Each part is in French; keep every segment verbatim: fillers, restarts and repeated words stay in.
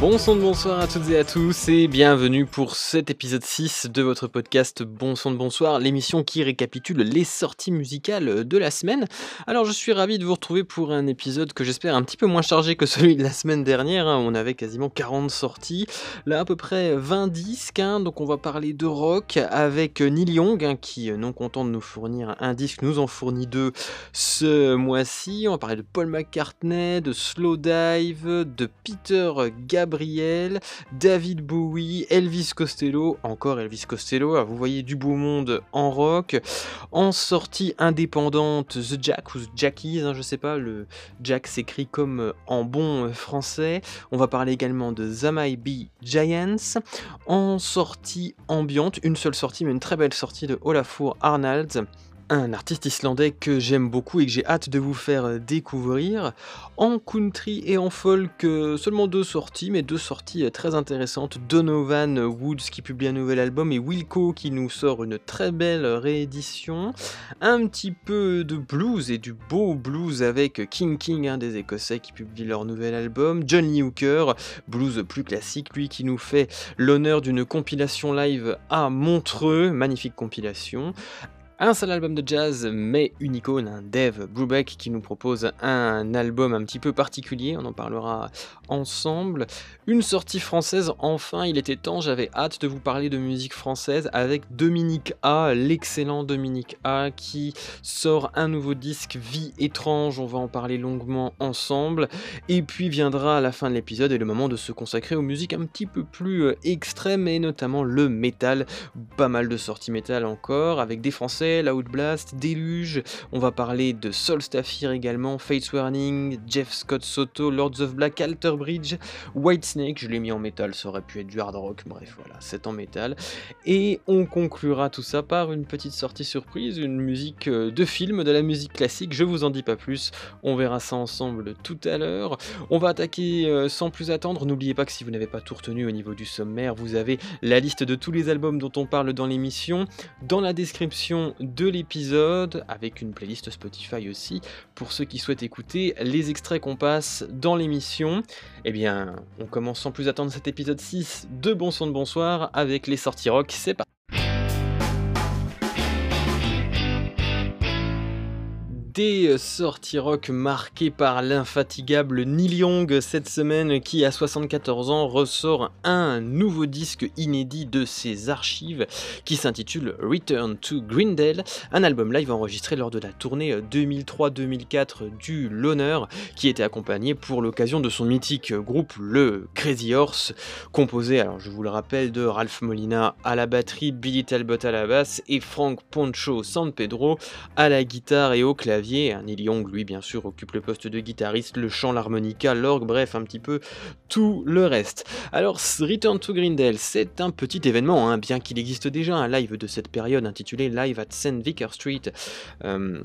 Bon son de bonsoir à toutes et à tous et bienvenue pour cet épisode six de votre podcast Bon son de bonsoir, l'émission qui récapitule les sorties musicales de la semaine. Alors je suis ravi de vous retrouver pour un épisode que j'espère un petit peu moins chargé que celui de la semaine dernière, hein, on avait quasiment quarante sorties, là à peu près vingt disques, hein, donc on va parler de rock avec Neil Young hein, qui non content de nous fournir un disque, nous en fournit deux ce mois-ci, on va parler de Paul McCartney, de Slowdive, de Peter Gabriel, Gabriel, David Bowie, Elvis Costello, encore Elvis Costello, alors vous voyez du beau monde en rock, en sortie indépendante The Jack ou The Jackies, hein, je sais pas, le Jack s'écrit comme en bon français, on va parler également de The Might Be Giants, en sortie ambiante, une seule sortie mais une très belle sortie de Olafur Arnalds, un artiste islandais que j'aime beaucoup et que j'ai hâte de vous faire découvrir. En country et en folk, seulement deux sorties, mais deux sorties très intéressantes. Donovan Woods qui publie un nouvel album et Wilco qui nous sort une très belle réédition. Un petit peu de blues et du beau blues avec King King, hein, des Écossais qui publie leur nouvel album. Johnny Hooker, blues plus classique, lui qui nous fait l'honneur d'une compilation live à Montreux, magnifique compilation. Un seul album de jazz, mais une icône, hein, Dave Brubeck qui nous propose un album un petit peu particulier, on en parlera ensemble. Une sortie française, enfin, il était temps, j'avais hâte de vous parler de musique française avec Dominique A, l'excellent Dominique A qui sort un nouveau disque, Vie étrange, on va en parler longuement ensemble. Et puis viendra à la fin de l'épisode et le moment de se consacrer aux musiques un petit peu plus extrêmes et notamment le métal, pas mal de sorties métal encore, avec des Français, Outblast, Déluge, on va parler de Solstafir également, Fates Warning, Jeff Scott Soto, Lords of Black, Alter Bridge, Whitesnake, je l'ai mis en métal, ça aurait pu être du hard rock, bref voilà, c'est en métal. Et on conclura tout ça par une petite sortie surprise, une musique de film, de la musique classique, je vous en dis pas plus, on verra ça ensemble tout à l'heure. On va attaquer sans plus attendre, n'oubliez pas que si vous n'avez pas tout retenu au niveau du sommaire, vous avez la liste de tous les albums dont on parle dans l'émission, dans la description de l'épisode, avec une playlist Spotify aussi, pour ceux qui souhaitent écouter les extraits qu'on passe dans l'émission. Eh bien, on commence sans plus attendre cet épisode six de Bon Son de Bonsoir avec les sorties rock, c'est parti. Des sorties rock marquées par l'infatigable Neil Young cette semaine qui à soixante-quatorze ans ressort un nouveau disque inédit de ses archives qui s'intitule Return to Greendale, un album live enregistré lors de la tournée deux mille trois deux mille quatre du Loner qui était accompagné pour l'occasion de son mythique groupe le Crazy Horse, composé, alors je vous le rappelle, de Ralph Molina à la batterie, Billy Talbot à la basse et Frank Poncho San Pedro à la guitare et au clavier. Neil Young, lui, bien sûr, occupe le poste de guitariste, le chant, l'harmonica, l'orgue, bref, un petit peu tout le reste. Alors, Return to Greendale, c'est un petit événement, hein, bien qu'il existe déjà un live de cette période intitulé Live at Saint Vicar Street. Euh...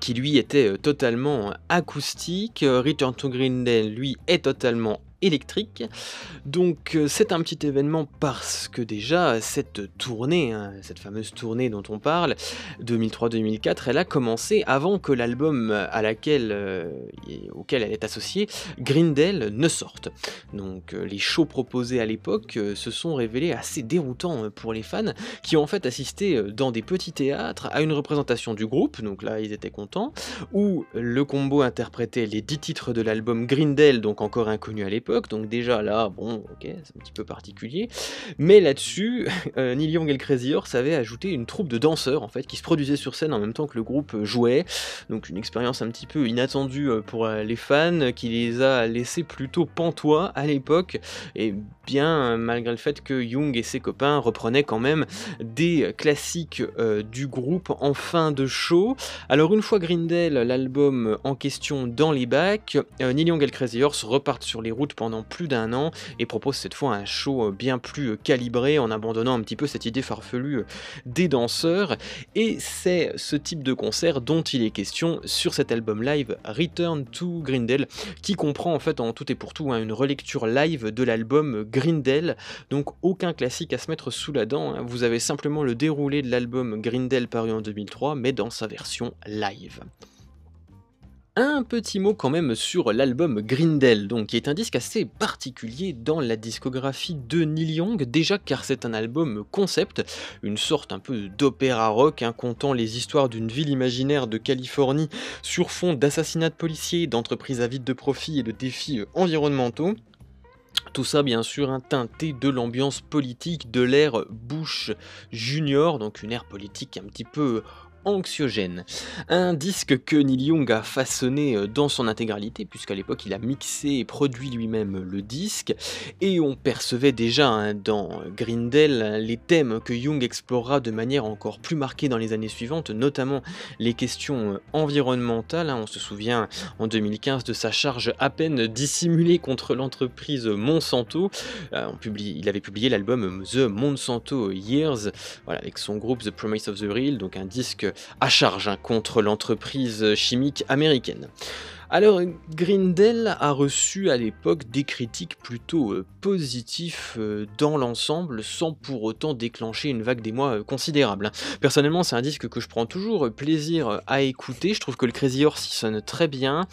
qui lui était totalement acoustique, Return to Greendale lui est totalement électrique, donc c'est un petit événement parce que déjà cette tournée, hein, cette fameuse tournée dont on parle, deux mille trois deux mille quatre, elle a commencé avant que l'album à laquelle, euh, auquel elle est associée, Greendale, ne sorte. Donc les shows proposés à l'époque se sont révélés assez déroutants pour les fans, qui ont en fait assisté dans des petits théâtres à une représentation du groupe, donc là ils étaient content, où le combo interprétait les dix titres de l'album Greendale, donc encore inconnu à l'époque, donc déjà là, bon, ok, c'est un petit peu particulier, mais là-dessus, euh, Neil Young et le Crazy Horse avaient ajouté une troupe de danseurs, en fait, qui se produisaient sur scène en même temps que le groupe jouait, donc une expérience un petit peu inattendue pour les fans, qui les a laissés plutôt pantois à l'époque, et bien, malgré le fait que Young et ses copains reprenaient quand même des classiques euh, du groupe en fin de show. Alors une fois Greendale, l'album en question, dans les bacs, euh, Neil Young et le Crazy Horse repartent sur les routes pendant plus d'un an et proposent cette fois un show bien plus calibré en abandonnant un petit peu cette idée farfelue des danseurs, et c'est ce type de concert dont il est question sur cet album live Return to Greendale, qui comprend en fait en tout et pour tout hein, une relecture live de l'album Greendale, donc aucun classique à se mettre sous la dent, hein. Vous avez simplement le déroulé de l'album Greendale paru en deux mille trois, mais dans sa version live. Un petit mot quand même sur l'album Greendale, donc, qui est un disque assez particulier dans la discographie de Neil Young, déjà car c'est un album concept, une sorte un peu d'opéra rock, hein, contant les histoires d'une ville imaginaire de Californie sur fond d'assassinats de policiers, d'entreprises avides de profit et de défis environnementaux. Tout ça bien sûr un teinté de l'ambiance politique de l'ère Bush Junior, donc une ère politique un petit peu anxiogène. Un disque que Neil Young a façonné dans son intégralité, puisqu'à l'époque il a mixé et produit lui-même le disque, et on percevait déjà hein, dans Greendale les thèmes que Young explorera de manière encore plus marquée dans les années suivantes, notamment les questions environnementales. Hein, on se souvient en deux mille quinze de sa charge à peine dissimulée contre l'entreprise Monsanto. Euh, on publie, il avait publié l'album The Monsanto Years, voilà, avec son groupe The Promise of the Real, donc un disque à charge hein, contre l'entreprise chimique américaine. Alors, Greendale a reçu à l'époque des critiques plutôt euh, positives euh, dans l'ensemble, sans pour autant déclencher une vague des mois euh, considérable. Personnellement, c'est un disque que je prends toujours plaisir à écouter, je trouve que le Crazy Horse y sonne très bien.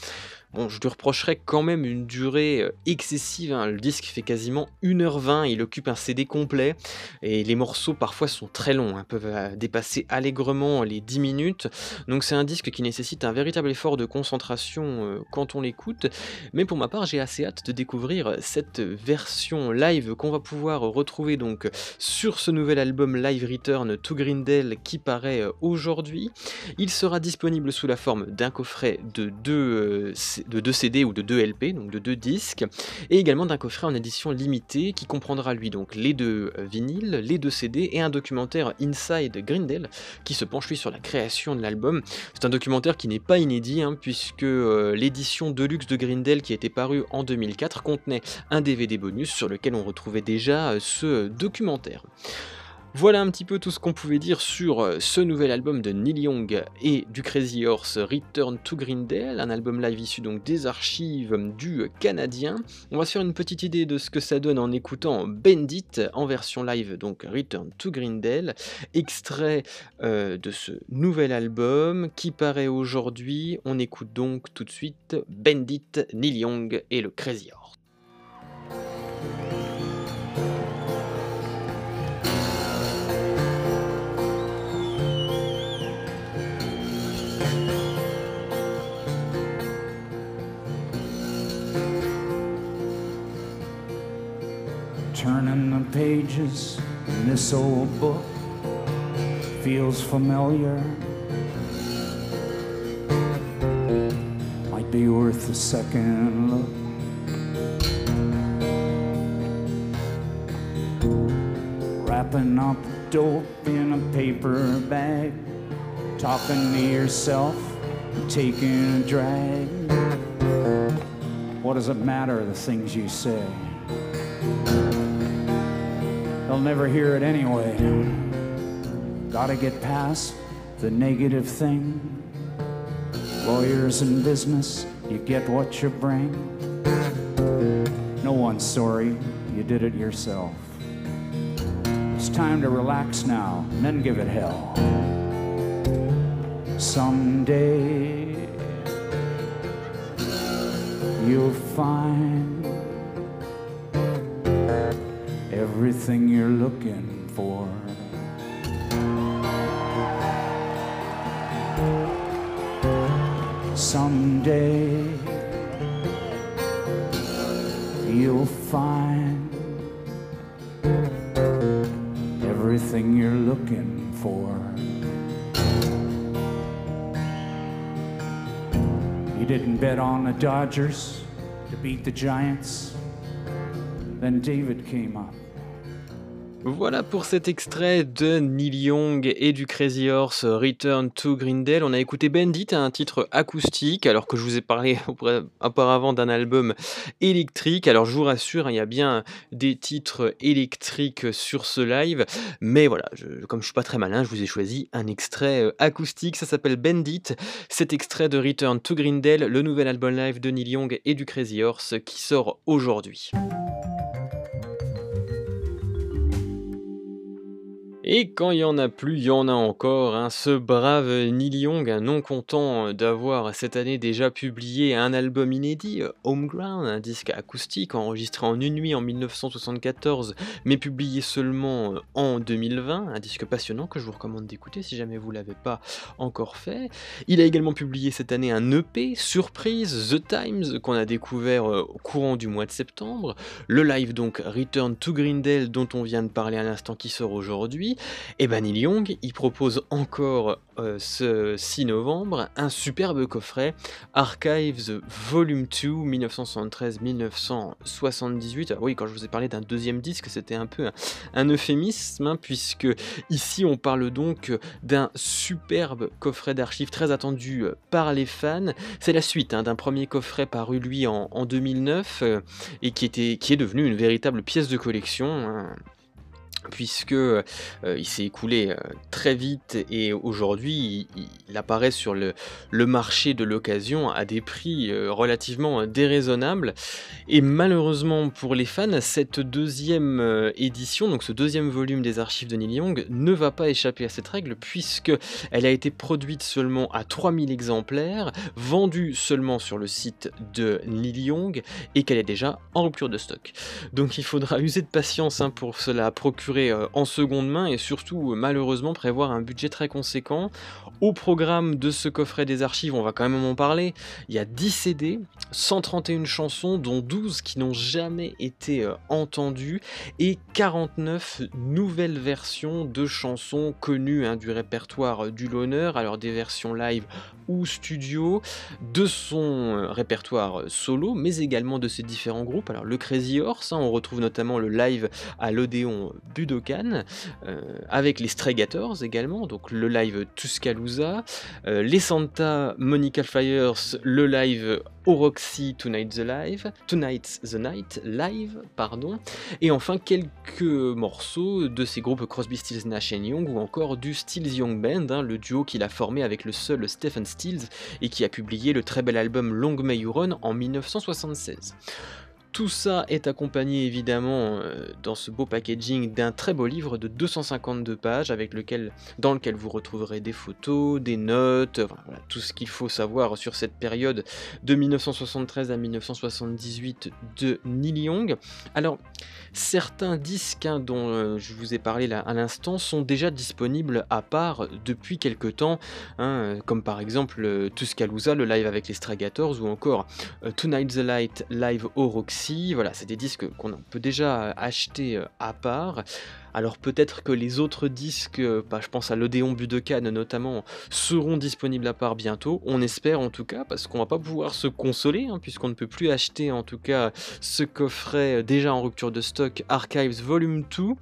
Bon, je lui reprocherais quand même une durée excessive, hein. Le disque fait quasiment une heure vingt, il occupe un C D complet, et les morceaux parfois sont très longs, hein, peuvent dépasser allègrement les dix minutes, donc c'est un disque qui nécessite un véritable effort de concentration euh, quand on l'écoute, mais pour ma part j'ai assez hâte de découvrir cette version live qu'on va pouvoir retrouver donc sur ce nouvel album Live Return to Greendale qui paraît aujourd'hui. Il sera disponible sous la forme d'un coffret de deux... Euh, de deux C D ou de deux L P, donc de deux disques, et également d'un coffret en édition limitée qui comprendra lui donc les deux vinyles, les deux C D et un documentaire Inside Greendale qui se penche lui sur la création de l'album. C'est un documentaire qui n'est pas inédit hein, puisque euh, l'édition Deluxe de Greendale qui était parue en deux mille quatre contenait un D V D bonus sur lequel on retrouvait déjà euh, ce documentaire. Voilà un petit peu tout ce qu'on pouvait dire sur ce nouvel album de Neil Young et du Crazy Horse Return to Greendale, un album live issu donc des archives du Canadien. On va se faire une petite idée de ce que ça donne en écoutant Bendit en version live, donc Return to Greendale, extrait euh, de ce nouvel album qui paraît aujourd'hui. On écoute donc tout de suite Bendit, Neil Young et le Crazy Horse. Turning the pages in this old book feels familiar. Might be worth a second look. Wrapping up dope in a paper bag, talking to yourself, taking a drag. What does it matter, the things you say? They'll never hear it anyway. Gotta get past the negative thing. Lawyers and business, you get what you bring. No one's sorry, you did it yourself. It's time to relax now, and then give it hell. Someday you'll find everything you're looking for. Someday you'll find everything you're looking for. You didn't bet on the Dodgers to beat the Giants. Then David came up. Voilà pour cet extrait de Neil Young et du Crazy Horse Return to Greendale. On a écouté Bendit, un titre acoustique, alors que je vous ai parlé auparavant d'un album électrique. Alors je vous rassure, il y a bien des titres électriques sur ce live, mais voilà, je, comme je suis pas très malin, je vous ai choisi un extrait acoustique, ça s'appelle Bendit. Cet extrait de Return to Greendale, le nouvel album live de Neil Young et du Crazy Horse qui sort aujourd'hui. Et quand il y en a plus, il y en a encore, hein. Ce brave Neil Young, non content d'avoir cette année déjà publié un album inédit, Homeground, un disque acoustique enregistré en une nuit en mille neuf cent soixante-quatorze, mais publié seulement en deux mille vingt, un disque passionnant que je vous recommande d'écouter si jamais vous ne l'avez pas encore fait. Il a également publié cette année un E P, Surprise The Times, qu'on a découvert au courant du mois de septembre, le live donc Return to Greendale dont on vient de parler à l'instant qui sort aujourd'hui. Et ben Neil Young, il propose encore euh, ce six novembre un superbe coffret Archives Volume deux mille neuf cent soixante-treize à mille neuf cent soixante-dix-huit. Alors oui, quand je vous ai parlé d'un deuxième disque, c'était un peu un, un euphémisme, hein, puisque ici on parle donc d'un superbe coffret d'archives très attendu par les fans. C'est la suite hein, d'un premier coffret paru lui en, en deux mille neuf euh, et qui, était, qui est devenu une véritable pièce de collection. Hein. Puisque euh, il s'est écoulé euh, très vite et aujourd'hui il, il apparaît sur le, le marché de l'occasion à des prix euh, relativement déraisonnables. Et malheureusement pour les fans, cette deuxième euh, édition, donc ce deuxième volume des archives de Neil Young, ne va pas échapper à cette règle puisqu'elle a été produite seulement à trois mille exemplaires, vendue seulement sur le site de Neil Young et qu'elle est déjà en rupture de stock. Donc il faudra user de patience hein, pour cela procurer en seconde main et surtout malheureusement prévoir un budget très conséquent. Au programme de ce coffret des archives, on va quand même en parler, il y a dix C D, cent trente et une chansons dont douze qui n'ont jamais été euh, entendues et quarante-neuf nouvelles versions de chansons connues hein, du répertoire euh, du Loner, alors des versions live ou studio, de son euh, répertoire solo mais également de ses différents groupes, alors le Crazy Horse, hein, on retrouve notamment le live à l'Odéon Budokan, euh, avec les Stray Gators également, donc le live Tuscaloosa, euh, les Santa Monica Flyers, le live Oroxy Tonight's the Live, Tonight's the Night Live, pardon, et enfin quelques morceaux de ces groupes Crosby, Stills, Nash and Young ou encore du Stills Young Band, hein, le duo qu'il a formé avec le seul Stephen Stills et qui a publié le très bel album Long May You Run en mille neuf cent soixante-seize. Tout ça est accompagné évidemment euh, dans ce beau packaging d'un très beau livre de deux cent cinquante-deux pages avec lequel, dans lequel vous retrouverez des photos, des notes, enfin, voilà, tout ce qu'il faut savoir sur cette période de mille neuf cent soixante-treize à mille neuf cent soixante-dix-huit de Neil Young. Alors certains disques hein, dont euh, je vous ai parlé là à l'instant sont déjà disponibles à part depuis quelques temps, hein, comme par exemple euh, Tuscaloosa, le live avec les Stray Gators ou encore euh, Tonight the Light Live au Roxy. Voilà, c'est des disques qu'on peut déjà acheter à part. Alors peut-être que les autres disques, bah, je pense à l'Odéon Budokan notamment, seront disponibles à part bientôt. On espère en tout cas, parce qu'on va pas pouvoir se consoler, hein, puisqu'on ne peut plus acheter en tout cas ce coffret déjà en rupture de stock Archives Volume deux.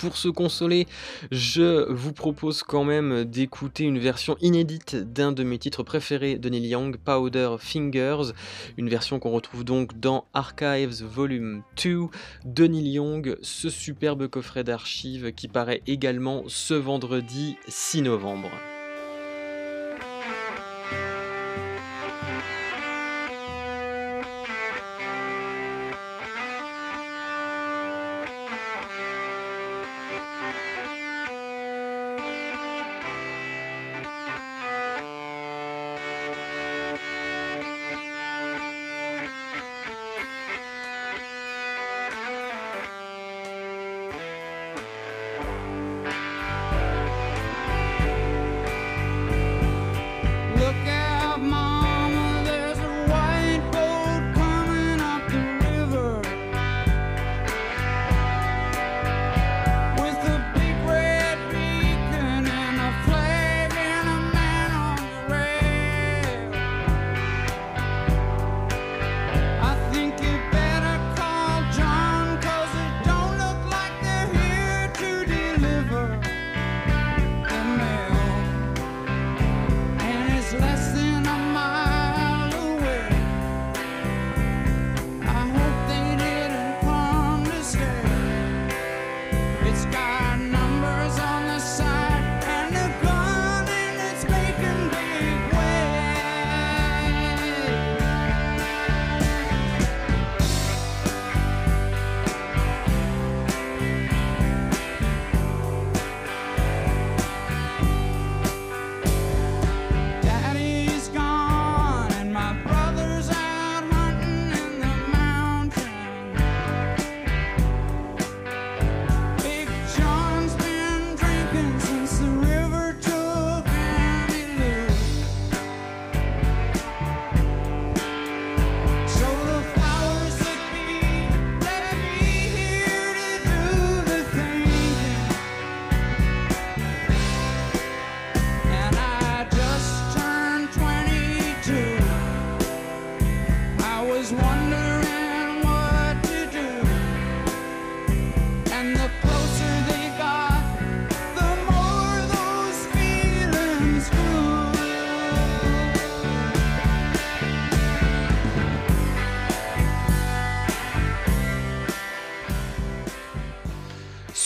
Pour se consoler, je vous propose quand même d'écouter une version inédite d'un de mes titres préférés de Neil Young, Powder Fingers, une version qu'on retrouve donc dans Archives Volume deux de Neil Young, ce superbe coffret d'archives qui paraît également ce vendredi six novembre.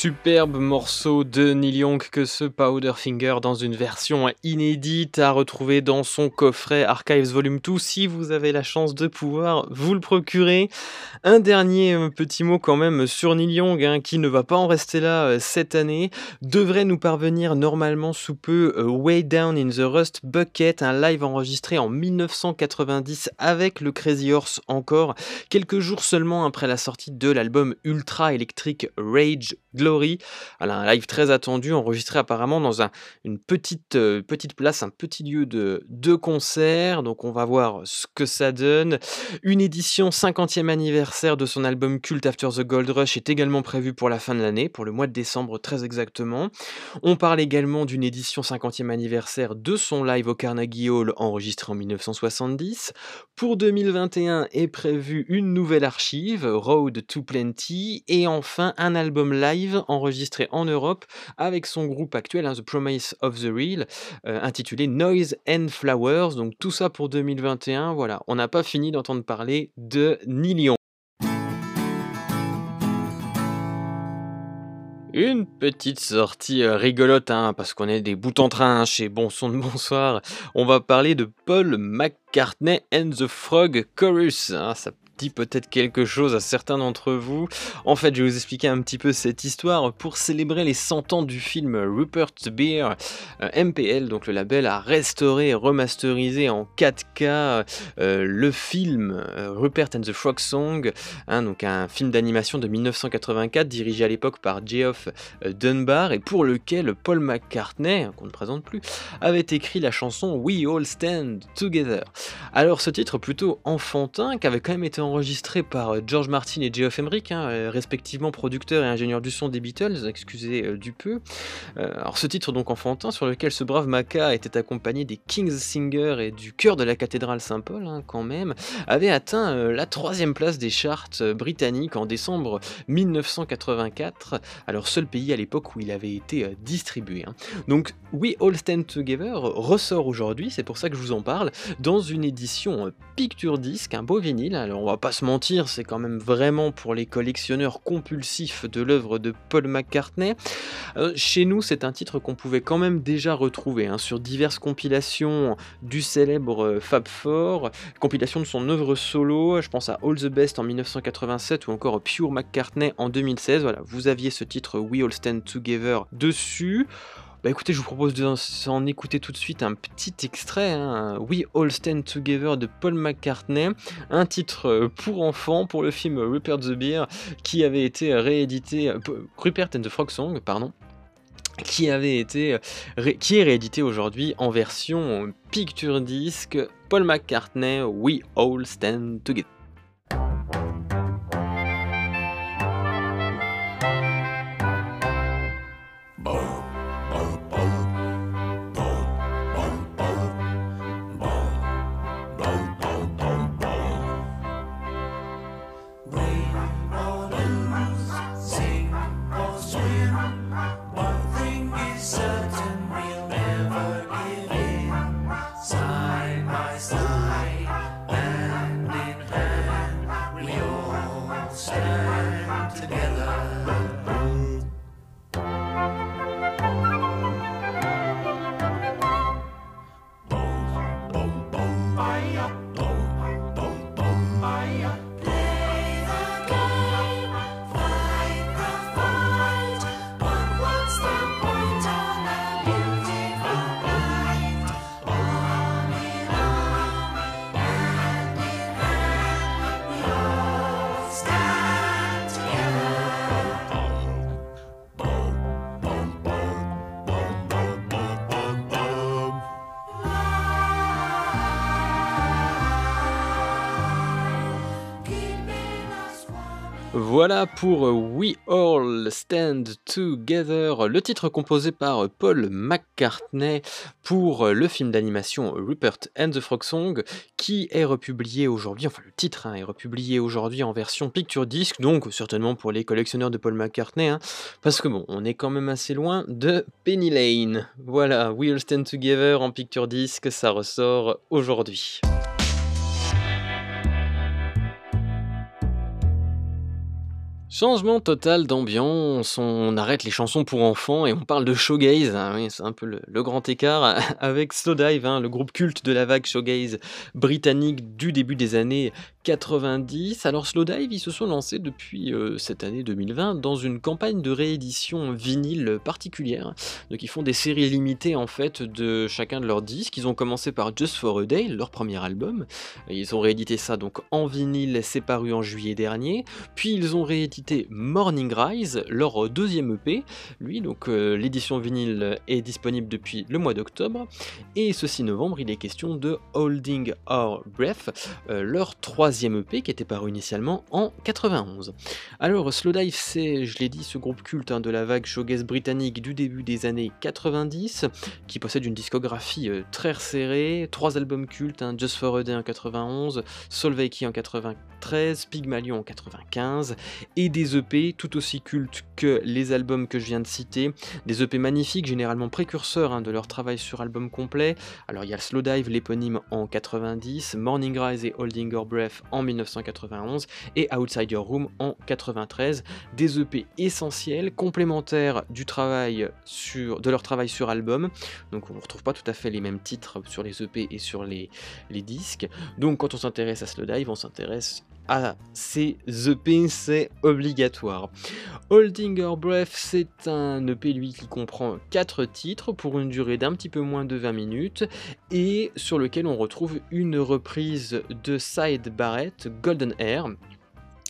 Superbe morceau de Neil Young que ce Powderfinger dans une version inédite à retrouver dans son coffret Archives Volume deux si vous avez la chance de pouvoir vous le procurer. Un dernier petit mot quand même sur Neil Young hein, qui ne va pas en rester là euh, cette année. Devrait nous parvenir normalement sous peu euh, Way Down in the Rust Bucket, un live enregistré en mille neuf cent quatre-vingt-dix avec le Crazy Horse encore, quelques jours seulement après la sortie de l'album Ultra Electric Rage Glory. Alors un live très attendu, enregistré apparemment dans un, une petite, euh, petite place, un petit lieu de, de concert, donc on va voir ce que ça donne. Une édition cinquantième anniversaire de son album culte After the Gold Rush est également prévue pour la fin de l'année, pour le mois de décembre très exactement. On parle également d'une édition cinquantième anniversaire de son live au Carnegie Hall enregistré en mille neuf cent soixante-dix. Pour deux mille vingt et un est prévue une nouvelle archive, Road to Plenty, et enfin un album live enregistré en Europe avec son groupe actuel, hein, The Promise of the Real, euh, intitulé Noise and Flowers. Donc tout ça pour deux mille vingt et un, voilà, on n'a pas fini d'entendre parler de Neil Young. Une petite sortie rigolote, hein, parce qu'on est des bouts en train hein, chez Bon Son de Bonsoir. On va parler de Paul McCartney and the Frog Chorus, hein, ça peut peut-être quelque chose à certains d'entre vous. En fait, je vais vous expliquer un petit peu cette histoire. Pour célébrer les cent ans du film Rupert and the Frog Song, M P L, donc le label, a restauré et remasterisé en quatre K euh, le film euh, Rupert and the Frog Song, hein, donc un film d'animation de mille neuf cent quatre-vingt-quatre dirigé à l'époque par Geoff Dunbar et pour lequel Paul McCartney, qu'on ne présente plus, avait écrit la chanson We All Stand Together. Alors ce titre plutôt enfantin qu'avait quand même été enregistré enregistré par George Martin et Geoff Emerick, hein, respectivement producteurs et ingénieurs du son des Beatles, excusez euh, du peu. Euh, alors ce titre donc enfantin, sur lequel ce brave Maca était accompagné des King's Singers et du chœur de la cathédrale Saint-Paul, hein, quand même, avait atteint euh, la troisième place des charts euh, britanniques en décembre mille neuf cent quatre-vingt-quatre, alors seul pays à l'époque où il avait été euh, distribué. Hein. Donc We All Stand Together ressort aujourd'hui, c'est pour ça que je vous en parle, dans une édition euh, Picture Disc, un beau vinyle, alors on va pas se mentir, c'est quand même vraiment pour les collectionneurs compulsifs de l'œuvre de Paul McCartney. Euh, chez nous, c'est un titre qu'on pouvait quand même déjà retrouver hein, sur diverses compilations du célèbre euh, Fab Four, compilation de son œuvre solo, je pense à All the Best en mille neuf cent quatre-vingt-sept ou encore Pure McCartney en deux mille seize. Voilà, vous aviez ce titre We All Stand Together dessus. Bah écoutez, je vous propose de s'en écouter tout de suite un petit extrait, hein, We All Stand Together de Paul McCartney, un titre pour enfants pour le film Rupert the Bear qui avait été réédité, Rupert and the Frog Song, pardon, qui avait été, qui est réédité aujourd'hui en version Picture Disc, Paul McCartney, We All Stand Together. Voilà pour We All Stand Together, le titre composé par Paul McCartney pour le film d'animation Rupert and the Frog Song, qui est republié aujourd'hui, enfin le titre hein, est republié aujourd'hui en version Picture Disc, donc certainement pour les collectionneurs de Paul McCartney, hein, parce que bon, on est quand même assez loin de Penny Lane. Voilà, We All Stand Together en Picture Disc, ça ressort aujourd'hui. Changement total d'ambiance, on arrête les chansons pour enfants et on parle de shoegaze, hein, oui, c'est un peu le, le grand écart avec Slowdive, hein, le groupe culte de la vague shoegaze britannique du début des années quatre-vingt-dix. Alors Slowdive, ils se sont lancés depuis euh, cette année deux mille vingt dans une campagne de réédition vinyle particulière. Donc ils font des séries limitées en fait de chacun de leurs disques. Ils ont commencé par Just for a Day, leur premier album. Ils ont réédité ça donc en vinyle, c'est paru en juillet dernier. Puis ils ont réédité Morning Rise, leur deuxième E P, lui, donc euh, l'édition vinyle est disponible depuis le mois d'octobre, et ce six novembre, il est question de Holding Our Breath, euh, leur troisième E P qui était paru initialement en quatre-vingt-onze. Alors, Slowdive, c'est, je l'ai dit, ce groupe culte hein, de la vague shoegaze britannique du début des années quatre-vingt-dix, qui possède une discographie euh, très resserrée, trois albums cultes, hein, Just for a Day en quatre-vingt-onze, Solveig en quatre-vingt-treize, Pygmalion en quatre-vingt-quinze, et des E P tout aussi cultes que les albums que je viens de citer, des E P magnifiques, généralement précurseurs hein, de leur travail sur album complet. Alors il y a Slowdive, l'éponyme en quatre-vingt-dix, Morning Rise et Holding Your Breath en mille neuf cent quatre-vingt-onze et Outside Your Room en quatre-vingt-treize, des E P essentiels, complémentaires du travail sur, de leur travail sur album, donc on ne retrouve pas tout à fait les mêmes titres sur les E P et sur les, les disques, donc quand on s'intéresse à Slowdive, on s'intéresse à ces E P, c'est obligatoire. Holding Our Breath, c'est un E P lui qui comprend quatre titres pour une durée d'un petit peu moins de vingt minutes et sur lequel on retrouve une reprise de Syd Barrett, Golden Air.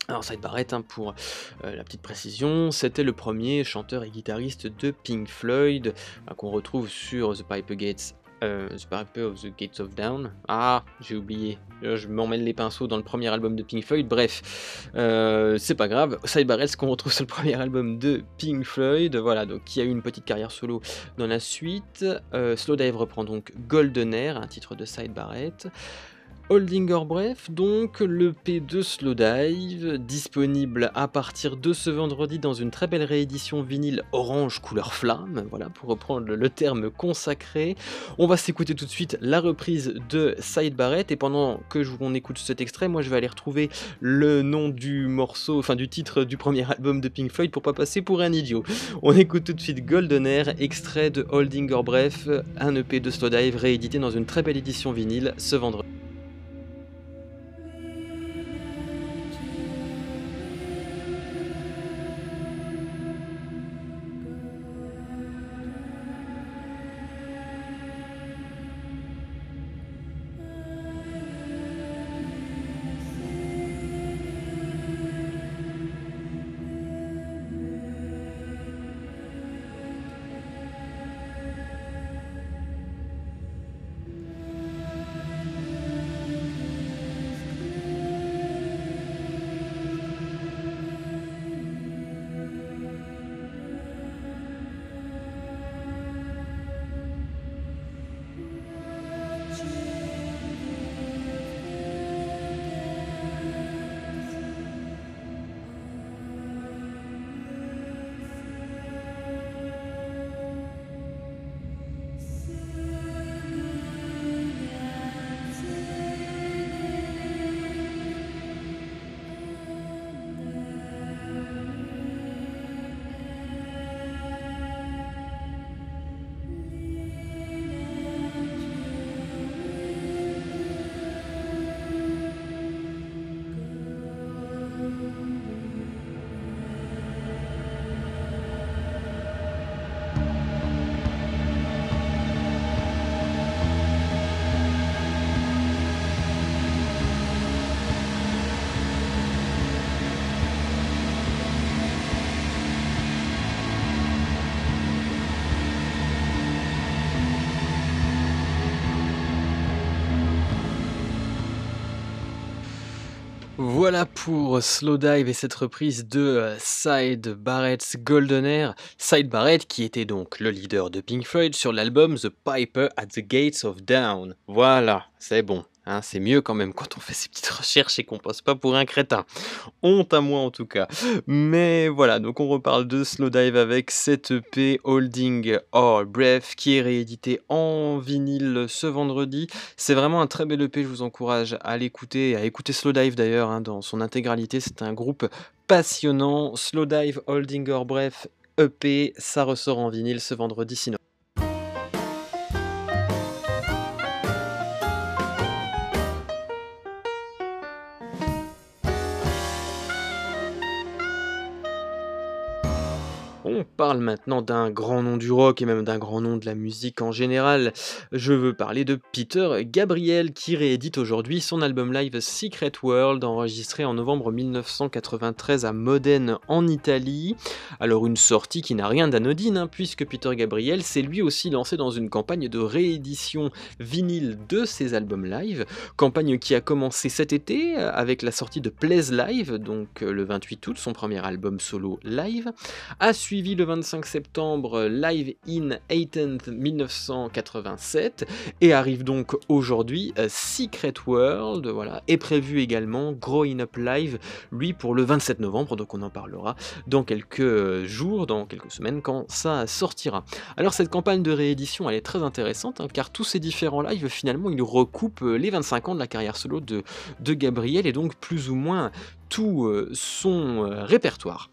Alors Syd Barrett, hein, pour euh, la petite précision, c'était le premier chanteur et guitariste de Pink Floyd euh, qu'on retrouve sur The Piper Gates. Euh, The Piper of the Gates of Dawn. Ah, j'ai oublié. Je m'emmène les pinceaux dans le premier album de Pink Floyd. Bref, euh, c'est pas grave. Syd Barrett, ce qu'on retrouve sur le premier album de Pink Floyd. Voilà, donc qui a eu une petite carrière solo dans la suite. Euh, Slowdive reprend donc Golden Air, un titre de Syd Barrett. Holding Your Breath, donc le P deux Slowdive, disponible à partir de ce vendredi dans une très belle réédition vinyle orange couleur flamme, voilà pour reprendre le terme consacré. On va s'écouter tout de suite la reprise de Syd Barrett et pendant que je vous on écoute cet extrait, moi je vais aller retrouver le nom du morceau, enfin du titre du premier album de Pink Floyd pour pas passer pour un idiot. On écoute tout de suite Golden Air, extrait de Holding Your Breath, un E P de Slowdive réédité dans une très belle édition vinyle ce vendredi. Voilà pour Slowdive et cette reprise de Syd Barrett's Golden Air. Syd Barrett qui était donc le leader de Pink Floyd sur l'album The Piper at the Gates of Dawn. Voilà, c'est bon. Hein, c'est mieux quand même quand on fait ses petites recherches et qu'on passe pas pour un crétin. Honte à moi en tout cas. Mais voilà, donc on reparle de Slowdive avec cette E P Holding Our Breath qui est réédité en vinyle ce vendredi. C'est vraiment un très bel E P, je vous encourage à l'écouter, à écouter Slowdive d'ailleurs hein, dans son intégralité. C'est un groupe passionnant. Slowdive Holding Our Breath E P, ça ressort en vinyle ce vendredi sinon. On parle maintenant d'un grand nom du rock et même d'un grand nom de la musique en général. Je veux parler de Peter Gabriel qui réédite aujourd'hui son album live Secret World enregistré en novembre mille neuf cent quatre-vingt-treize à Modène en Italie. Alors une sortie qui n'a rien d'anodine hein, puisque Peter Gabriel s'est lui aussi lancé dans une campagne de réédition vinyle de ses albums live. Campagne qui a commencé cet été avec la sortie de Plays Live, donc le vingt-huit août, son premier album solo live. À suivi le vingt-cinq septembre Live in eighteenth mille neuf cent quatre-vingt-sept et arrive donc aujourd'hui Secret World, voilà, est prévu également Growing Up Live, lui pour le vingt-sept novembre, donc on en parlera dans quelques jours, dans quelques semaines quand ça sortira. Alors cette campagne de réédition elle est très intéressante hein, car tous ces différents lives finalement ils recoupent les vingt-cinq ans de la carrière solo de, de Gabriel et donc plus ou moins tout son répertoire.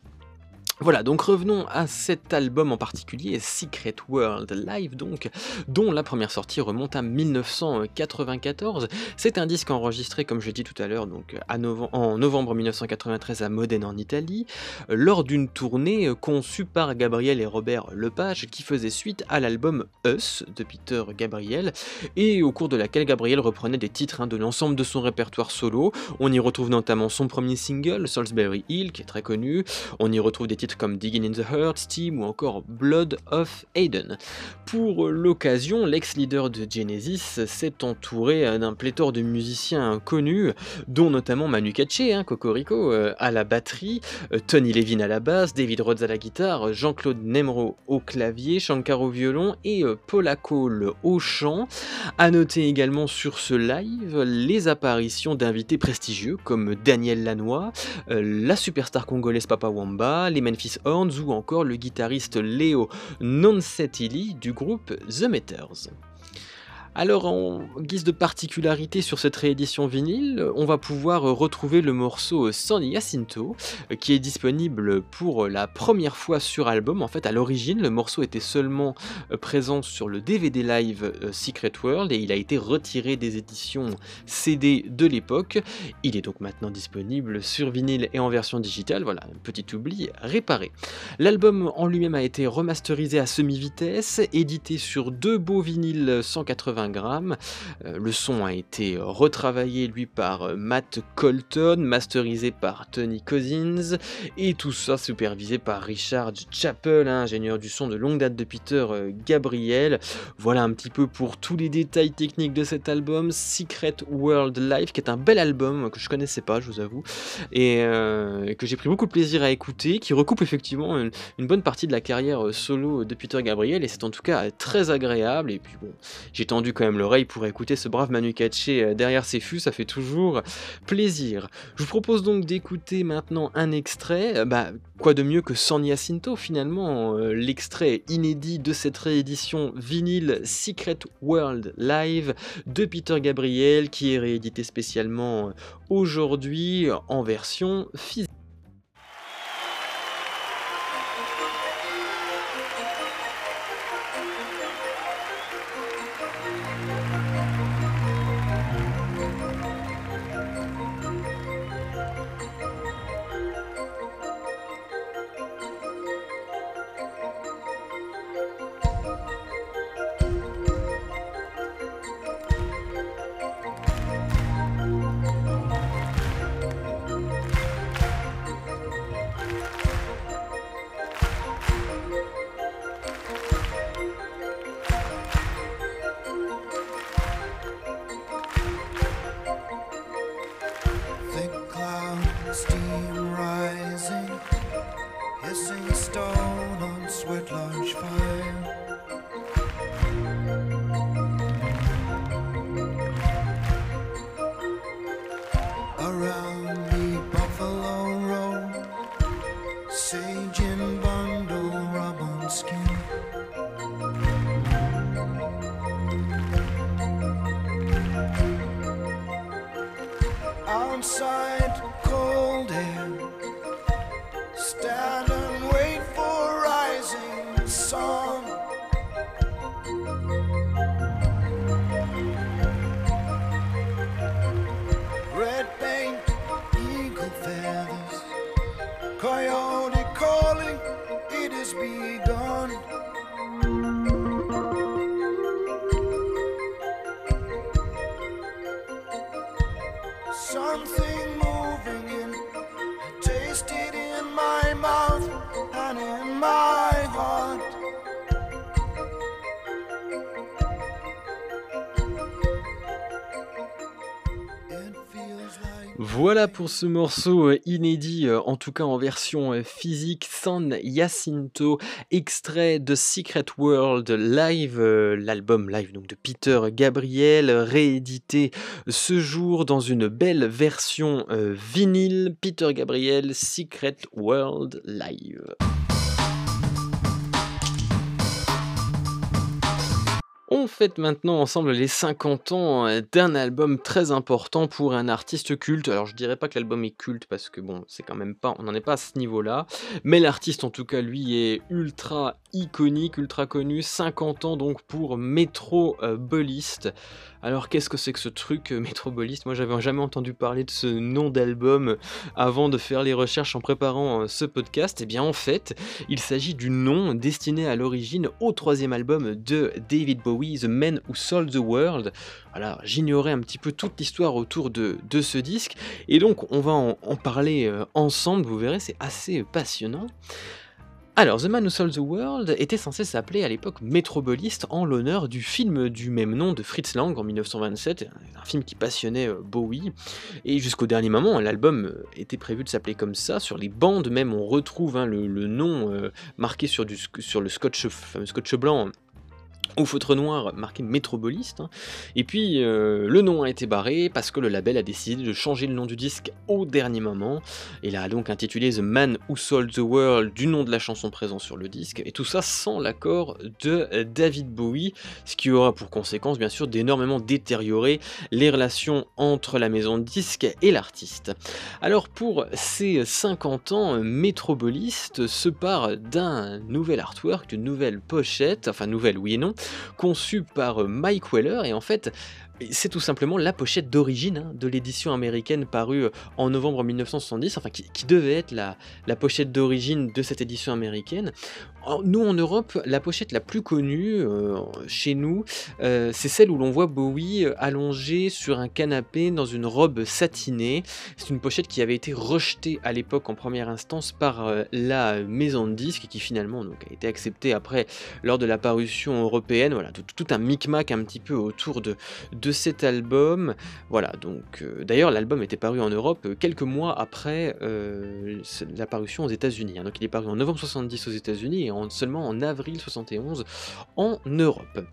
Voilà, donc revenons à cet album en particulier, Secret World Live donc, dont la première sortie remonte à mille neuf cent quatre-vingt-quatorze. C'est un disque enregistré, comme je l'ai dit tout à l'heure, donc à novembre, en novembre mille neuf cent quatre-vingt-treize à Modène en Italie, lors d'une tournée conçue par Gabriel et Robert Lepage, qui faisait suite à l'album Us de Peter Gabriel, et au cours de laquelle Gabriel reprenait des titres hein, de l'ensemble de son répertoire solo. On y retrouve notamment son premier single, Salisbury Hill, qui est très connu. On y retrouve des titres comme Digging in the Heart, Steam ou encore Blood of Aiden. Pour l'occasion, l'ex-leader de Genesis s'est entouré d'un pléthore de musiciens connus, dont notamment Manu Katché, hein, Cocorico, euh, à la batterie, euh, Tony Levin à la basse, David Rhodes à la guitare, Jean-Claude Nemro au clavier, Shankar au violon et euh, Paula Cole au chant. A noter également sur ce live les apparitions d'invités prestigieux comme Daniel Lanois, euh, la superstar congolaise Papa Wamba, les Memphis Horns ou encore le guitariste Leo Nonsetili du groupe The Meters. Alors en guise de particularité sur cette réédition vinyle, on va pouvoir retrouver le morceau San Jacinto qui est disponible pour la première fois sur album. En fait à l'origine le morceau était seulement présent sur le D V D live Secret World et il a été retiré des éditions C D de l'époque. Il est donc maintenant disponible sur vinyle et en version digitale, voilà un petit oubli réparé. L'album en lui-même a été remasterisé à semi-vitesse, édité sur deux beaux vinyles cent quatre-vingts grammes. Le son a été retravaillé lui par Matt Colton, masterisé par Tony Cousins et tout ça supervisé par Richard Chappell, ingénieur du son de longue date de Peter Gabriel. Voilà un petit peu pour tous les détails techniques de cet album Secret World Live qui est un bel album que je connaissais pas je vous avoue et euh, que j'ai pris beaucoup de plaisir à écouter, qui recoupe effectivement une, une bonne partie de la carrière solo de Peter Gabriel et c'est en tout cas très agréable et puis bon j'ai tendu quand même l'oreille pour écouter ce brave Manu Katché derrière ses fûts, ça fait toujours plaisir. Je vous propose donc d'écouter maintenant un extrait, bah quoi de mieux que San Jacinto finalement, euh, l'extrait inédit de cette réédition vinyle Secret World Live de Peter Gabriel qui est réédité spécialement aujourd'hui en version physique. Voilà pour ce morceau inédit, en tout cas en version physique, San Jacinto, extrait de Secret World Live, l'album live donc de Peter Gabriel, réédité ce jour dans une belle version vinyle. Peter Gabriel, Secret World Live. On fête maintenant ensemble les cinquante ans d'un album très important pour un artiste culte. Alors je dirais pas que l'album est culte parce que bon, c'est quand même pas, on n'en est pas à ce niveau-là. Mais l'artiste en tout cas lui est ultra iconique, ultra connu. cinquante ans donc pour Metrobolist. Alors qu'est-ce que c'est que ce truc Metrobolist? Moi j'avais jamais entendu parler de ce nom d'album avant de faire les recherches en préparant ce podcast. Et bien en fait, il s'agit du nom destiné à l'origine au troisième album de David Bowie, The Man Who Sold the World. Alors j'ignorais un petit peu toute l'histoire autour de, de ce disque, et donc on va en, en parler ensemble, vous verrez, c'est assez passionnant. Alors, The Man Who Sold the World était censé s'appeler à l'époque Metrobolist en l'honneur du film du même nom de Fritz Lang en mille neuf cent vingt-sept, un film qui passionnait Bowie, et jusqu'au dernier moment, l'album était prévu de s'appeler comme ça. Sur les bandes même, on retrouve hein, le, le nom euh, marqué sur, du, sur le scotch, fameux scotch blanc, au feutre noir marqué Metrobolist, et puis euh, le nom a été barré parce que le label a décidé de changer le nom du disque au dernier moment. Il a donc intitulé The Man Who Sold the World du nom de la chanson présente sur le disque, et tout ça sans l'accord de David Bowie, ce qui aura pour conséquence bien sûr d'énormément détériorer les relations entre la maison de disque et l'artiste. Alors pour ces cinquante ans, Metrobolist se part d'un nouvel artwork, d'une nouvelle pochette, enfin nouvelle oui et non, conçu par Mike Weller, et en fait c'est tout simplement la pochette d'origine hein, de l'édition américaine parue en novembre mille neuf cent soixante-dix, enfin qui, qui devait être la, la pochette d'origine de cette édition américaine. Nous en Europe, la pochette la plus connue euh, chez nous, euh, c'est celle où l'on voit Bowie allongé sur un canapé dans une robe satinée. C'est une pochette qui avait été rejetée à l'époque en première instance par euh, la maison de disques, et qui finalement donc, a été acceptée après lors de la parution européenne. Voilà, tout, tout un micmac un petit peu autour de, de cet album. Voilà, donc euh, d'ailleurs l'album était paru en Europe quelques mois après euh, la parution aux États-Unis. Hein. Donc il est paru en novembre soixante-dix aux États-Unis et en, seulement en avril soixante et onze en Europe.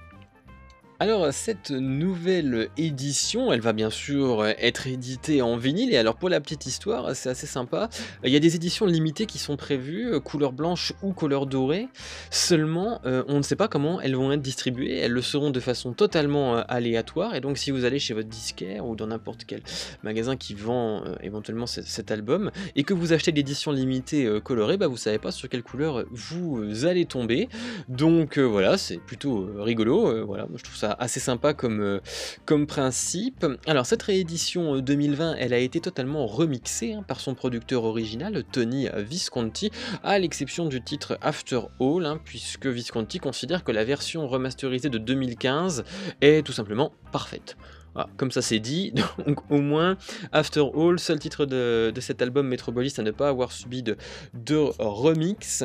Alors cette nouvelle édition, elle va bien sûr être éditée en vinyle, et alors pour la petite histoire, c'est assez sympa, il y a des éditions limitées qui sont prévues, couleur blanche ou couleur dorée, seulement euh, on ne sait pas comment elles vont être distribuées, elles le seront de façon totalement euh, aléatoire, et donc si vous allez chez votre disquaire ou dans n'importe quel magasin qui vend euh, éventuellement c- cet album, et que vous achetez l'édition limitée euh, colorée, bah, vous savez pas sur quelle couleur vous euh, allez tomber, donc euh, voilà, c'est plutôt euh, rigolo, euh, voilà, moi je trouve ça assez sympa comme, euh, comme principe. Alors cette réédition deux mille vingt, elle a été totalement remixée hein, par son producteur original Tony Visconti, à l'exception du titre After All, hein, puisque Visconti considère que la version remasterisée de deux mille quinze est tout simplement parfaite. Voilà, comme ça c'est dit, donc au moins After All, seul titre de, de cet album Metrobolist à ne pas avoir subi de, de remix.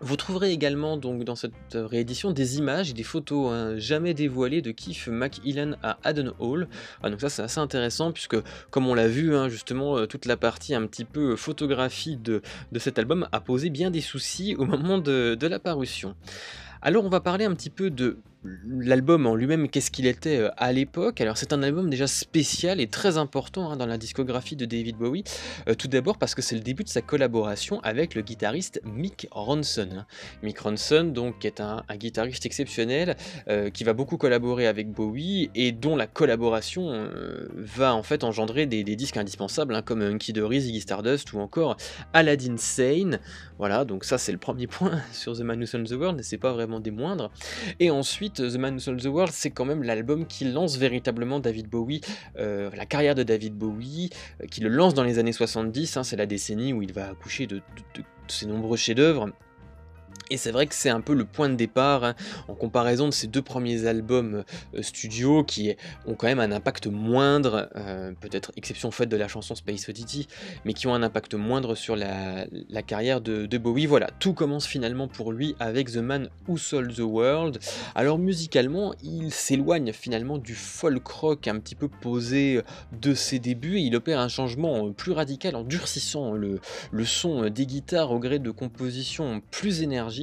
Vous trouverez également donc dans cette réédition des images et des photos hein, jamais dévoilées de Keith MacMillan à Haddon Hall. Ah, donc ça c'est assez intéressant puisque comme on l'a vu hein, justement toute la partie un petit peu photographie de, de cet album a posé bien des soucis au moment de, de la parution. Alors on va parler un petit peu de l'album en lui-même, qu'est-ce qu'il était à l'époque? Alors c'est un album déjà spécial et très important hein, dans la discographie de David Bowie, euh, tout d'abord parce que c'est le début de sa collaboration avec le guitariste Mick Ronson. Mick Ronson donc est un, un guitariste exceptionnel euh, qui va beaucoup collaborer avec Bowie et dont la collaboration euh, va en fait engendrer des, des disques indispensables hein, comme Hunky Dory, Ziggy Stardust ou encore Aladdin Sane. Voilà, donc ça c'est le premier point sur The Man Who Sold the World, et c'est pas vraiment des moindres. Et ensuite, The Man Who Sold the World, c'est quand même l'album qui lance véritablement David Bowie, euh, la carrière de David Bowie, euh, qui le lance dans les années soixante-dix, hein, c'est la décennie où il va accoucher de, de, de, de ses nombreux chefs-d'œuvre. Et c'est vrai que c'est un peu le point de départ hein, en comparaison de ces deux premiers albums euh, studio qui ont quand même un impact moindre, euh, peut-être exception faite de la chanson Space Oddity, mais qui ont un impact moindre sur la, la carrière de, de Bowie. Voilà, tout commence finalement pour lui avec The Man Who Sold the World. Alors musicalement, il s'éloigne finalement du folk rock un petit peu posé de ses débuts et il opère un changement plus radical en durcissant le, le son des guitares au gré de compositions plus énergiques.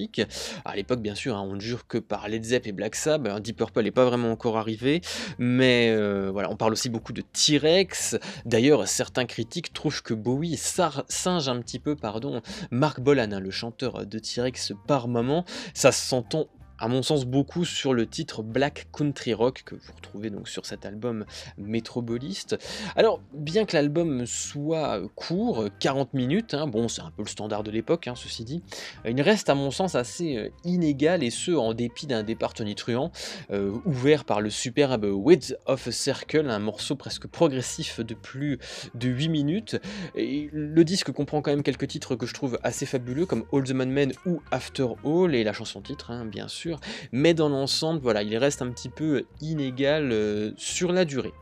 À l'époque, bien sûr, hein, on ne jure que par Led Zepp et Black Sabbath. Deep Purple n'est pas vraiment encore arrivé, mais euh, voilà, on parle aussi beaucoup de T-Rex. D'ailleurs, certains critiques trouvent que Bowie singe un petit peu, pardon, Mark Bolan, hein, le chanteur de T-Rex, par moment. Ça s'entend, à mon sens, beaucoup sur le titre Black Country Rock que vous retrouvez donc sur cet album Metrobolist. Alors, bien que l'album soit court, quarante minutes, hein, bon, c'est un peu le standard de l'époque, hein, ceci dit, il reste à mon sens assez inégal, et ce, en dépit d'un départ tonitruant, euh, ouvert par le superbe Width of a Circle, un morceau presque progressif de plus de huit minutes. Et le disque comprend quand même quelques titres que je trouve assez fabuleux, comme All the Man Men ou After All, et la chanson-titre, hein, bien sûr. Mais dans l'ensemble, voilà, il reste un petit peu inégal euh, sur la durée.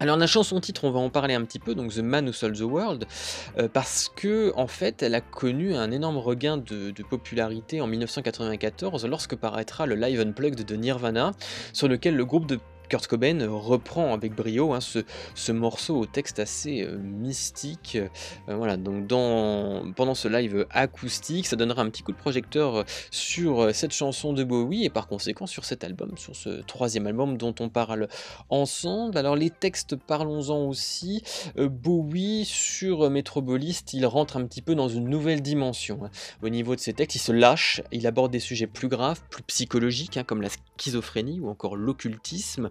Alors la chanson-titre, on va en parler un petit peu, donc The Man Who Sold the World, euh, parce que en fait, elle a connu un énorme regain de, de popularité en mille neuf cent quatre-vingt-quatorze, lorsque paraîtra le Live Unplugged de Nirvana, sur lequel le groupe de Kurt Cobain reprend avec brio hein, ce, ce morceau au texte assez euh, mystique. Euh, voilà, donc dans, pendant ce live acoustique, ça donnera un petit coup de projecteur sur cette chanson de Bowie et par conséquent sur cet album, sur ce troisième album dont on parle ensemble. Alors les textes, parlons-en aussi. Euh, Bowie sur Metrobolist, il rentre un petit peu dans une nouvelle dimension. Hein. Au niveau de ses textes, il se lâche, il aborde des sujets plus graves, plus psychologiques, hein, comme la schizophrénie ou encore l'occultisme.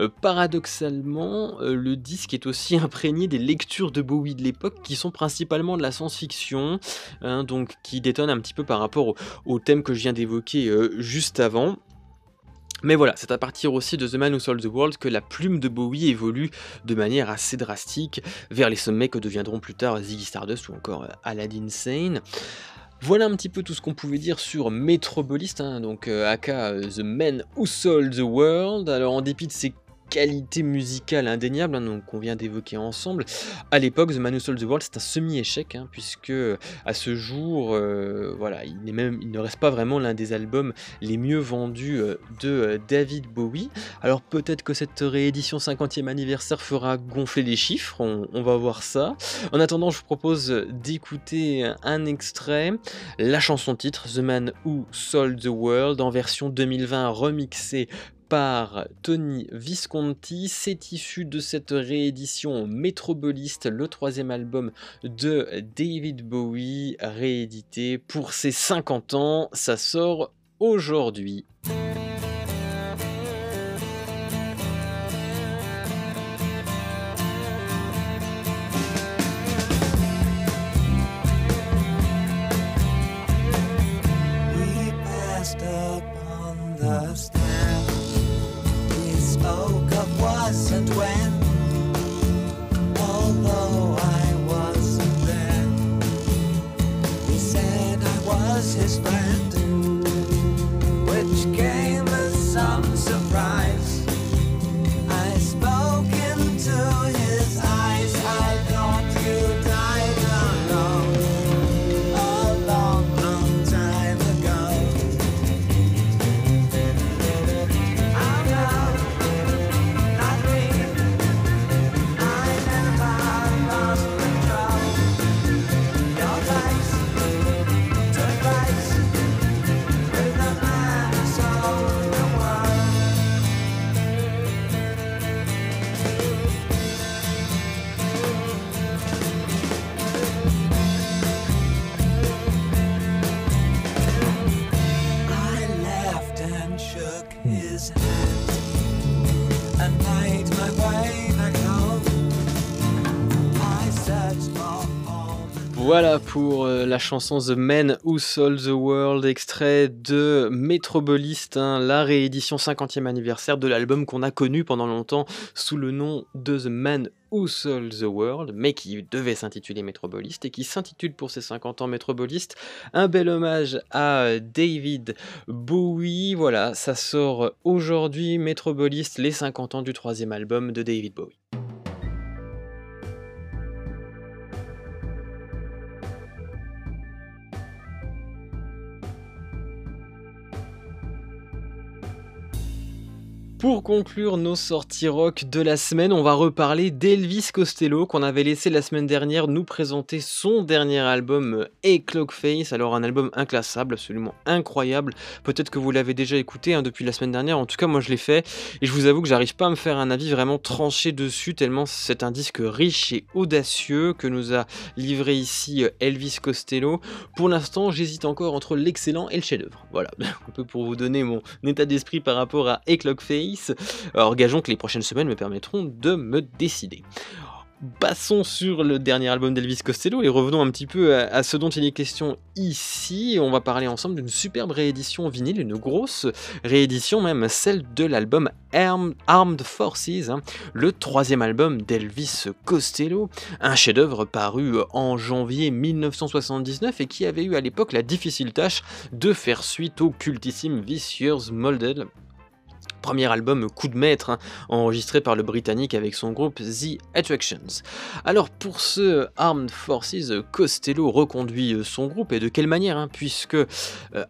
Euh, paradoxalement, euh, le disque est aussi imprégné des lectures de Bowie de l'époque qui sont principalement de la science-fiction, hein, donc qui détonne un petit peu par rapport au, au thème que je viens d'évoquer euh, juste avant. Mais voilà, c'est à partir aussi de The Man Who Sold the World que la plume de Bowie évolue de manière assez drastique vers les sommets que deviendront plus tard Ziggy Stardust ou encore euh, Aladdin Sane. Voilà un petit peu tout ce qu'on pouvait dire sur Metrobolist, hein, donc euh, aka euh, The Man Who Sold the World. Alors en dépit de ses qualité musicale indéniable, hein, qu'on vient d'évoquer ensemble. À l'époque, The Man Who Sold the World, c'est un semi-échec, hein, puisque à ce jour, euh, voilà, il, est même, il ne reste pas vraiment l'un des albums les mieux vendus euh, de euh, David Bowie. Alors peut-être que cette réédition cinquantième anniversaire fera gonfler les chiffres, on, on va voir ça. En attendant, je vous propose d'écouter un extrait, la chanson-titre The Man Who Sold the World, en version deux mille vingt remixée par Tony Visconti. C'est issu de cette réédition Metrobolist, le troisième album de David Bowie, réédité pour ses cinquante ans, ça sort aujourd'hui. his hand and made my way back home. I searched for all the... Voilà pour euh, la chanson The Man Who Sold the World, extrait de Metrobolist, hein, la réédition cinquantième anniversaire de l'album qu'on a connu pendant longtemps sous le nom de The Man Who Sold the World, mais qui devait s'intituler Metrobolist et qui s'intitule pour ses cinquante ans Metrobolist. Un bel hommage à David Bowie. Voilà, ça sort aujourd'hui, Metrobolist, les cinquante ans du troisième album de David Bowie. Pour conclure nos sorties rock de la semaine, on va reparler d'Elvis Costello qu'on avait laissé la semaine dernière nous présenter son dernier album A Clock Face, alors un album inclassable, absolument incroyable, peut-être que vous l'avez déjà écouté hein, depuis la semaine dernière, en tout cas moi je l'ai fait, et je vous avoue que j'arrive pas à me faire un avis vraiment tranché dessus tellement c'est un disque riche et audacieux que nous a livré ici Elvis Costello. Pour l'instant j'hésite encore entre l'excellent et le chef-d'œuvre, voilà, un peu pour vous donner mon état d'esprit par rapport à A Clock Face. Alors gageons que les prochaines semaines me permettront de me décider. Passons sur le dernier album d'Elvis Costello et revenons un petit peu à, à ce dont il est question ici. On va parler ensemble d'une superbe réédition vinyle, une grosse réédition même, celle de l'album Armed, Armed Forces, hein, le troisième album d'Elvis Costello, un chef-d'œuvre paru en janvier mille neuf cent soixante-dix-neuf et qui avait eu à l'époque la difficile tâche de faire suite au cultissime Vicious Molded. Premier album coup de maître, hein, enregistré par le Britannique avec son groupe The Attractions. Alors pour ce Armed Forces, Costello reconduit son groupe, et de quelle manière hein, puisque euh,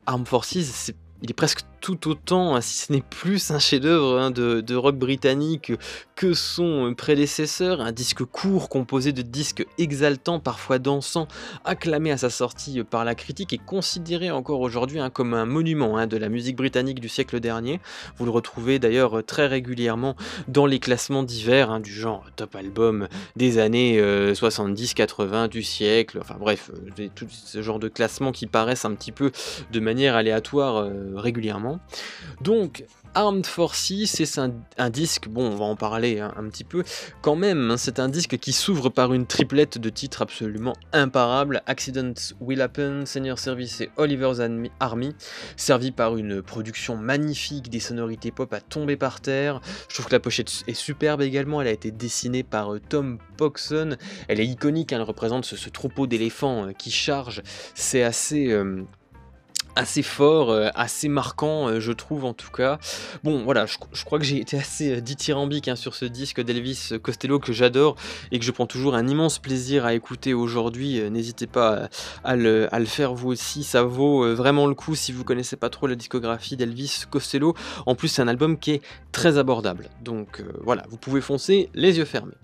Armed Forces, c'est, il est presque tout autant, si ce n'est plus un chef-d'œuvre hein, de, de rock britannique que son prédécesseur, un disque court composé de disques exaltants, parfois dansants, acclamé à sa sortie par la critique et considéré encore aujourd'hui hein, comme un monument hein, de la musique britannique du siècle dernier. Vous le retrouvez d'ailleurs très régulièrement dans les classements divers hein, du genre top album des années euh, soixante-dix quatre-vingts du siècle, enfin bref, des, tout ce genre de classements qui paraissent un petit peu de manière aléatoire euh, régulièrement. Donc Armed Forces, c'est un, un disque, bon on va en parler hein, un petit peu, quand même, hein, c'est un disque qui s'ouvre par une triplette de titres absolument imparables, Accidents Will Happen, Senior Service et Oliver's Army, servi par une production magnifique, des sonorités pop à tomber par terre. Je trouve que la pochette est superbe également, elle a été dessinée par euh, Tom Poxon, elle est iconique, hein, elle représente ce, ce troupeau d'éléphants euh, qui charge, c'est assez... Euh, assez fort, assez marquant je trouve en tout cas. Bon voilà, je, je crois que j'ai été assez dithyrambique hein, sur ce disque d'Elvis Costello que j'adore et que je prends toujours un immense plaisir à écouter aujourd'hui. N'hésitez pas à le, à le faire vous aussi, ça vaut vraiment le coup si vous connaissez pas trop la discographie d'Elvis Costello. En plus c'est un album qui est très abordable, donc euh, voilà, vous pouvez foncer les yeux fermés.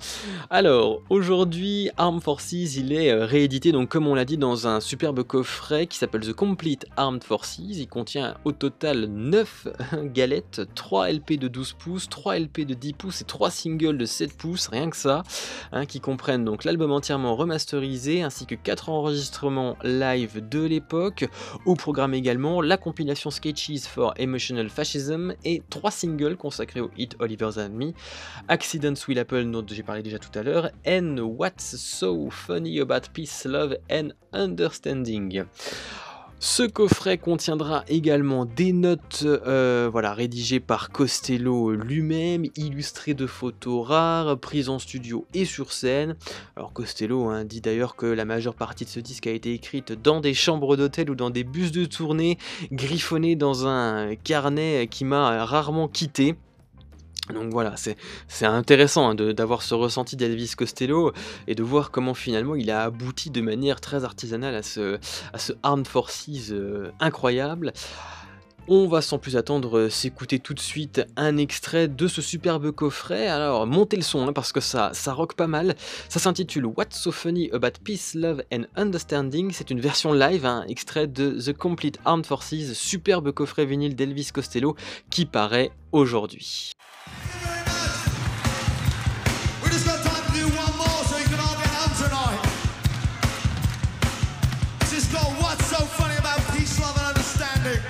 Alors aujourd'hui Armed Forces, il est réédité donc comme on l'a dit dans un superbe coffret qui s'appelle The Complete Armed Forces. Il contient au total neuf galettes, trois L P de douze pouces, trois L P de dix pouces et trois singles de sept pouces, rien que ça, hein, qui comprennent donc l'album entièrement remasterisé ainsi que quatre enregistrements live de l'époque. Au programme également la compilation Sketches for Emotional Fascism et trois singles consacrés au hit Oliver's Army, Accidents Will Happen dont j'ai parlé déjà tout à l'heure, and What's So Funny About Peace, Love and Understanding. Ce coffret contiendra également des notes euh, voilà, rédigées par Costello lui-même, illustrées de photos rares, prises en studio et sur scène. Alors Costello hein, dit d'ailleurs que la majeure partie de ce disque a été écrite dans des chambres d'hôtel ou dans des bus de tournée, griffonnée dans un carnet qui m'a rarement quitté. Donc voilà, c'est, c'est intéressant hein, de, d'avoir ce ressenti d'Elvis Costello et de voir comment finalement il a abouti de manière très artisanale à ce, à ce Armed Forces euh, incroyable. On va sans plus attendre s'écouter tout de suite un extrait de ce superbe coffret. Alors montez le son hein, parce que ça, ça rock pas mal. Ça s'intitule What's So Funny About Peace, Love and Understanding. C'est une version live, un hein, extrait de The Complete Armed Forces, superbe coffret vinyle d'Elvis Costello qui paraît aujourd'hui. What's so funny about peace, love, and understanding?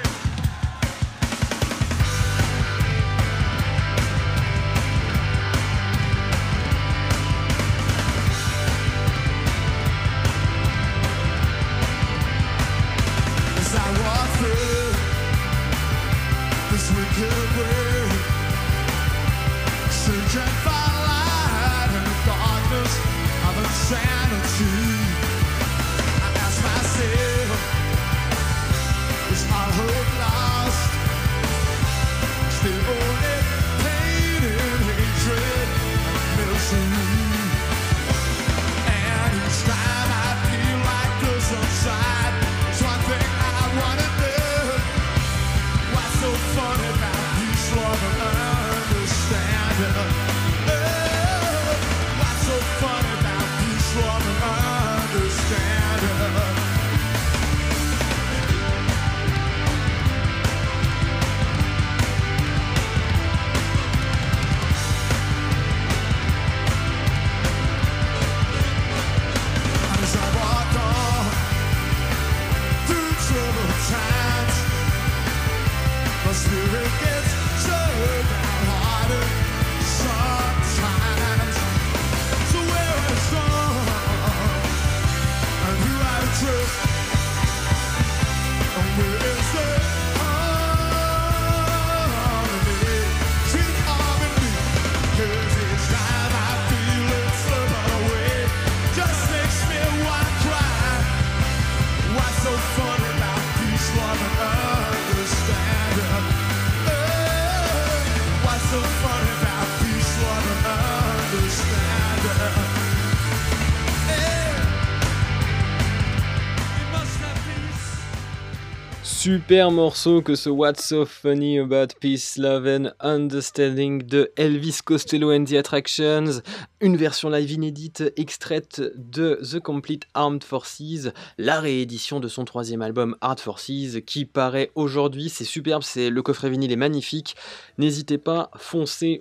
Super morceau que ce What's So Funny About Peace, Love and Understanding de Elvis Costello and the Attractions, une version live inédite extraite de The Complete Armed Forces, la réédition de son troisième album Armed Forces qui paraît aujourd'hui, c'est superbe, c'est le coffret vinyle est magnifique, n'hésitez pas, foncez.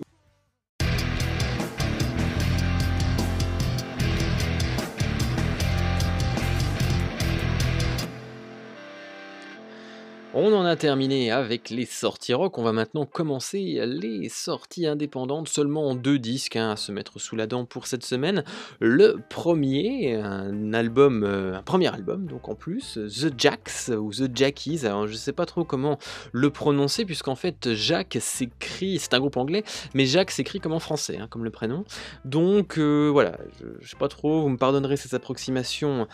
On en a terminé avec les sorties rock, on va maintenant commencer les sorties indépendantes, seulement en deux disques hein, à se mettre sous la dent pour cette semaine. Le premier, un album, euh, un premier album donc en plus, The Jacks ou The Jackies, alors je sais pas trop comment le prononcer puisqu'en fait Jack s'écrit, c'est un groupe anglais, mais Jack s'écrit comme en français, hein, comme le prénom. Donc euh, voilà, je, je sais pas trop, vous me pardonnerez cette approximation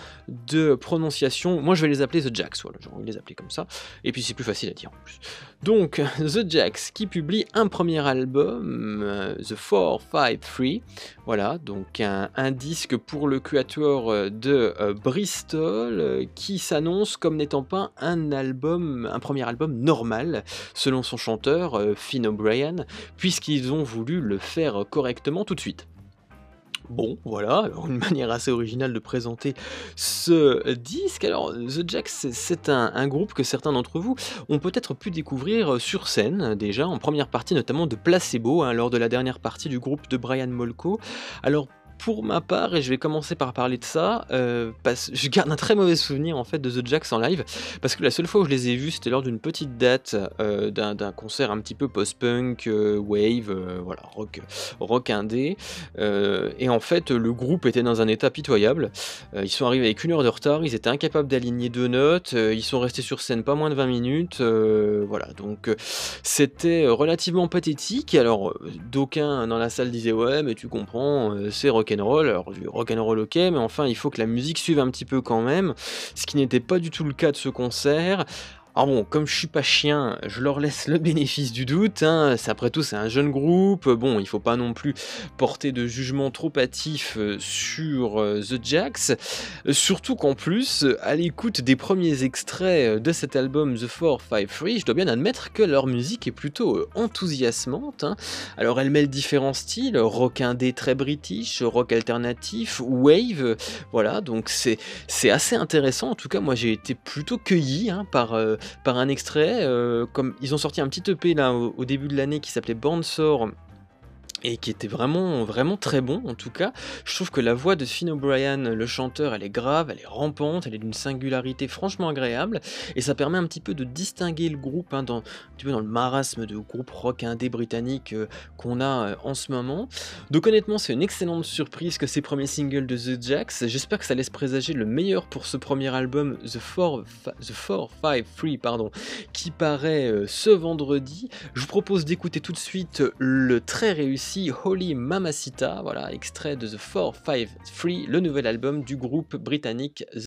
de prononciation, moi je vais les appeler The Jacks, voilà, j'ai envie de les appeler comme ça. Et puis c'est plus facile à dire en plus. Donc, The Jacks qui publie un premier album, euh, The four five three, voilà, donc un, un disque pour le quatuor de euh, Bristol euh, qui s'annonce comme n'étant pas un album, un premier album normal, selon son chanteur euh, Finn O'Brien, puisqu'ils ont voulu le faire correctement tout de suite. Bon, voilà, une manière assez originale de présenter ce disque. Alors, The Jacks, c'est un, un groupe que certains d'entre vous ont peut-être pu découvrir sur scène, déjà, en première partie notamment de Placebo, hein, lors de la dernière partie du groupe de Brian Molko. Alors, pour ma part, et je vais commencer par parler de ça, euh, parce, je garde un très mauvais souvenir en fait de The Jacks en live, parce que la seule fois où je les ai vus, c'était lors d'une petite date, euh, d'un, d'un concert un petit peu post-punk, euh, wave, euh, voilà, rock, rock indé, euh, et en fait le groupe était dans un état pitoyable, euh, ils sont arrivés avec une heure de retard, ils étaient incapables d'aligner deux notes, euh, ils sont restés sur scène pas moins de vingt minutes, euh, voilà, donc euh, c'était relativement pathétique. Alors d'aucuns dans la salle disaient « ouais mais tu comprends, euh, c'est rock rock'n'roll, alors du rock'n'roll ok, mais enfin il faut que la musique suive un petit peu quand même, ce qui n'était pas du tout le cas de ce concert. Alors bon, comme je suis pas chien, je leur laisse le bénéfice du doute, hein. C'est, après tout c'est un jeune groupe, bon il faut pas non plus porter de jugement trop hâtif sur The Jacks, surtout qu'en plus, à l'écoute des premiers extraits de cet album The four five three, je dois bien admettre que leur musique est plutôt enthousiasmante, hein. Alors elle mêle différents styles, rock indé très british, rock alternatif, wave, voilà, donc c'est, c'est assez intéressant, en tout cas moi j'ai été plutôt cueilli hein, par... Euh, par un extrait, euh, comme ils ont sorti un petit E P là, au, au début de l'année qui s'appelait Bandsore et qui était vraiment, vraiment très bon en tout cas. Je trouve que la voix de Finn O'Brien, le chanteur, elle est grave, elle est rampante, elle est d'une singularité franchement agréable, et ça permet un petit peu de distinguer le groupe hein, dans, un petit peu dans le marasme de groupe rock indé britannique euh, qu'on a euh, en ce moment. Donc honnêtement, c'est une excellente surprise que ces premiers singles de The Jax, j'espère que ça laisse présager le meilleur pour ce premier album The four, The four, five, three, pardon, qui paraît euh, ce vendredi. Je vous propose d'écouter tout de suite le très réussi Holy Mamacita, voilà, extrait de The four, five, three, le nouvel album du groupe britannique The...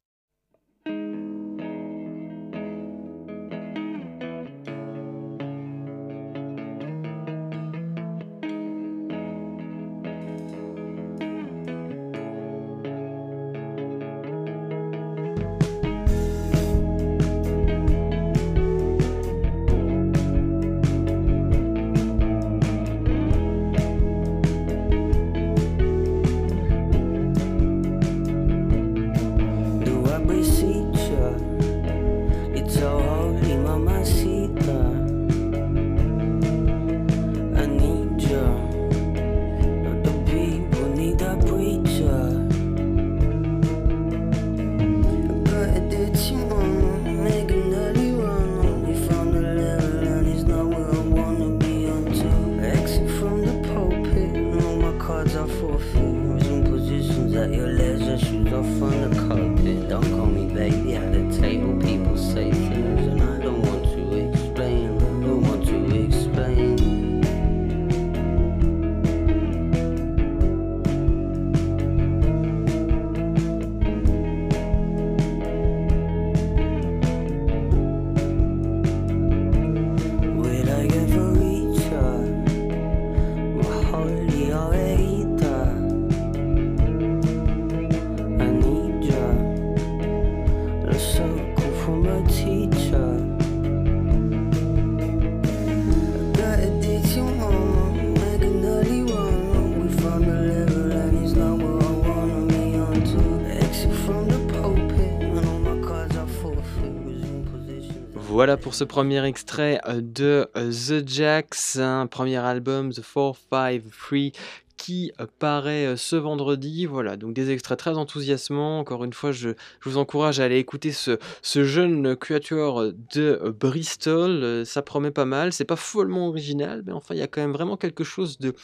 Voilà pour ce premier extrait de The Jax, un premier album, The four, five, three, qui paraît ce vendredi. Voilà, donc des extraits très enthousiasmants. Encore une fois, je, je vous encourage à aller écouter ce, ce jeune quatuor de Bristol. Ça promet pas mal. C'est pas follement original, mais enfin, il y a quand même vraiment quelque chose de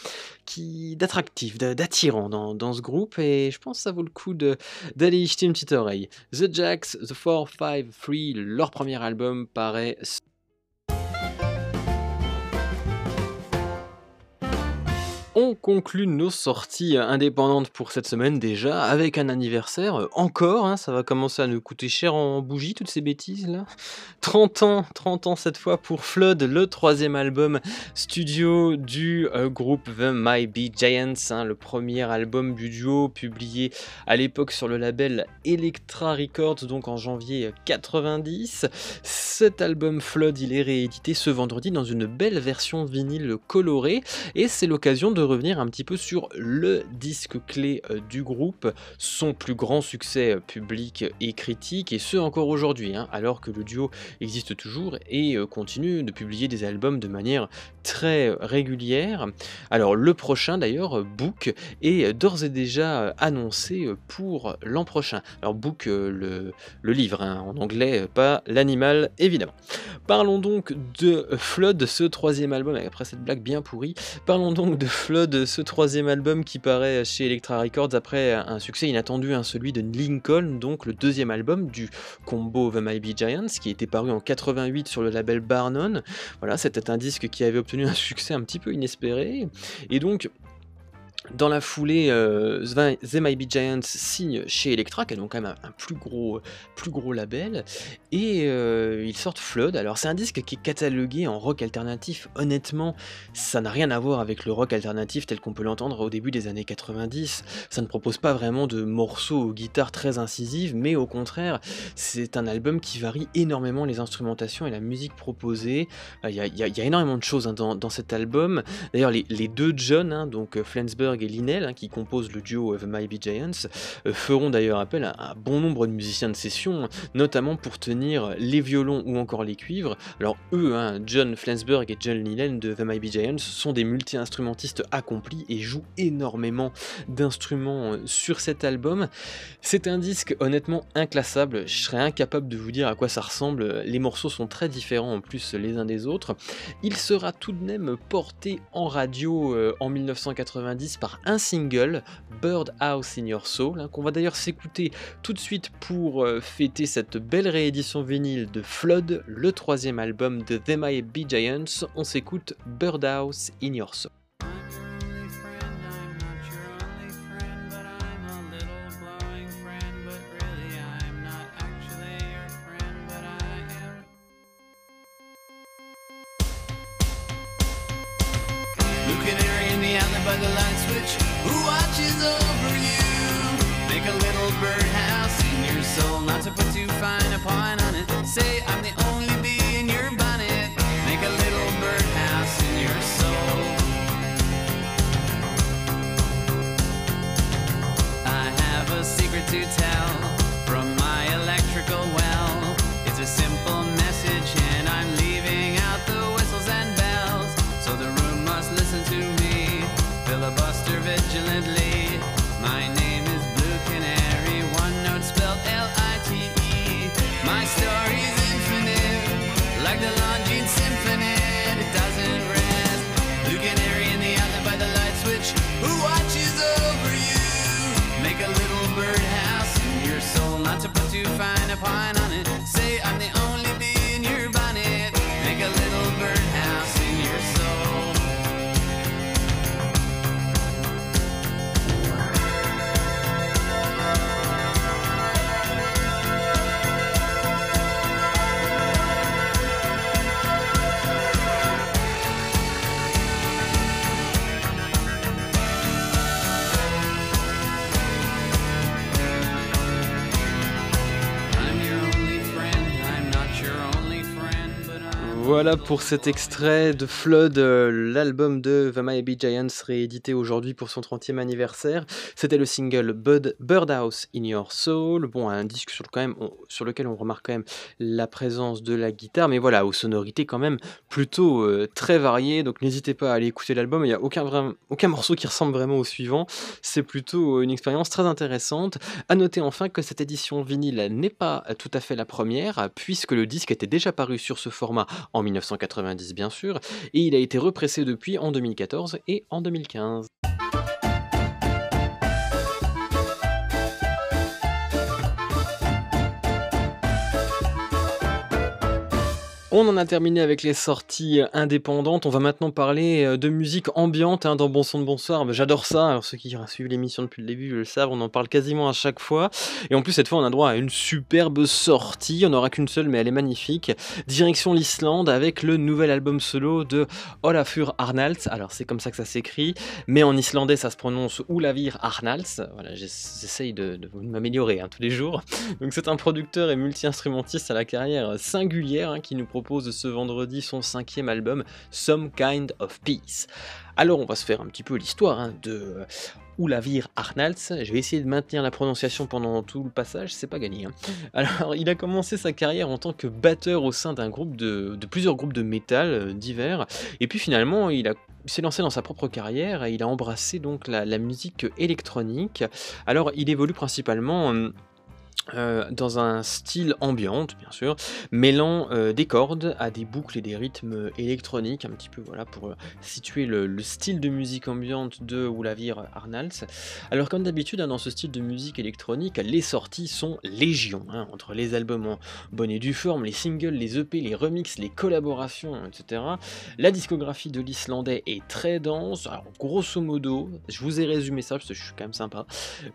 qui d'attractif, d'attirant dans, dans ce groupe. Et je pense que ça vaut le coup de, d'aller y jeter une petite oreille. The Jax, The four, five, three, leur premier album paraît... On conclut nos sorties indépendantes pour cette semaine déjà avec un anniversaire encore, hein, ça va commencer à nous coûter cher en bougie toutes ces bêtises là. trente ans, trente ans cette fois pour Flood, le troisième album studio du euh, groupe The Might Be Giants, hein, le premier album du duo publié à l'époque sur le label Elektra Records, donc en janvier quatre-vingt-dix. Cet album Flood, il est réédité ce vendredi dans une belle version vinyle colorée et c'est l'occasion de revenir un petit peu sur le disque clé du groupe, son plus grand succès public et critique, et ce encore aujourd'hui, hein, alors que le duo existe toujours et continue de publier des albums de manière très régulière. Alors le prochain d'ailleurs, Book, est d'ores et déjà annoncé pour l'an prochain. Alors Book, le, le livre, hein, en anglais, pas l'animal évidemment. Parlons donc de Flood, ce troisième album, après cette blague bien pourrie, parlons donc de Flood, ce troisième album qui paraît chez Elektra Records après un succès inattendu, hein, celui de Lincoln, donc le deuxième album du combo The Might Be Giants, qui était paru en quatre-vingt-huit sur le label Barnon. Voilà, c'était un disque qui avait obtenu un succès un petit peu inespéré, et donc... Dans la foulée, euh, The Might Be Giants signe chez Elektra, qui est donc quand même un, un plus gros, plus gros label, et euh, ils sortent Flood. Alors c'est un disque qui est catalogué en rock alternatif. Honnêtement, ça n'a rien à voir avec le rock alternatif tel qu'on peut l'entendre au début des années quatre-vingt-dix. Ça ne propose pas vraiment de morceaux aux guitares très incisives, mais au contraire, c'est un album qui varie énormément les instrumentations et la musique proposée. Il y a, il y a, il y a énormément de choses hein, dans, dans cet album. D'ailleurs, les, les deux John, hein, donc Flensburg Young et Linnell, hein, qui composent le duo The Mighty Giants, euh, feront d'ailleurs appel à un bon nombre de musiciens de session, notamment pour tenir les violons ou encore les cuivres. Alors eux, hein, John Flansburgh et John Linnell de The Mighty Giants, sont des multi-instrumentistes accomplis et jouent énormément d'instruments sur cet album. C'est un disque honnêtement inclassable, je serais incapable de vous dire à quoi ça ressemble, les morceaux sont très différents en plus les uns des autres. Il sera tout de même porté en radio euh, en mille neuf cent quatre-vingt-dix par un single, Birdhouse in Your Soul, hein, qu'on va d'ailleurs s'écouter tout de suite pour euh, fêter cette belle réédition vinyle de Flood, le troisième album de The Mighty Giants. On s'écoute Birdhouse in Your Soul. By the light switch, who watches over you? Make a little birdhouse in your soul, not to put too fine a point on it. Say I'm the only bee in your bonnet. Make a little birdhouse in your soul. I have a secret to tell from my electrical well. It's a simple message and I'm leaving out the whistles and bells. So the room must listen to me. Filibuster vigilantly. My name is Blue Canary, one note spelled L I T E. My story's infinite, like the Longines Symphony. It doesn't rest. Blue Canary in the island by the light switch. Who watches over you? Make a little birdhouse in your soul, not to put too fine a pine on it. Say I'm the only bee in your bonnet. Make a little birdhouse in your soul. Voilà pour cet extrait de Flood, euh, l'album de The Mighty Giants réédité aujourd'hui pour son trentième anniversaire. C'était le single Bud, Birdhouse in Your Soul. Bon, un disque sur, le, quand même, on, sur lequel on remarque quand même la présence de la guitare, mais voilà, aux sonorités quand même plutôt euh, très variées. Donc n'hésitez pas à aller écouter l'album, il n'y a aucun, vra... aucun morceau qui ressemble vraiment au suivant. C'est plutôt une expérience très intéressante. À noter enfin que cette édition vinyle n'est pas tout à fait la première, puisque le disque était déjà paru sur ce format en mille neuf cent quatre-vingt-dix bien sûr, et il a été repressé depuis en deux mille quatorze et en deux mille quinze. On en a terminé avec les sorties indépendantes, on va maintenant parler de musique ambiante, hein, dans Bon Son de Bonsoir, j'adore ça, alors ceux qui suivent l'émission depuis le début le savent, on en parle quasiment à chaque fois, et en plus cette fois on a droit à une superbe sortie, on n'aura qu'une seule mais elle est magnifique, direction l'Islande avec le nouvel album solo de Ólafur Arnalds, alors c'est comme ça que ça s'écrit, mais en islandais ça se prononce Ólafur Arnalds, voilà, j'essaye de, de m'améliorer, hein, tous les jours, donc c'est un producteur et multi-instrumentiste à la carrière singulière, hein, qui nous propose propose ce vendredi son cinquième album Some Kind of Peace. Alors on va se faire un petit peu l'histoire, hein, de Ólafur Arnalds, je vais essayer de maintenir la prononciation pendant tout le passage, c'est pas gagné, hein. Alors il a commencé sa carrière en tant que batteur au sein d'un groupe de, de plusieurs groupes de métal divers, et puis finalement il a Il s'est lancé dans sa propre carrière et il a embrassé donc la, la musique électronique. Alors il évolue principalement Euh, dans un style ambiante, bien sûr, mêlant euh, des cordes à des boucles et des rythmes électroniques, un petit peu, voilà, pour euh, situer le, le style de musique ambiante de Ólafur Arnalds. Alors comme d'habitude, hein, dans ce style de musique électronique, les sorties sont légion, hein, entre les albums en bonne et due forme, les singles, les E P, les remixes, les collaborations, et cetera. La discographie de l'Islandais est très dense. Alors grosso modo, je vous ai résumé ça parce que je suis quand même sympa,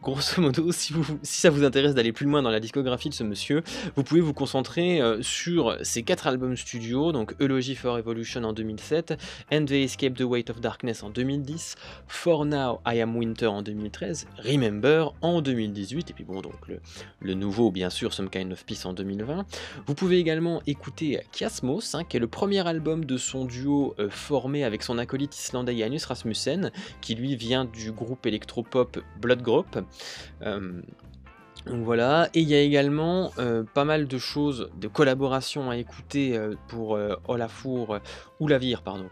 grosso modo, si, vous, si ça vous intéresse d'aller plus loin commun dans la discographie de ce monsieur, vous pouvez vous concentrer euh, sur ses quatre albums studio, donc Eulogy for Evolution en deux mille sept, And They Escape the Weight of Darkness en deux mille dix, For Now I Am Winter en deux mille treize, Remember en deux mille dix-huit, et puis bon, donc le, le nouveau, bien sûr, Some Kind of Peace en deux mille vingt. Vous pouvez également écouter Kiasmos, hein, qui est le premier album de son duo euh, formé avec son acolyte islandais Janus Rasmussen, qui lui vient du groupe électropop Blood Group. Euh, donc voilà, et il y a également euh, pas mal de choses, de collaborations à écouter euh, pour euh, Olafur euh, Olavir, pardon,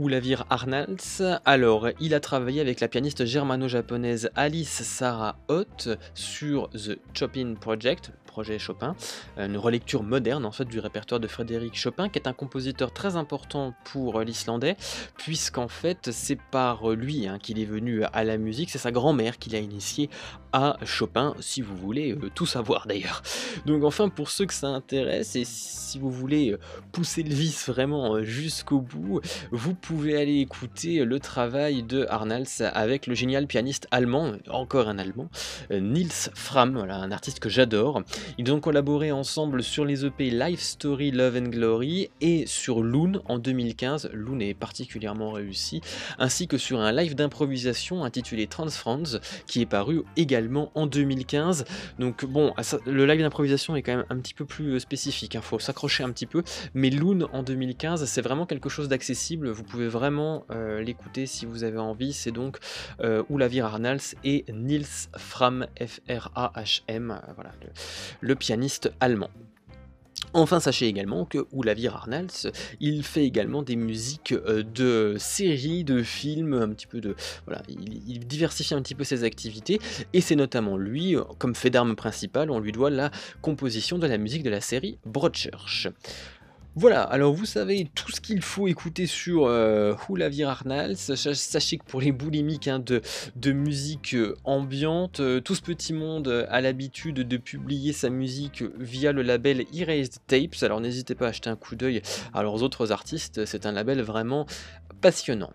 Olavir Arnalds. Alors, il a travaillé avec la pianiste germano-japonaise Alice Sarah Ott sur The Chopin Project, projet Chopin, une relecture moderne en fait du répertoire de Frédéric Chopin, qui est un compositeur très important pour l'islandais, puisqu'en fait c'est par lui hein, qu'il est venu à la musique, c'est sa grand-mère qui l'a initié à Chopin, si vous voulez euh, tout savoir d'ailleurs. Donc enfin, pour ceux que ça intéresse, et si vous voulez pousser le vice vraiment jusqu'au bout, vous pouvez aller écouter le travail de Arnalds avec le génial pianiste allemand, encore un allemand, Nils Fram, voilà, un artiste que j'adore. Ils ont collaboré ensemble sur les E P Life Story, Love and Glory et sur Loon en deux mille quinze, Loon est particulièrement réussi, ainsi que sur un live d'improvisation intitulé Trans Friends, qui est paru également en deux mille quinze. Donc bon, le live d'improvisation est quand même un petit peu plus spécifique, il hein, faut s'accrocher un petit peu, mais Loon en deux mille quinze, c'est vraiment quelque chose d'accessible, vous pouvez vraiment euh, l'écouter si vous avez envie, c'est donc euh, Olavir Arnalds et Nils Fram, F R A H M, euh, voilà, le, le pianiste allemand. Enfin, sachez également que Olavir Arnalds, il fait également des musiques de séries, de films, un petit peu de... Voilà, il, il diversifie un petit peu ses activités, et c'est notamment lui, comme fait d'arme principale, on lui doit la composition de la musique de la série Broadchurch. Voilà, alors vous savez tout ce qu'il faut écouter sur euh, Olavir Arnalds. Sachez que pour les boulimiques hein, de, de musique euh, ambiante, euh, tout ce petit monde euh, a l'habitude de publier sa musique via le label Erased Tapes, alors n'hésitez pas à jeter un coup d'œil à leurs autres artistes, c'est un label vraiment passionnant.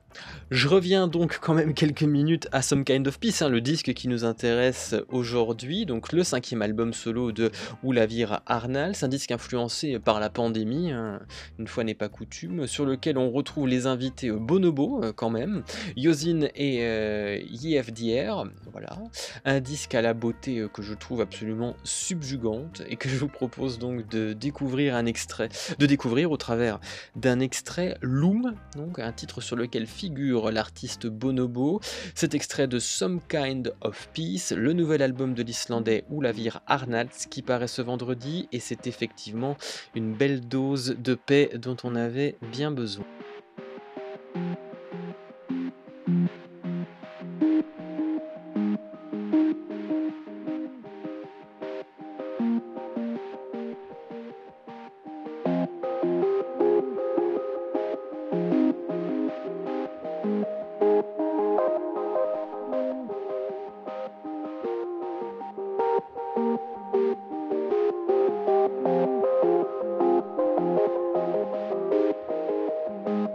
Je reviens donc quand même quelques minutes à Some Kind of Peace, hein, le disque qui nous intéresse aujourd'hui, donc le cinquième album solo de Olavir Arnalds, un disque influencé par la pandémie, hein, une fois n'est pas coutume, sur lequel on retrouve les invités Bonobo quand même, Yosin et euh, Y F D R, voilà, un disque à la beauté que je trouve absolument subjugante et que je vous propose donc de découvrir un extrait, de découvrir au travers d'un extrait Loom, donc un titre sur lequel figure l'artiste Bonobo. Cet extrait de Some Kind of Peace, le nouvel album de l'islandais Olavir Arnalds qui paraît ce vendredi, et c'est effectivement une belle dose de paix dont on avait bien besoin. Thank you.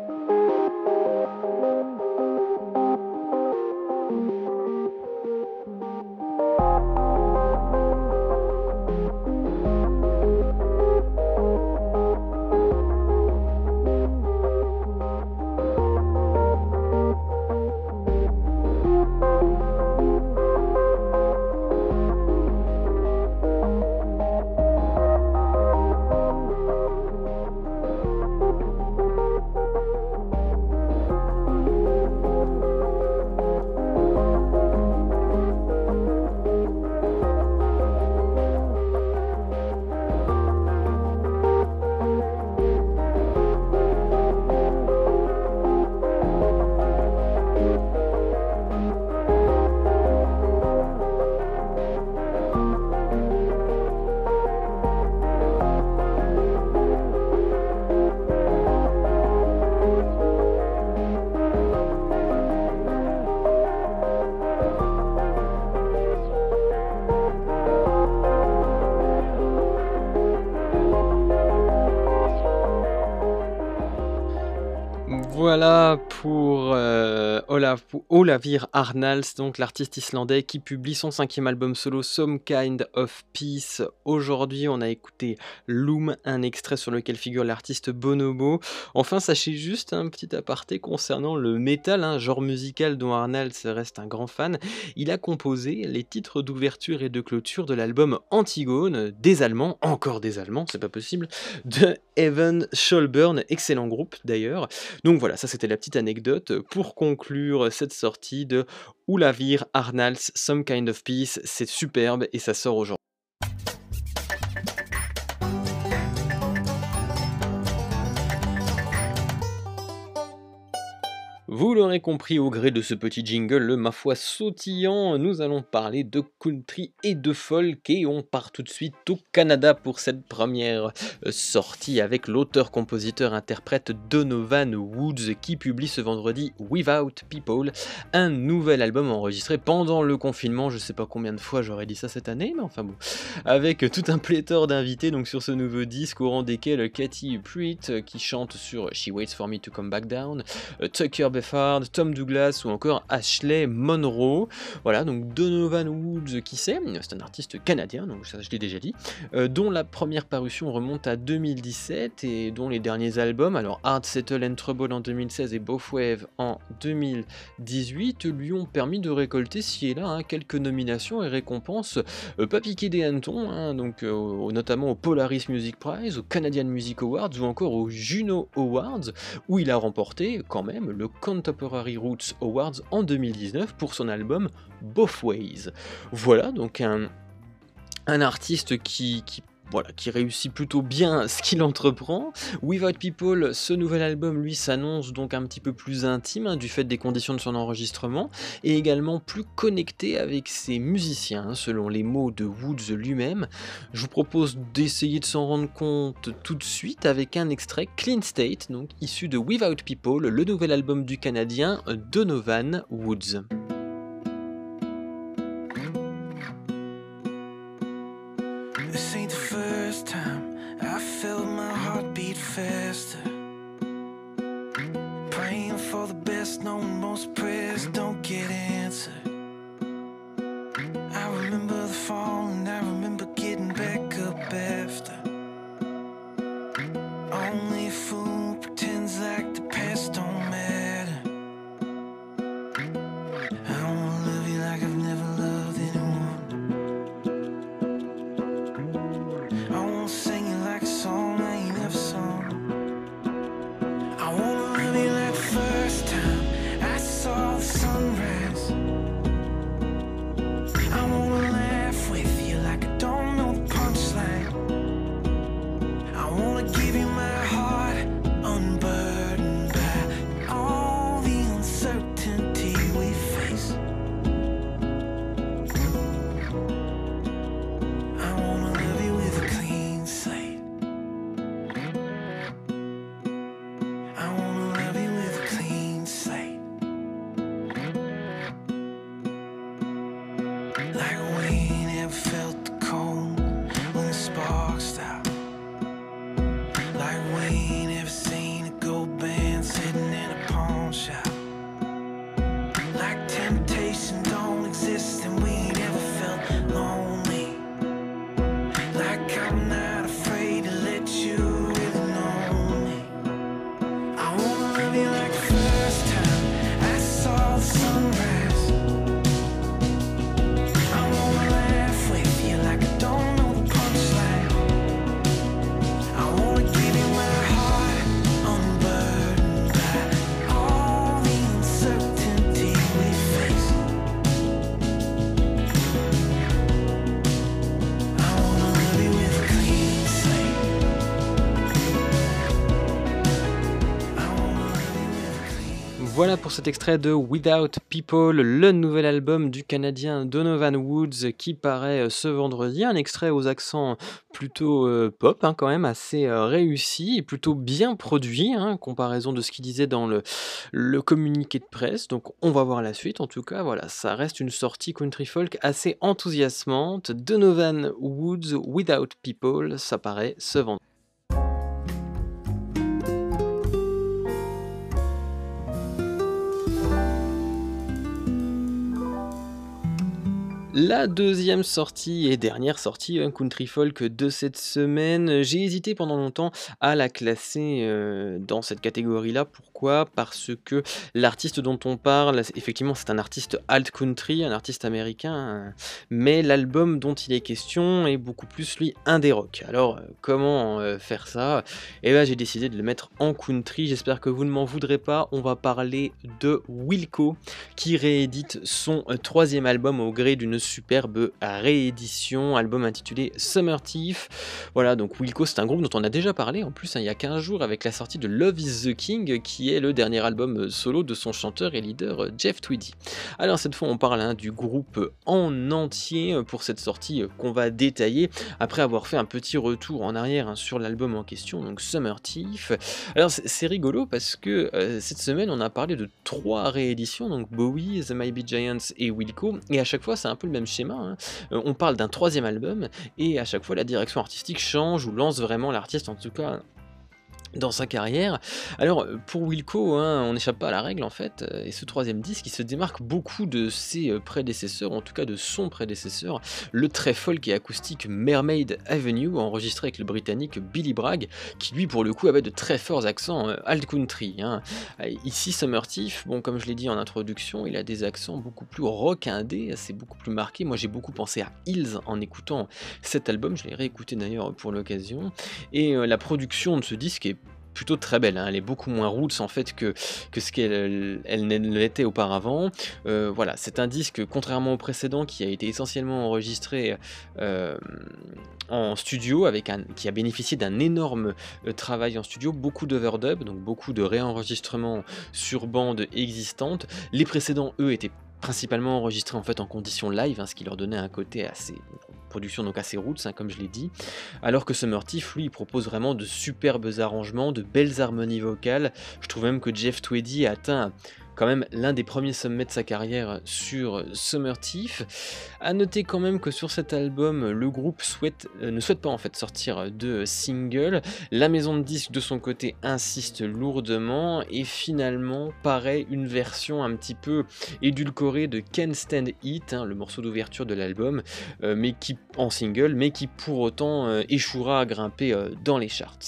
Voilà pour euh, Olav, Olavir Arnalds, donc l'artiste islandais qui publie son cinquième album solo Some Kind of Peace. Aujourd'hui, on a écouté Loom, un extrait sur lequel figure l'artiste Bonobo. Enfin, sachez juste un petit aparté concernant le métal, hein, genre musical dont Arnalds reste un grand fan. Il a composé les titres d'ouverture et de clôture de l'album Antigone, des Allemands, encore des Allemands, c'est pas possible, de Evan Scholburn, excellent groupe d'ailleurs. Donc voilà, ça c'était la petite anecdote pour conclure cette sortie de Olavir Arnalds, Some Kind of Peace. C'est superbe et ça sort aujourd'hui. Vous l'aurez compris au gré de ce petit jingle, le ma foi sautillant, nous allons parler de country et de folk et on part tout de suite au Canada pour cette première sortie avec l'auteur-compositeur-interprète Donovan Woods qui publie ce vendredi Without People, un nouvel album enregistré pendant le confinement, je sais pas combien de fois j'aurais dit ça cette année, mais enfin bon, avec tout un pléthore d'invités donc sur ce nouveau disque au rang desquels Katy Pruitt qui chante sur She Waits For Me To Come Back Down, Tucker Beth Tom Douglas ou encore Ashley Monroe. Voilà, donc Donovan Woods, qui c'est c'est un artiste canadien, donc ça je l'ai déjà dit, euh, dont la première parution remonte à deux mille dix-sept et dont les derniers albums, alors Hard Settle and Trouble en deux mille seize et Both Wave en deux mille dix-huit, lui ont permis de récolter ci et là hein, quelques nominations et récompenses, euh, pas piqué des hannetons, hein, donc euh, notamment au Polaris Music Prize, au Canadian Music Awards ou encore aux Juno Awards, où il a remporté quand même le Contemporary Roots Awards en deux mille dix-neuf pour son album Both Ways. Voilà donc un, un artiste qui, qui Voilà, qui réussit plutôt bien ce qu'il entreprend. Without People, ce nouvel album, lui, s'annonce donc un petit peu plus intime, hein, du fait des conditions de son enregistrement, et également plus connecté avec ses musiciens, hein, selon les mots de Woods lui-même. Je vous propose d'essayer de s'en rendre compte tout de suite avec un extrait Clean State, donc issu de Without People, le nouvel album du Canadien Donovan Woods. Voilà pour cet extrait de Without People, le nouvel album du Canadien Donovan Woods qui paraît ce vendredi, un extrait aux accents plutôt euh, pop hein, quand même, assez euh, réussi et plutôt bien produit, hein, en comparaison de ce qu'il disait dans le, le communiqué de presse, donc on va voir la suite, en tout cas voilà, ça reste une sortie country folk assez enthousiasmante, Donovan Woods, Without People, ça paraît ce vendredi. La deuxième sortie et dernière sortie country folk de cette semaine, j'ai hésité pendant longtemps à la classer euh, dans cette catégorie-là. Pourquoi? Parce que l'artiste dont on parle, effectivement, c'est un artiste alt country, un artiste américain, mais l'album dont il est question est beaucoup plus, lui, indé rock. Alors, comment euh, faire ça? Eh bien, j'ai décidé de le mettre en country, j'espère que vous ne m'en voudrez pas. On va parler de Wilco, qui réédite son troisième album au gré d'une superbe réédition, album intitulé Summer Thief. Voilà, donc Wilco, c'est un groupe dont on a déjà parlé en plus hein, il y a quinze jours avec la sortie de Love is the King, qui est le dernier album solo de son chanteur et leader Jeff Tweedy. Alors cette fois on parle hein, du groupe en entier pour cette sortie qu'on va détailler après avoir fait un petit retour en arrière hein, sur l'album en question, donc Summer Thief. Alors c'est rigolo parce que euh, cette semaine on a parlé de trois rééditions, donc Bowie, The Mighty Giants et Wilco, et à chaque fois c'est un peu le même schéma, hein. euh, on parle d'un troisième album et à chaque fois la direction artistique change ou lance vraiment l'artiste en tout cas dans sa carrière. Alors pour Wilco, hein, on n'échappe pas à la règle en fait, et ce troisième disque il se démarque beaucoup de ses prédécesseurs, en tout cas de son prédécesseur, le très folk et acoustique Mermaid Avenue, enregistré avec le britannique Billy Bragg, qui lui pour le coup avait de très forts accents alt country. Hein. Ici Summer Thief, bon comme je l'ai dit en introduction, il a des accents beaucoup plus rock indé, c'est beaucoup plus marqué. Moi j'ai beaucoup pensé à Hills en écoutant cet album, je l'ai réécouté d'ailleurs pour l'occasion, et la production de ce disque est plutôt très belle, hein. Elle est beaucoup moins roots en fait que, que ce qu'elle elle n'était auparavant. Euh, voilà, c'est un disque contrairement au précédent qui a été essentiellement enregistré euh, en studio, avec un, qui a bénéficié d'un énorme euh, travail en studio, beaucoup d'overdub, donc beaucoup de réenregistrements sur bande existante. Les précédents, eux, étaient principalement enregistrés en fait en conditions live, hein, ce qui leur donnait un côté assez production donc assez roots hein, comme je l'ai dit, alors que Summer Thief lui il propose vraiment de superbes arrangements, de belles harmonies vocales. Je trouve même que Jeff Tweedy a atteint quand même l'un des premiers sommets de sa carrière sur Summer Thief. A noter quand même que sur cet album, le groupe souhaite, euh, ne souhaite pas en fait sortir de single. La maison de disques de son côté insiste lourdement et finalement paraît une version un petit peu édulcorée de Can't Stand It, hein, le morceau d'ouverture de l'album, euh, mais qui en single, mais qui pour autant euh, échouera à grimper euh, dans les charts.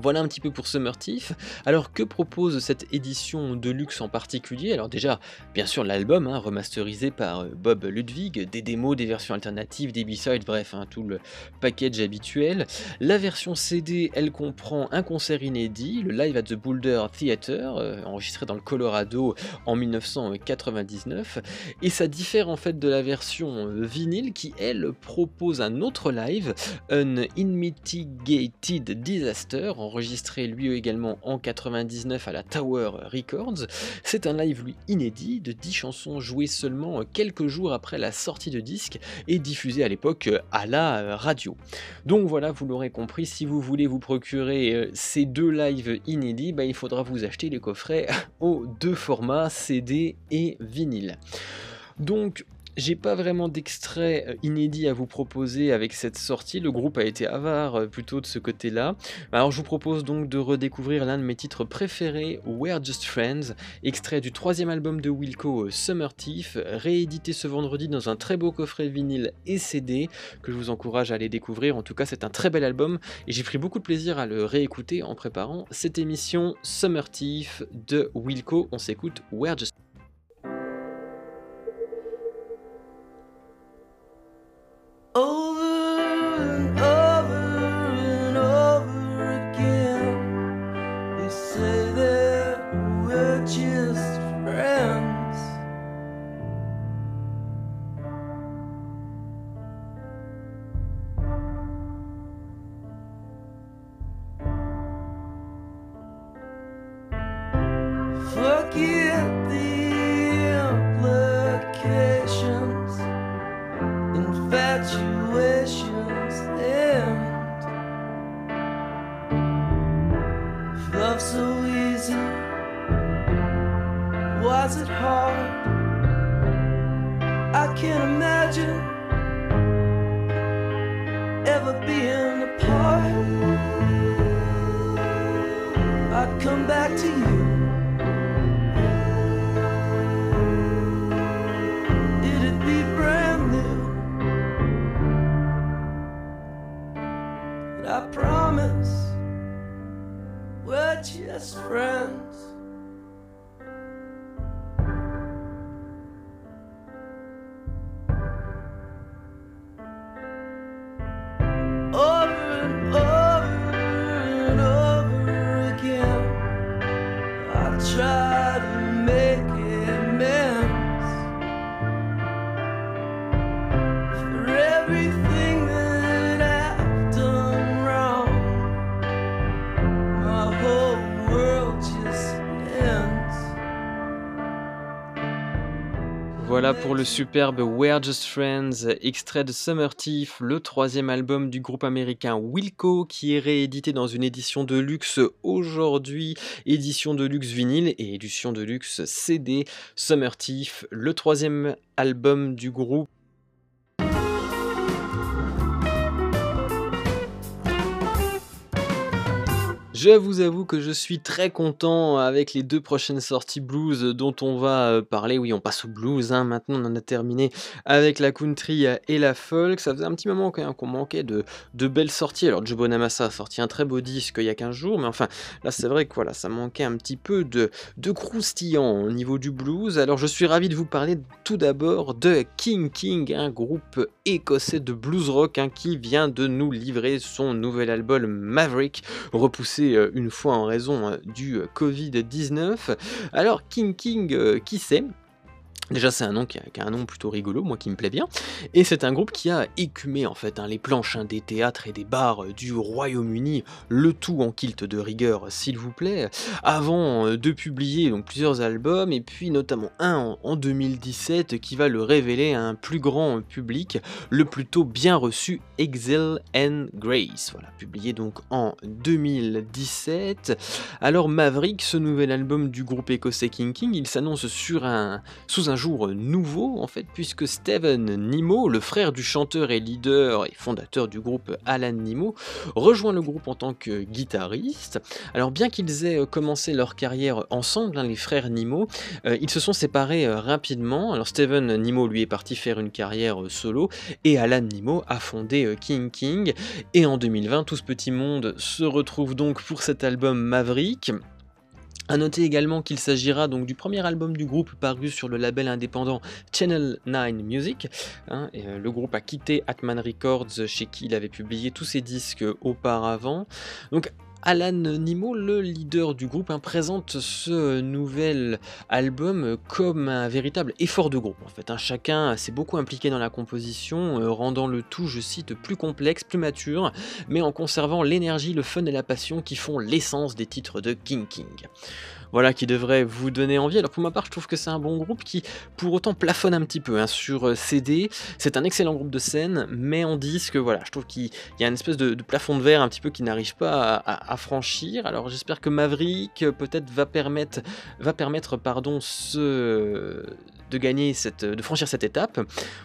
Voilà un petit peu pour Summer Thief. Alors que propose cette édition de luxe en particulier? Alors déjà, bien sûr l'album, hein, remasterisé par Bob Ludwig, des démos, des versions alternatives, des b-sides, bref, hein, tout le package habituel. La version C D, elle comprend un concert inédit, le Live at the Boulder Theater, euh, enregistré dans le Colorado en mille neuf cent quatre-vingt-dix-neuf, et ça diffère en fait de la version euh, vinyle qui, elle, propose un autre live, An Unmitigated Disaster, enregistré lui également en quatre-vingt-dix-neuf à la Tower Records. C'est un live lui inédit de dix chansons jouées seulement quelques jours après la sortie de disque et diffusé à l'époque à la radio. Donc voilà, vous l'aurez compris, si vous voulez vous procurer ces deux lives inédits, bah, il faudra vous acheter les coffrets aux deux formats C D et vinyle. Donc j'ai pas vraiment d'extrait inédit à vous proposer avec cette sortie, le groupe a été avare plutôt de ce côté-là. Alors je vous propose donc de redécouvrir l'un de mes titres préférés, We're Just Friends, extrait du troisième album de Wilco, Summer Thief, réédité ce vendredi dans un très beau coffret vinyle et C D, que je vous encourage à aller découvrir. En tout cas c'est un très bel album, et j'ai pris beaucoup de plaisir à le réécouter en préparant cette émission. Summer Thief de Wilco, on s'écoute We're Just Friends. It'd be brand try to make amends for everything that I've done wrong. My whole world just ends. Voilà pour le superbe We're Just Friends, extrait de Summer Thief, le troisième album du groupe américain Wilco, qui est réédité dans une édition de luxe aujourd'hui, édition de luxe vinyle et édition de luxe C D. Summer Thief, le troisième album du groupe. Je vous avoue que je suis très content avec les deux prochaines sorties blues dont on va parler. Oui, on passe au blues, hein. Maintenant on en a terminé avec la country et la folk. Ça faisait un petit moment quand même qu'on manquait de, de belles sorties. Alors Joe Bonamassa a sorti un très beau disque il y a quinze jours, mais enfin là c'est vrai que voilà, ça manquait un petit peu de, de croustillant au niveau du blues. Alors je suis ravi de vous parler tout d'abord de King King, un groupe écossais de blues rock hein, qui vient de nous livrer son nouvel album Maverick, repoussé une fois en raison du covid dix-neuf. Alors King King, euh, qui c'est ? Déjà c'est un nom qui a, qui a un nom plutôt rigolo, moi qui me plaît bien, et c'est un groupe qui a écumé en fait hein, les planches hein, des théâtres et des bars euh, du Royaume-Uni, le tout en kilt de rigueur s'il vous plaît, avant euh, de publier donc plusieurs albums, et puis notamment un en, en deux mille dix-sept qui va le révéler à un plus grand public, le plutôt bien reçu Exile and Grace, voilà, publié donc en deux mille dix-sept. Alors Maverick, ce nouvel album du groupe écossais King King, il s'annonce sur un, sous un jour nouveau en fait, puisque Steven Nimmo, le frère du chanteur et leader et fondateur du groupe Alan Nimmo, rejoint le groupe en tant que guitariste. Alors bien qu'ils aient commencé leur carrière ensemble, hein, les frères Nimmo, euh, ils se sont séparés euh, rapidement. Alors Steven Nimmo lui est parti faire une carrière euh, solo, et Alan Nimmo a fondé euh, King King, et en deux mille vingt tout ce petit monde se retrouve donc pour cet album Maverick. A noter également qu'il s'agira donc du premier album du groupe paru sur le label indépendant Channel neuf Music. Hein, et le groupe a quitté Atman Records, chez qui il avait publié tous ses disques auparavant. Donc Alan Nimmo, le leader du groupe, hein, présente ce nouvel album comme un véritable effort de groupe. En fait, hein. Chacun s'est beaucoup impliqué dans la composition, euh, rendant le tout, je cite, plus complexe, plus mature, mais en conservant l'énergie, le fun et la passion qui font l'essence des titres de King King. Voilà, qui devrait vous donner envie. Alors pour ma part, je trouve que c'est un bon groupe qui, pour autant, plafonne un petit peu hein, sur C D. C'est un excellent groupe de scène, mais en disque, voilà, je trouve qu'il y a une espèce de, de plafond de verre un petit peu qui n'arrive pas à, à, à franchir. Alors j'espère que Maverick peut-être va permettre, va permettre, pardon, ce... de gagner cette, de franchir cette étape.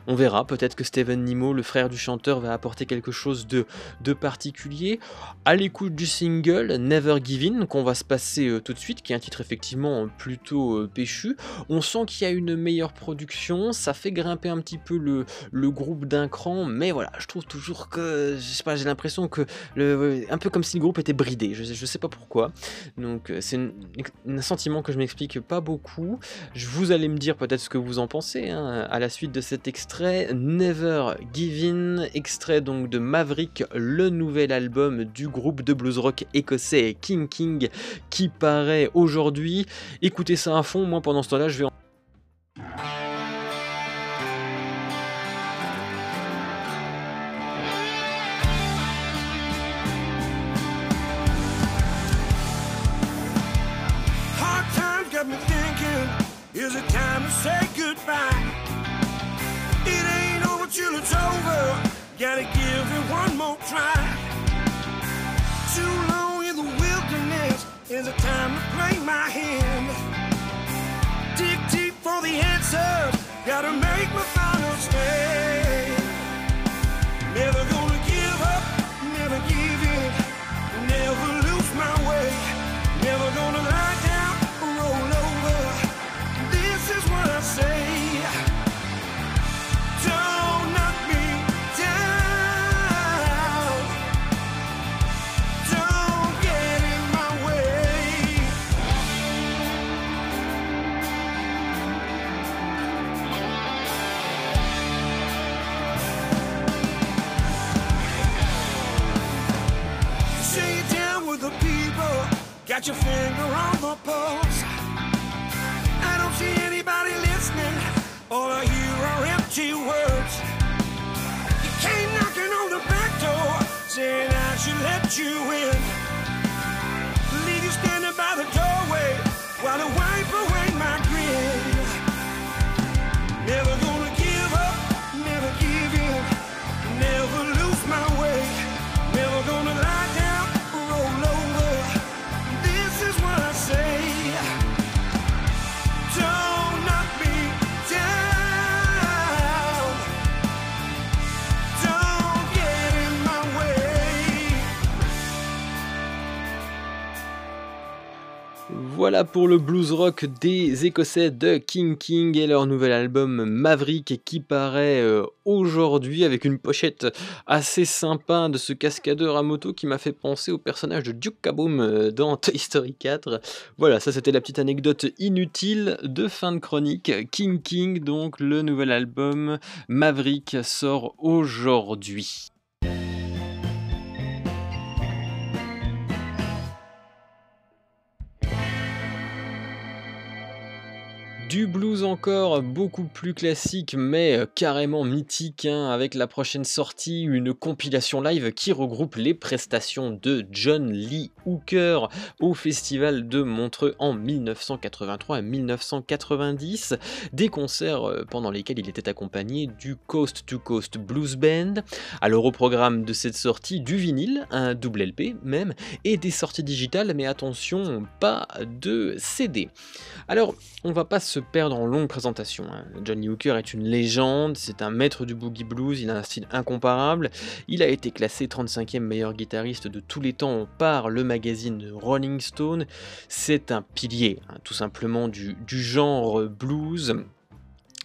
On verra, peut-être que Steven Nimmo, le frère du chanteur, va apporter quelque chose de, de particulier. À l'écoute du single Never Give In, qu'on va se passer euh, tout de suite, qui est un titre effectivement plutôt euh, péchu, on sent qu'il y a une meilleure production, ça fait grimper un petit peu le, le groupe d'un cran, mais voilà, je trouve toujours que, je sais pas, j'ai l'impression que, le, un peu comme si le groupe était bridé, je, je sais pas pourquoi, donc c'est un sentiment que je m'explique pas beaucoup. Je vous allez me dire peut-être ce que vous en pensez hein, à la suite de cet extrait Never Give In, extrait donc de Maverick, le nouvel album du groupe de blues rock écossais King King qui paraît aujourd'hui. Écoutez ça à fond, moi pendant ce temps là je vais en... Gotta give it one more try. Too long in the wilderness is a time to play my hand. Dig deep for the answer, gotta make my final stand. Never gonna give up, never give in, never lose my way, never gonna lie down or roll over. This is what I say. Got your finger on the pulse. let you in. Leave you standing by the doorway while I wipe away my grin. Never gonna give up, never give in, never lose my way, never gonna lie down, roll over. This is what I say. Don't knock me down. Voilà pour le blues rock des Écossais de King King et leur nouvel album Maverick qui paraît aujourd'hui avec une pochette assez sympa de ce cascadeur à moto qui m'a fait penser au personnage de Duke Kaboom dans Toy Story quatre. Voilà, ça c'était la petite anecdote inutile de fin de chronique. King King, donc le nouvel album Maverick sort aujourd'hui. Du blues encore beaucoup plus classique mais carrément mythique hein, avec la prochaine sortie, une compilation live qui regroupe les prestations de John Lee Hooker au festival de Montreux en mille neuf cent quatre-vingt-trois et mille neuf cent quatre-vingt-dix, des concerts pendant lesquels il était accompagné du Coast to Coast Blues Band. Alors au programme de cette sortie, du vinyle, un double L P même, et des sorties digitales, mais attention, pas de C D. Alors on va pas se perdre en longue présentation. John Lee Hooker est une légende, c'est un maître du boogie blues, il a un style incomparable, il a été classé trente-cinquième meilleur guitariste de tous les temps par le magazine Rolling Stone, c'est un pilier hein, tout simplement du, du genre blues.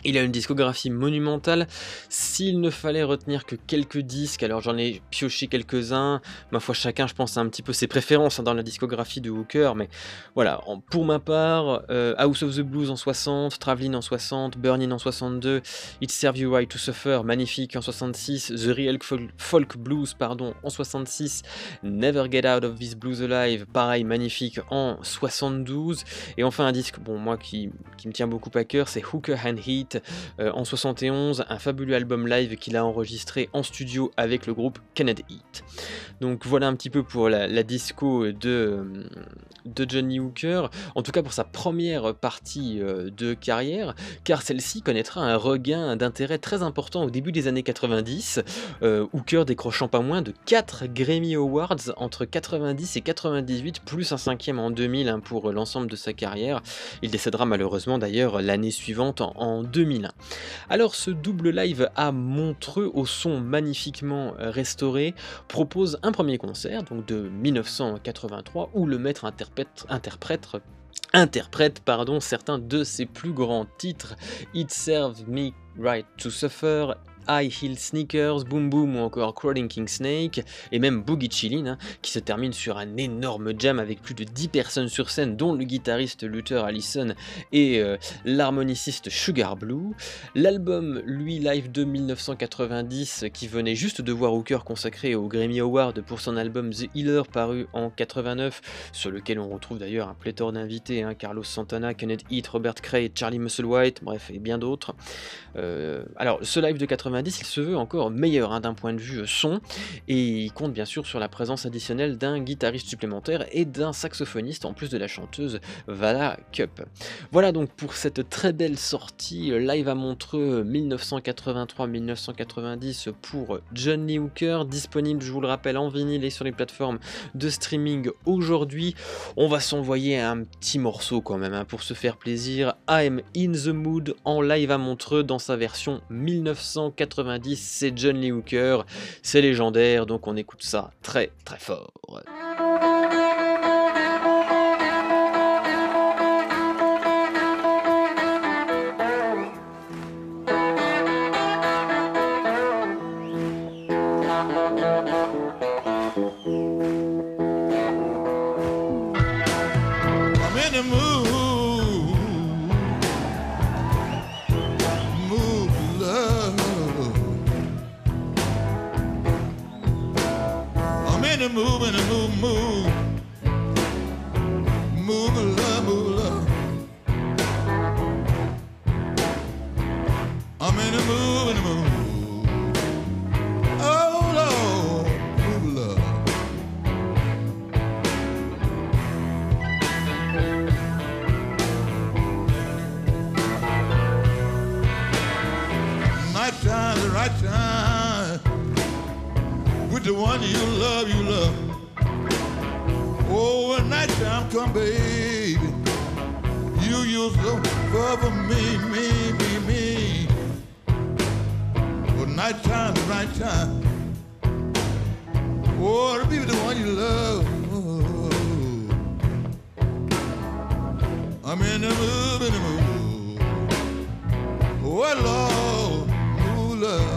Il a une discographie monumentale, s'il ne fallait retenir que quelques disques, alors j'en ai pioché quelques-uns, ma foi chacun je pense a un petit peu ses préférences dans la discographie de Hooker, mais voilà, pour ma part, euh, House of the Blues en soixante, Traveling en soixante, Burning en soixante-deux, It Serves You Right to Suffer, magnifique en soixante-six, The Real Folk Blues pardon, en soixante-six, Never Get Out of This Blues Alive, pareil magnifique en soixante-douze, et enfin un disque, bon moi qui, qui me tient beaucoup à cœur, c'est Hooker and Heat, Euh, en soixante et onze, un fabuleux album live qu'il a enregistré en studio avec le groupe Kennedy Heat. Donc voilà un petit peu pour la, la disco de, de John Lee Hooker, en tout cas pour sa première partie de carrière, car celle-ci connaîtra un regain d'intérêt très important au début des années quatre-vingt-dix, euh, Hooker décrochant pas moins de quatre Grammy Awards entre quatre-vingt-dix et quatre-vingt-dix-huit, plus un cinquième en deux mille hein, pour l'ensemble de sa carrière. Il décédera malheureusement d'ailleurs l'année suivante en, en deux mille un. Alors ce double live à Montreux, au son magnifiquement restauré, propose un premier concert donc de mille neuf cent quatre-vingt-trois où le maître interprète, interprète, interprète pardon, certains de ses plus grands titres, It Serves Me Right to Suffer, High Heel Sneakers, Boom Boom ou encore Crawling King Snake, et même Boogie Chillin', hein, qui se termine sur un énorme jam avec plus de dix personnes sur scène, dont le guitariste Luther Allison et euh, l'harmoniciste Sugar Blue. L'album, lui, live de mille neuf cent quatre-vingt-dix, qui venait juste de voir Hooker consacré au Grammy Award pour son album The Healer, paru en quatre-vingt-neuf, sur lequel on retrouve d'ailleurs un pléthore d'invités, hein, Carlos Santana, Kenneth Heat, Robert Cray, Charlie Musselwhite, bref, et bien d'autres. Euh, alors, ce live de quatre-vingt-dix, il se veut encore meilleur hein, d'un point de vue son, et il compte bien sûr sur la présence additionnelle d'un guitariste supplémentaire et d'un saxophoniste en plus de la chanteuse Vala Cup. Voilà donc pour cette très belle sortie live à Montreux mille neuf cent quatre-vingt-trois mille neuf cent quatre-vingt-dix pour John Lee Hooker, disponible je vous le rappelle en vinyle et sur les plateformes de streaming aujourd'hui. On va s'envoyer un petit morceau quand même hein, pour se faire plaisir, I'm in the Mood en live à Montreux dans sa version mille neuf cent quatre-vingt-dix, c'est John Lee Hooker, c'est légendaire, donc on écoute ça très très fort. right time with the one you love, you love. Oh, when night time come, baby, you used to cover me, me, me, me. Well, night time, night time. Oh, to be with the one you love. Oh, I'm in the mood, in the mood. Oh, Lord, oh, love.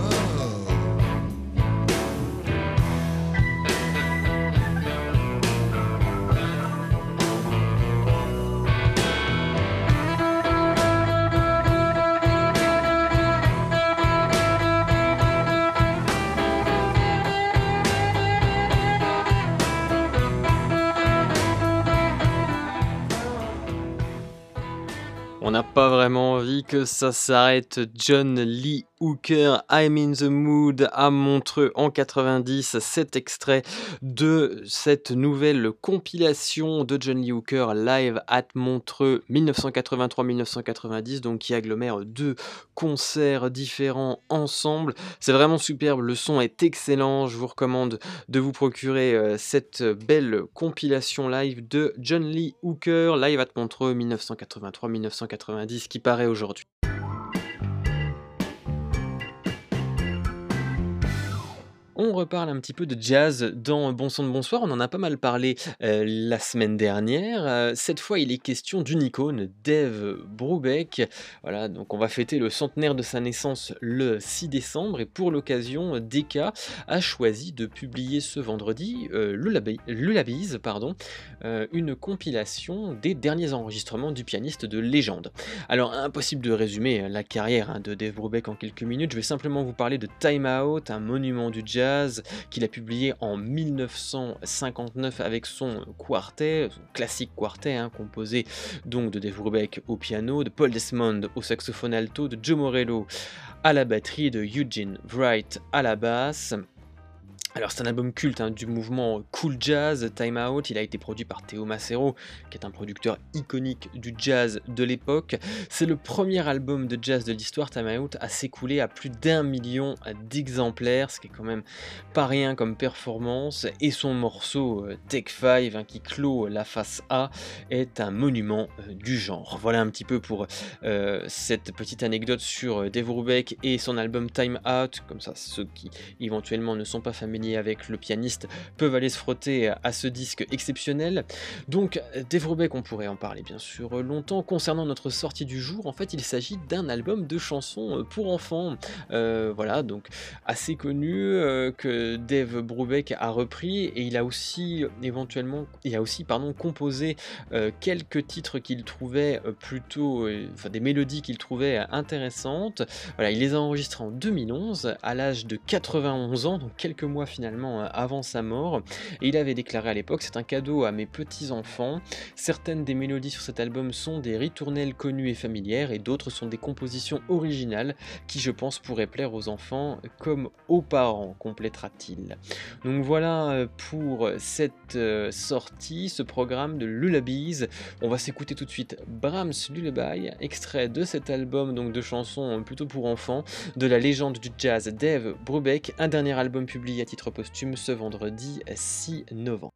On n'a pas vraiment envie que ça s'arrête. John Lee Hooker, I'm in the Mood, à Montreux en quatre-vingt-dix, cet extrait de cette nouvelle compilation de John Lee Hooker, Live at Montreux mille neuf cent quatre-vingt-trois mille neuf cent quatre-vingt-dix, donc qui agglomère deux concerts différents ensemble. C'est vraiment superbe, le son est excellent, je vous recommande de vous procurer cette belle compilation live de John Lee Hooker, Live at Montreux mille neuf cent quatre-vingt-trois mille neuf cent quatre-vingt-dix, qui paraît aujourd'hui. On reparle un petit peu de jazz dans Bon Son de Bonsoir, on en a pas mal parlé euh, la semaine dernière. Euh, cette fois, il est question d'une icône, Dave Brubeck. Voilà, donc on va fêter le centenaire de sa naissance le six décembre, et pour l'occasion, Decca a choisi de publier ce vendredi, euh, Lullabies, pardon, euh, une compilation des derniers enregistrements du pianiste de légende. Alors, impossible de résumer la carrière hein, de Dave Brubeck en quelques minutes, je vais simplement vous parler de Time Out, un monument du jazz, qu'il a publié en mille neuf cent cinquante-neuf avec son quartet, son classique quartet hein, composé donc de Dave Brubeck au piano, de Paul Desmond au saxophone alto, de Joe Morello à la batterie, de Eugene Wright à la basse. Alors c'est un album culte hein, du mouvement Cool Jazz, Time Out. Il a été produit par Théo Macero, qui est un producteur iconique du jazz de l'époque. C'est le premier album de jazz de l'histoire, Time Out, à s'écouler à plus d'un million d'exemplaires, ce qui est quand même pas rien comme performance. Et son morceau euh, Take Five, hein, qui clôt la face A, est un monument euh, du genre. Voilà un petit peu pour euh, cette petite anecdote sur Dave Brubeck et son album Time Out. Comme ça, ceux qui éventuellement ne sont pas familiers avec le pianiste peuvent aller se frotter à ce disque exceptionnel. Donc Dave Brubeck, on pourrait en parler bien sûr longtemps. Concernant notre sortie du jour, en fait il s'agit d'un album de chansons pour enfants, euh, voilà, donc assez connu, euh, que Dave Brubeck a repris, et il a aussi éventuellement, il a aussi pardon, composé euh, quelques titres qu'il trouvait plutôt, euh, enfin des mélodies qu'il trouvait intéressantes. Voilà, il les a enregistrés en deux mille onze à l'âge de quatre-vingt-onze ans, donc quelques mois finalement avant sa mort, et il avait déclaré à l'époque: c'est un cadeau à mes petits-enfants. Certaines des mélodies sur cet album sont des ritournelles connues et familières, et d'autres sont des compositions originales qui, je pense, pourraient plaire aux enfants comme aux parents, complétera-t-il. Donc voilà pour cette sortie, ce programme de Lullabies. On va s'écouter tout de suite Brahms Lullaby, extrait de cet album donc de chansons plutôt pour enfants de la légende du jazz Dave Brubeck, un dernier album publié à titre posthume ce vendredi six novembre.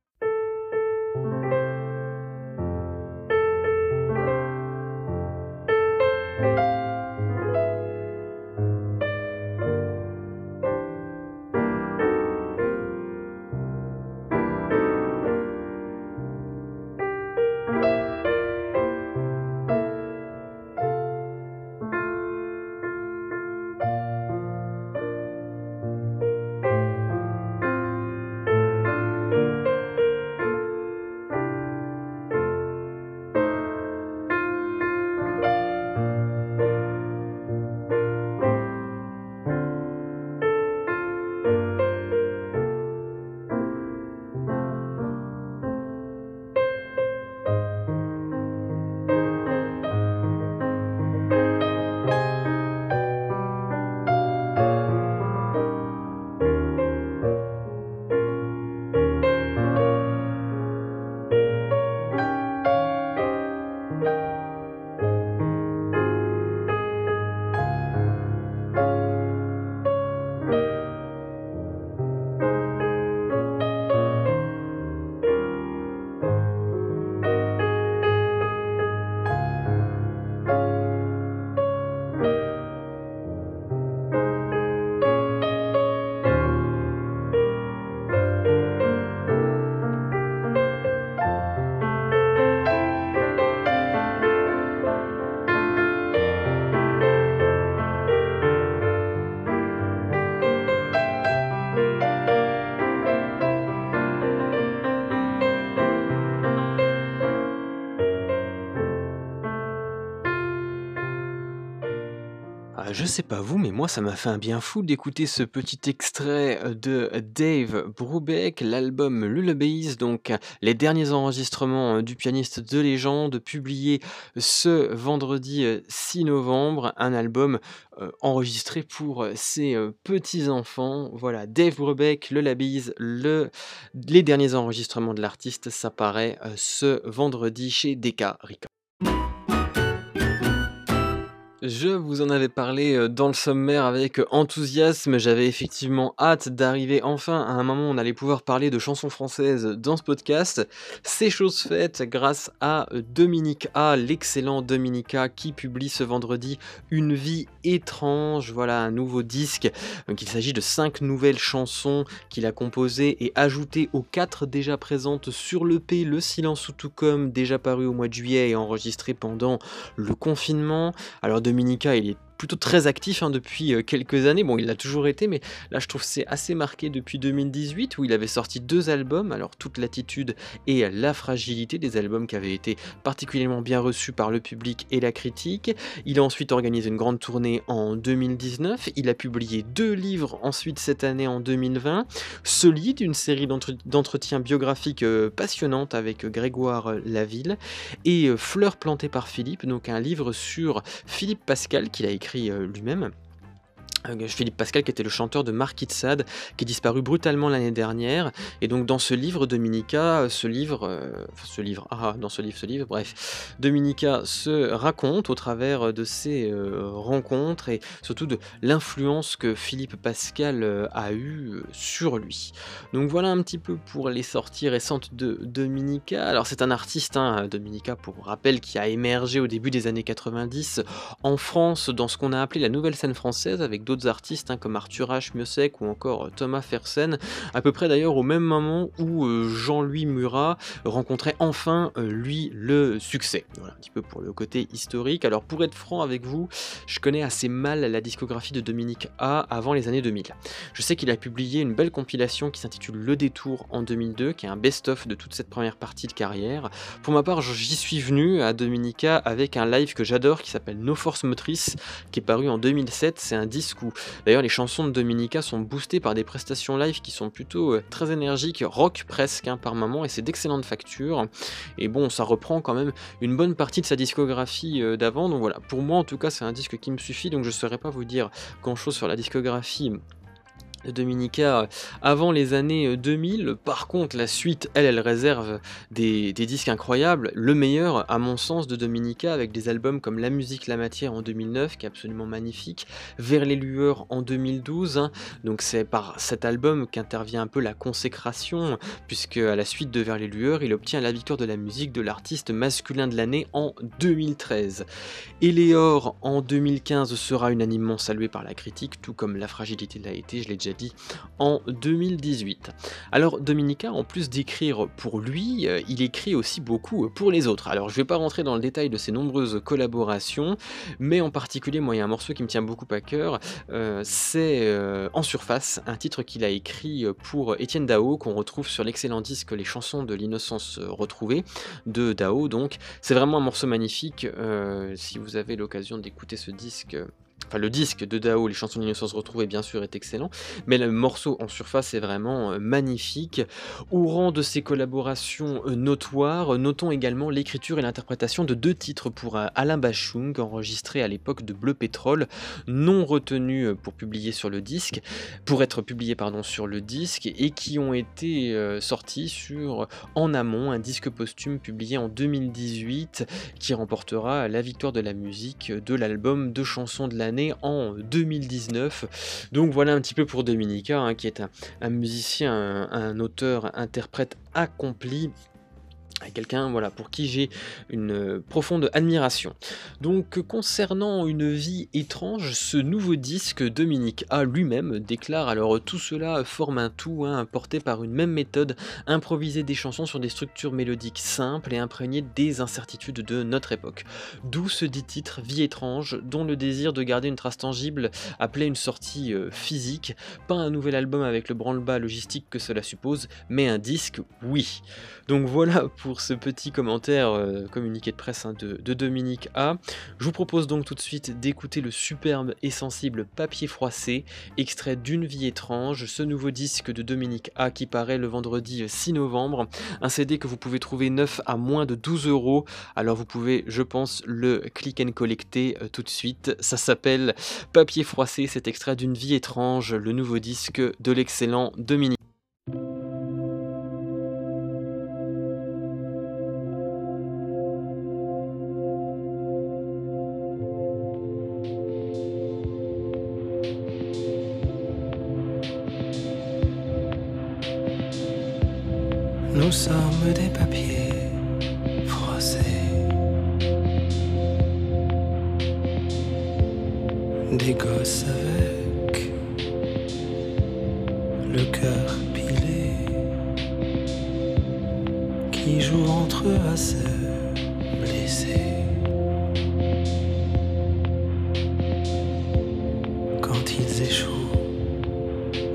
Ah, je sais pas vous, mais moi ça m'a fait un bien fou d'écouter ce petit extrait de Dave Brubeck, l'album Lullabies, donc les derniers enregistrements du pianiste de légende, publié ce vendredi six novembre, un album enregistré pour ses petits-enfants. Voilà, Dave Brubeck, Lullabies, le, les derniers enregistrements de l'artiste, ça paraît ce vendredi chez Decca Records. Je vous en avais parlé dans le sommaire avec enthousiasme, j'avais effectivement hâte d'arriver enfin à un moment où on allait pouvoir parler de chansons françaises dans ce podcast. C'est chose faite grâce à Dominique A, l'excellent Dominique A, qui publie ce vendredi Une vie étrange, voilà un nouveau disque. Donc il s'agit de cinq nouvelles chansons qu'il a composées et ajoutées aux quatre déjà présentes sur l'E P Le silence sous tout comme, déjà paru au mois de juillet et enregistré pendant le confinement. Alors Dominique Dominica, il est plutôt très actif hein, depuis quelques années, bon il l'a toujours été, mais là je trouve que c'est assez marqué depuis deux mille dix-huit où il avait sorti deux albums, alors Toute l'attitude et La fragilité, des albums qui avaient été particulièrement bien reçus par le public et la critique. Il a ensuite organisé une grande tournée en deux mille dix-neuf, il a publié deux livres ensuite cette année en deux mille vingt, Solide, une série d'entre- d'entretiens biographiques passionnantes avec Grégoire Laville, et Fleurs plantées par Philippe, donc un livre sur Philippe Pascal qu'il a écrit écrit lui-même. Philippe Pascal qui était le chanteur de Marquis de Sade qui est disparu brutalement l'année dernière, et donc dans ce livre Dominica ce livre, euh, ce livre ah dans ce livre ce livre bref Dominica se raconte au travers de ses euh, rencontres et surtout de l'influence que Philippe Pascal euh, a eu sur lui. Donc voilà un petit peu pour les sorties récentes de Dominica. Alors c'est un artiste hein, Dominica pour rappel, qui a émergé au début des années quatre-vingt-dix en France dans ce qu'on a appelé la nouvelle scène française avec d'autres artistes hein, comme Arthur H. Miossec ou encore Thomas Fersen, à peu près d'ailleurs au même moment où euh, Jean-Louis Murat rencontrait enfin euh, lui le succès. Voilà un petit peu pour le côté historique. Alors pour être franc avec vous, je connais assez mal la discographie de Dominique A avant les années deux mille. Je sais qu'il a publié une belle compilation qui s'intitule Le Détour en deux mille deux, qui est un best-of de toute cette première partie de carrière. Pour ma part, j'y suis venu à Dominique A avec un live que j'adore qui s'appelle Nos Forces Motrices, qui est paru en deux mille sept. C'est un disque où d'ailleurs les chansons de Dominica sont boostées par des prestations live qui sont plutôt euh, très énergiques, rock presque hein, par moment, et c'est d'excellente facture. Et bon, ça reprend quand même une bonne partie de sa discographie euh, d'avant, donc voilà, pour moi en tout cas c'est un disque qui me suffit, donc je ne saurais pas vous dire grand chose sur la discographie de Dominica avant les années deux mille. Par contre la suite elle elle réserve des, des disques incroyables. Le meilleur à mon sens de Dominica avec des albums comme La musique, la matière en deux mille neuf qui est absolument magnifique, Vers les lueurs en deux mille douze hein. Donc c'est par cet album qu'intervient un peu la consécration, puisque à la suite de Vers les lueurs il obtient la victoire de la musique de l'artiste masculin de l'année en deux mille treize. Éléor en deux mille quinze sera unanimement salué par la critique, tout comme La fragilité l'a été, je l'ai déjà dit, en deux mille dix-huit. Alors Dominica, en plus d'écrire pour lui, euh, il écrit aussi beaucoup pour les autres. Alors je vais pas rentrer dans le détail de ses nombreuses collaborations, mais en particulier moi il y a un morceau qui me tient beaucoup à cœur, euh, c'est euh, En surface, un titre qu'il a écrit pour Étienne Dao, qu'on retrouve sur l'excellent disque Les chansons de l'innocence retrouvée de Dao. Donc c'est vraiment un morceau magnifique, euh, si vous avez l'occasion d'écouter ce disque. Enfin, le disque de Dao, Les chansons de l'innocence retrouvée, bien sûr, est excellent, mais le morceau En surface est vraiment magnifique. Au rang de ses collaborations notoires, notons également l'écriture et l'interprétation de deux titres pour Alain Bachung, enregistrés à l'époque de Bleu Pétrole, non retenus pour publier sur le disque, pour être publiés pardon, sur le disque, et qui ont été sortis sur En amont, un disque posthume publié en deux mille dix-huit, qui remportera la victoire de la musique de l'album de chansons de la année en deux mille dix-neuf. Donc voilà un petit peu pour Dominica hein, qui est un, un musicien, un, un auteur, interprète accompli, quelqu'un voilà, pour qui j'ai une euh, profonde admiration. Donc euh, concernant Une vie étrange, ce nouveau disque, Dominique A lui-même déclare, alors euh, tout cela forme un tout, hein, porté par une même méthode, improviser des chansons sur des structures mélodiques simples et imprégnées des incertitudes de notre époque. D'où ce dit titre, Vie étrange, dont le désir de garder une trace tangible appelait une sortie euh, physique, pas un nouvel album avec le branle-bas logistique que cela suppose, mais un disque, oui. Donc voilà pour pour ce petit commentaire euh, communiqué de presse hein, de, de Dominique A. Je vous propose donc tout de suite d'écouter le superbe et sensible Papier froissé, extrait d'Une vie étrange, ce nouveau disque de Dominique A qui paraît le vendredi six novembre, un C D que vous pouvez trouver neuf à moins de douze euros, alors vous pouvez, je pense, le click and collecter euh, tout de suite. Ça s'appelle Papier froissé, cet extrait d'Une vie étrange, le nouveau disque de l'excellent Dominique. Nous sommes des papiers froissés, des gosses avec le cœur pilé, qui jouent entre eux à se blesser. Quand ils échouent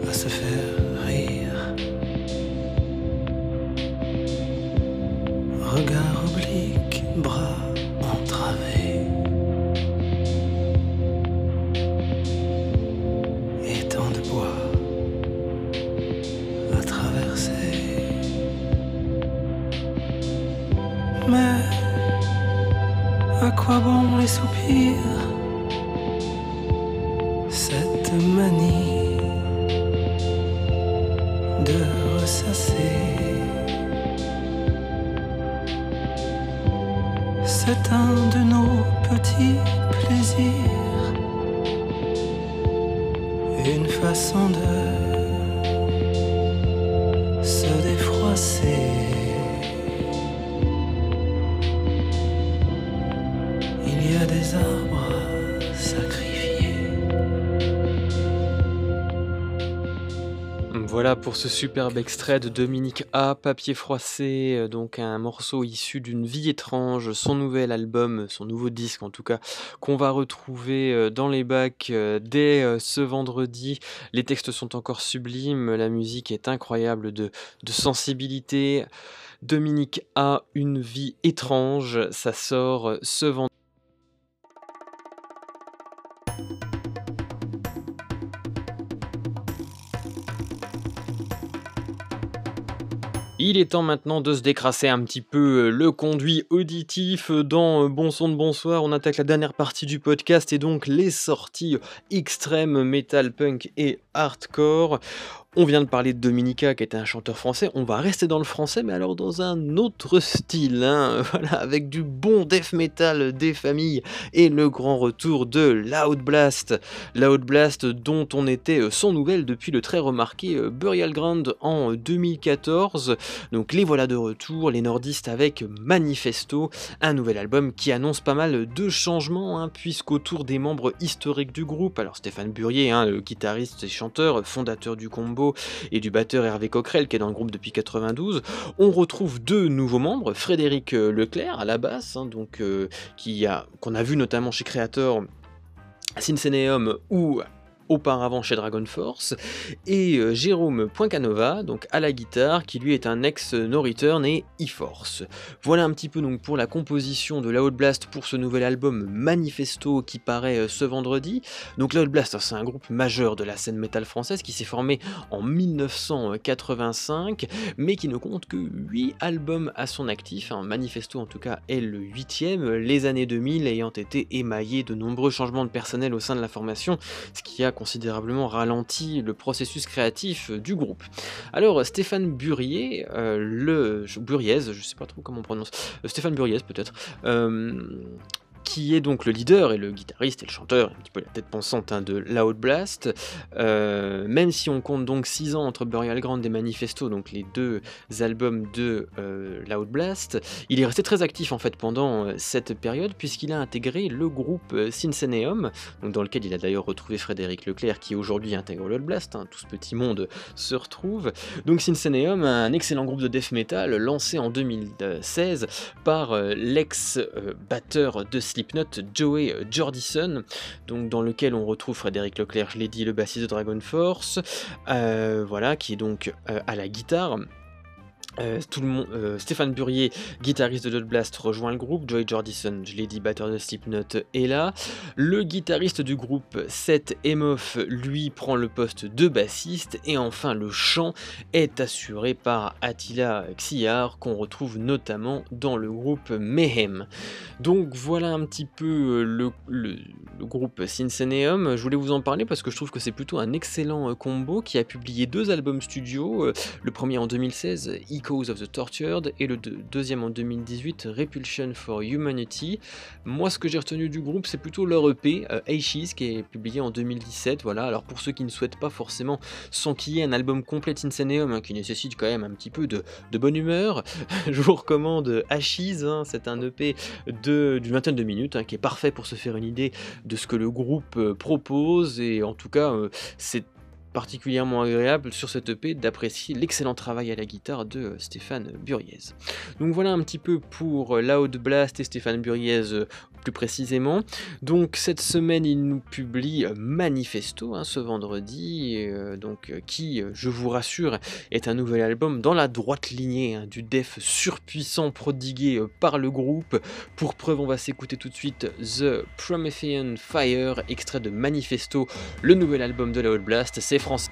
à se faire rire, regard oblique, bras entravés, et tant de bois à traverser. Mais à quoi bon les soupirs, cette manie de ressasser? C'est un de nos petits plaisirs, une façon de se défroisser. Il y a des arbres sacrifiés. Voilà pour ce superbe extrait de Dominique A, Papier froissé, donc un morceau issu d'Une vie étrange, son nouvel album, son nouveau disque en tout cas, qu'on va retrouver dans les bacs dès ce vendredi. Les textes sont encore sublimes, la musique est incroyable de, de sensibilité. Dominique A, Une vie étrange, ça sort ce vendredi. Il est temps maintenant de se décrasser un petit peu le conduit auditif dans Bon son de bonsoir. On attaque la dernière partie du podcast et donc les sorties extrêmes, metal, punk et hardcore. On vient de parler de Dominique A qui était un chanteur français, on va rester dans le français mais alors dans un autre style, hein. Voilà, avec du bon death metal des familles et le grand retour de Loud Blast. Loud Blast dont on était sans nouvelles depuis le très remarqué Burial Ground en deux mille quatorze, donc les voilà de retour, les nordistes avec Manifesto, un nouvel album qui annonce pas mal de changements, hein, puisqu'autour des membres historiques du groupe, alors Stéphane Burier, hein, le guitariste et chanteur, fondateur du combo, et du batteur Hervé Coquerel qui est dans le groupe depuis quatre-vingt-douze, on retrouve deux nouveaux membres, Frédéric Leclerc à la basse, hein, donc euh, qui a, qu'on a vu notamment chez Creator, Cinceneum ou auparavant chez Dragon Force, et Jérôme Poincanova, donc à la guitare, qui lui est un ex No Return et E-Force. Voilà un petit peu donc pour la composition de Loud Blast pour ce nouvel album Manifesto qui paraît ce vendredi. Donc Loud Blast, c'est un groupe majeur de la scène métal française qui s'est formé en mille neuf cent quatre-vingt-cinq, mais qui ne compte que huit albums à son actif. Hein, Manifesto en tout cas est le huitième, les années deux mille ayant été émaillées de nombreux changements de personnel au sein de la formation, ce qui a considérablement ralenti le processus créatif du groupe. Alors Stéphane Burier, euh, le Buriez, je sais pas trop comment on prononce, Stéphane Buriez peut-être, euh, qui est donc le leader et le guitariste et le chanteur, un petit peu la tête pensante, hein, de Loud Blast, euh, même si on compte donc six ans entre Burial Ground et Manifesto, donc les deux albums de euh, Loud Blast, il est resté très actif en fait pendant euh, cette période, puisqu'il a intégré le groupe euh, Cinceneum, donc dans lequel il a d'ailleurs retrouvé Frédéric Leclerc, qui aujourd'hui intègre Loud Blast, hein, tout ce petit monde se retrouve. Donc Cinceneum, un excellent groupe de death metal, lancé en deux mille seize par euh, l'ex-batteur euh, de Slipknot, Joey Jordison, donc dans lequel on retrouve Frédéric Leclerc, je l'ai dit, le bassiste de Dragon Force, euh, voilà, qui est donc euh, à la guitare, Euh, tout le monde, euh, Stéphane Burrier, guitariste de Dot Blast, rejoint le groupe. Joy Jordison, je l'ai dit, batteur de Slipknot, est là. Le guitariste du groupe, Seth Emoff, lui prend le poste de bassiste. Et enfin, le chant est assuré par Attila Xiar, qu'on retrouve notamment dans le groupe Mayhem. Donc voilà un petit peu le, le, le groupe Syntheneum. Je voulais vous en parler parce que je trouve que c'est plutôt un excellent combo qui a publié deux albums studio. Le premier en deux mille seize, Echoes of the Tortured, et le deux, deuxième en deux mille dix-huit, Repulsion for Humanity. Moi, ce que j'ai retenu du groupe, c'est plutôt leur E P, euh, Ashes, qui est publié en deux mille dix-sept, voilà. Alors pour ceux qui ne souhaitent pas forcément s'enquiller un album complet d'Insaneum, hein, qui nécessite quand même un petit peu de, de bonne humeur, je vous recommande Ashes, hein, c'est un E P d'une vingtaine de minutes, hein, qui est parfait pour se faire une idée de ce que le groupe euh, propose, et en tout cas, euh, c'est particulièrement agréable sur cette E P d'apprécier l'excellent travail à la guitare de Stéphane Burriez. Donc voilà un petit peu pour Loud Blast et Stéphane Burriez plus précisément. Donc cette semaine il nous publie Manifesto, hein, ce vendredi, euh, donc, qui, je vous rassure, est un nouvel album dans la droite lignée, hein, du def surpuissant prodigué par le groupe. Pour preuve, on va s'écouter tout de suite The Promethean Fire, extrait de Manifesto, le nouvel album de Loud Blast. C'est français.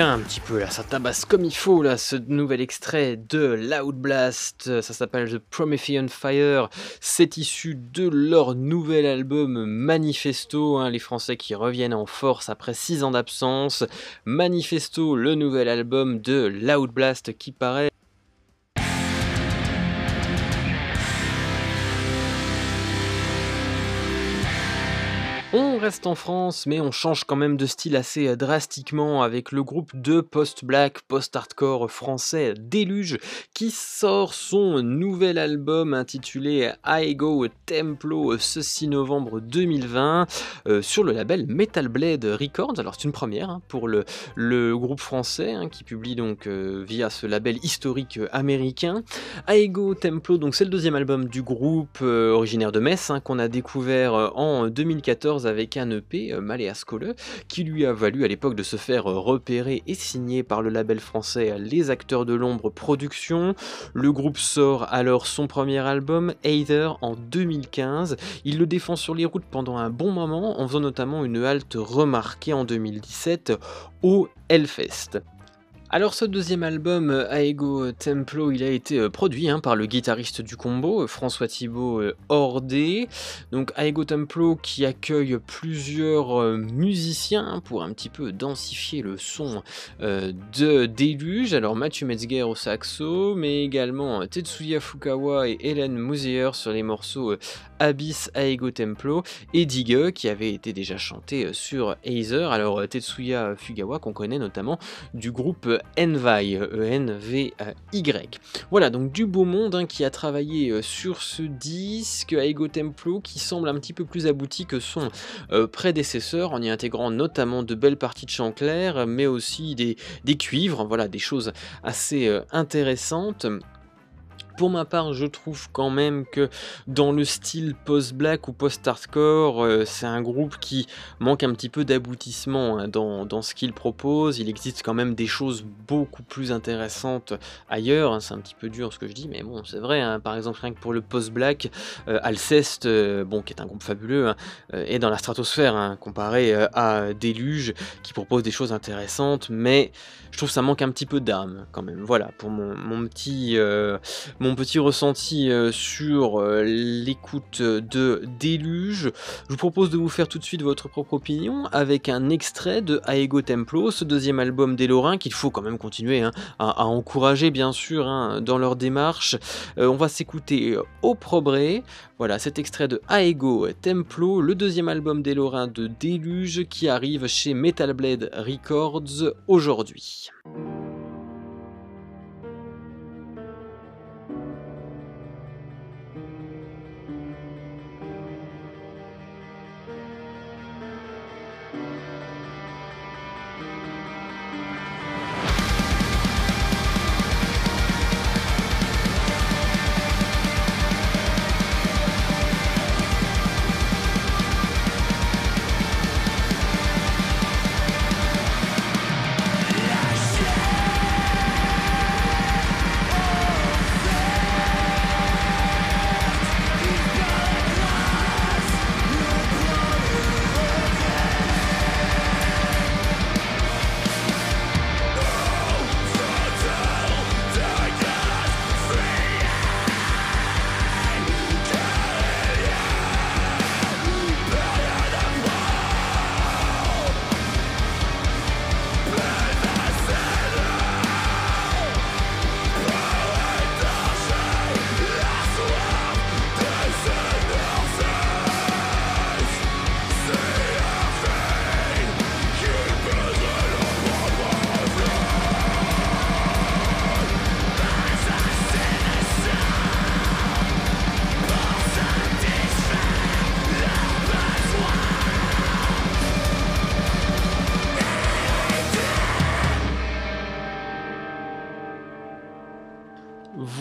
Un petit peu là, ça tabasse comme il faut là, ce nouvel extrait de Loud Blast, ça s'appelle The Promethean Fire, c'est issu de leur nouvel album Manifesto, hein, les Français qui reviennent en force après six ans d'absence. Manifesto, le nouvel album de Loud Blast qui paraît. On reste en France, mais on change quand même de style assez drastiquement avec le groupe de post-black, post-hardcore français Déluge, qui sort son nouvel album intitulé I Go Templo ce six novembre deux mille vingt euh, sur le label Metal Blade Records. Alors c'est une première, hein, pour le, le groupe français, hein, qui publie donc euh, via ce label historique américain. I Go Templo, donc c'est le deuxième album du groupe, euh, originaire de Metz, hein, qu'on a découvert en deux mille quatorze avec un E P, Maléas Cole, qui lui a valu à l'époque de se faire repérer et signer par le label français Les Acteurs de l'Ombre Productions. Le groupe sort alors son premier album, Either, en deux mille quinze. Il le défend sur les routes pendant un bon moment, en faisant notamment une halte remarquée en deux mille dix-sept au Hellfest. Alors ce deuxième album, Aego Templo, il a été produit, hein, par le guitariste du combo, François Thibault Ordé. Donc Aego Templo qui accueille plusieurs musiciens pour un petit peu densifier le son euh, de Déluge. Alors Mathieu Metzger au saxo, mais également Tetsuya Fukawa et Hélène Mousier sur les morceaux Abyss Aego Templo et Digue, qui avait été déjà chanté sur Aether. Alors Tetsuya Fugawa, qu'on connaît notamment du groupe Envy, E N V Y. Voilà, donc du beau monde hein, qui a travaillé sur ce disque, Aego Templo, qui semble un petit peu plus abouti que son euh, prédécesseur, en y intégrant notamment de belles parties de chant clair, mais aussi des, des cuivres, voilà, des choses assez euh, intéressantes. Pour ma part, je trouve quand même que dans le style post-black ou post-hardcore, euh, c'est un groupe qui manque un petit peu d'aboutissement hein, dans, dans ce qu'il propose. Il existe quand même des choses beaucoup plus intéressantes ailleurs. Hein, c'est un petit peu dur ce que je dis, mais bon, c'est vrai. Hein, par exemple, rien que pour le post-black, euh, Alceste, euh, bon, qui est un groupe fabuleux, hein, euh, est dans la stratosphère hein, comparé euh, à Déluge, qui propose des choses intéressantes, mais je trouve que ça manque un petit peu d'âme quand même. Voilà, pour mon, mon petit... Euh, mon Mon petit ressenti sur l'écoute de Déluge. Je vous propose de vous faire tout de suite votre propre opinion avec un extrait de Aego Templo, ce deuxième album des Lorrains qu'il faut quand même continuer hein, à, à encourager bien sûr hein, dans leur démarche. Euh, on va s'écouter Opprobre. Voilà cet extrait de Aego Templo, le deuxième album des Lorrains de Déluge qui arrive chez Metal Blade Records aujourd'hui.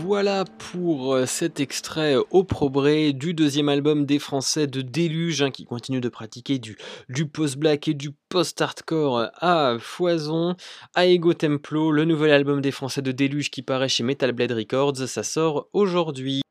Voilà pour cet extrait Opprobre du deuxième album des Français de Déluge hein, qui continue de pratiquer du, du post-black et du post-hardcore à foison. Aego Templo, le nouvel album des Français de Déluge qui paraît chez Metal Blade Records, ça sort aujourd'hui.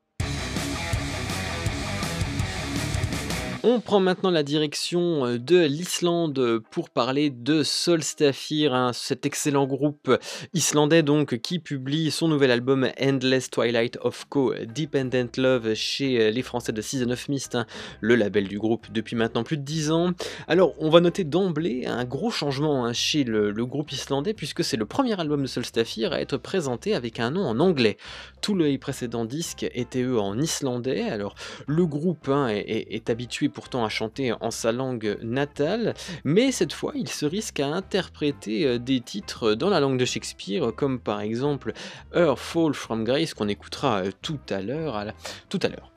On prend maintenant la direction de l'Islande pour parler de Solstafir, hein, cet excellent groupe islandais donc qui publie son nouvel album Endless Twilight of Co-Dependent Love chez les Français de Season of Mist, hein, le label du groupe depuis maintenant plus de dix ans. Alors on va noter d'emblée un gros changement hein, chez le, le groupe islandais puisque c'est le premier album de Solstafir à être présenté avec un nom en anglais. Tous les précédents disques étaient eux en islandais. Alors le groupe hein, est, est, est habitué pourtant à chanter en sa langue natale, mais cette fois il se risque à interpréter des titres dans la langue de Shakespeare, comme par exemple Her Fall from Grace qu'on écoutera tout à l'heure. Tout à l'heure.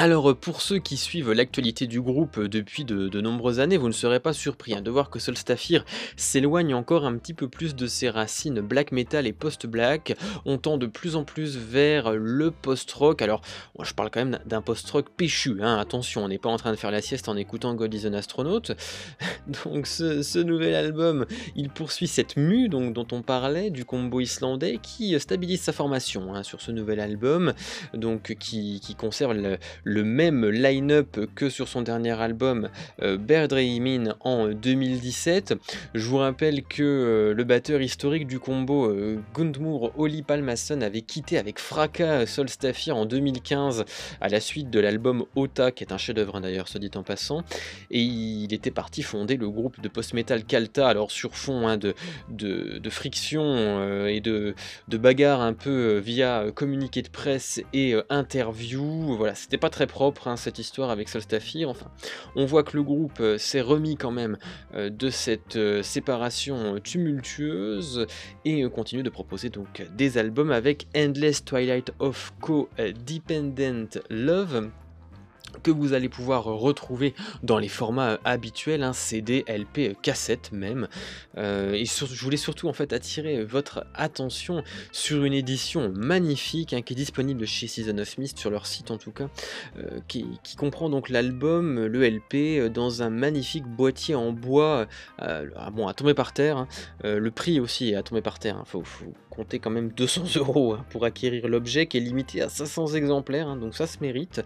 Alors pour ceux qui suivent l'actualité du groupe depuis de, de nombreuses années, vous ne serez pas surpris hein, de voir que Solstafir s'éloigne encore un petit peu plus de ses racines black metal et post-black. On tend de plus en plus vers le post-rock. Alors moi, je parle quand même d'un post-rock péchu, hein. Attention, on n'est pas en train de faire la sieste en écoutant God is an Astronaut. Donc ce, ce nouvel album, il poursuit cette mue donc, dont on parlait, du combo islandais qui stabilise sa formation hein, sur ce nouvel album, donc qui, qui conserve le le même line-up que sur son dernier album euh, Berdreimin en deux mille dix-sept. Je vous rappelle que euh, le batteur historique du combo euh, Gundmur Oli Palmason avait quitté avec fracas Solstafir en deux mille quinze à la suite de l'album Ota, qui est un chef-d'œuvre hein, d'ailleurs, soit dit en passant, et il était parti fonder le groupe de post-metal Kalta, alors sur fond hein, de, de, de friction euh, et de, de bagarre un peu euh, via euh, communiqué de presse et euh, interview. Voilà, c'était pas très très propre hein, cette histoire avec Solstafir. Enfin, on voit que le groupe euh, s'est remis quand même euh, de cette euh, séparation euh, tumultueuse et euh, continue de proposer donc des albums avec Endless Twilight of Co-Dependent Love, que vous allez pouvoir retrouver dans les formats habituels, hein, C D, L P, cassette même. Euh, et sur, je voulais surtout en fait attirer votre attention sur une édition magnifique hein, qui est disponible chez Season of Mist, sur leur site en tout cas, euh, qui, qui comprend donc l'album, le L P, dans un magnifique boîtier en bois, euh, ah bon, à tomber par terre, hein, euh, le prix aussi est à tomber par terre, hein, faut, faut compter quand même deux cents euros hein, pour acquérir l'objet qui est limité à cinq cents exemplaires, hein, donc ça se mérite.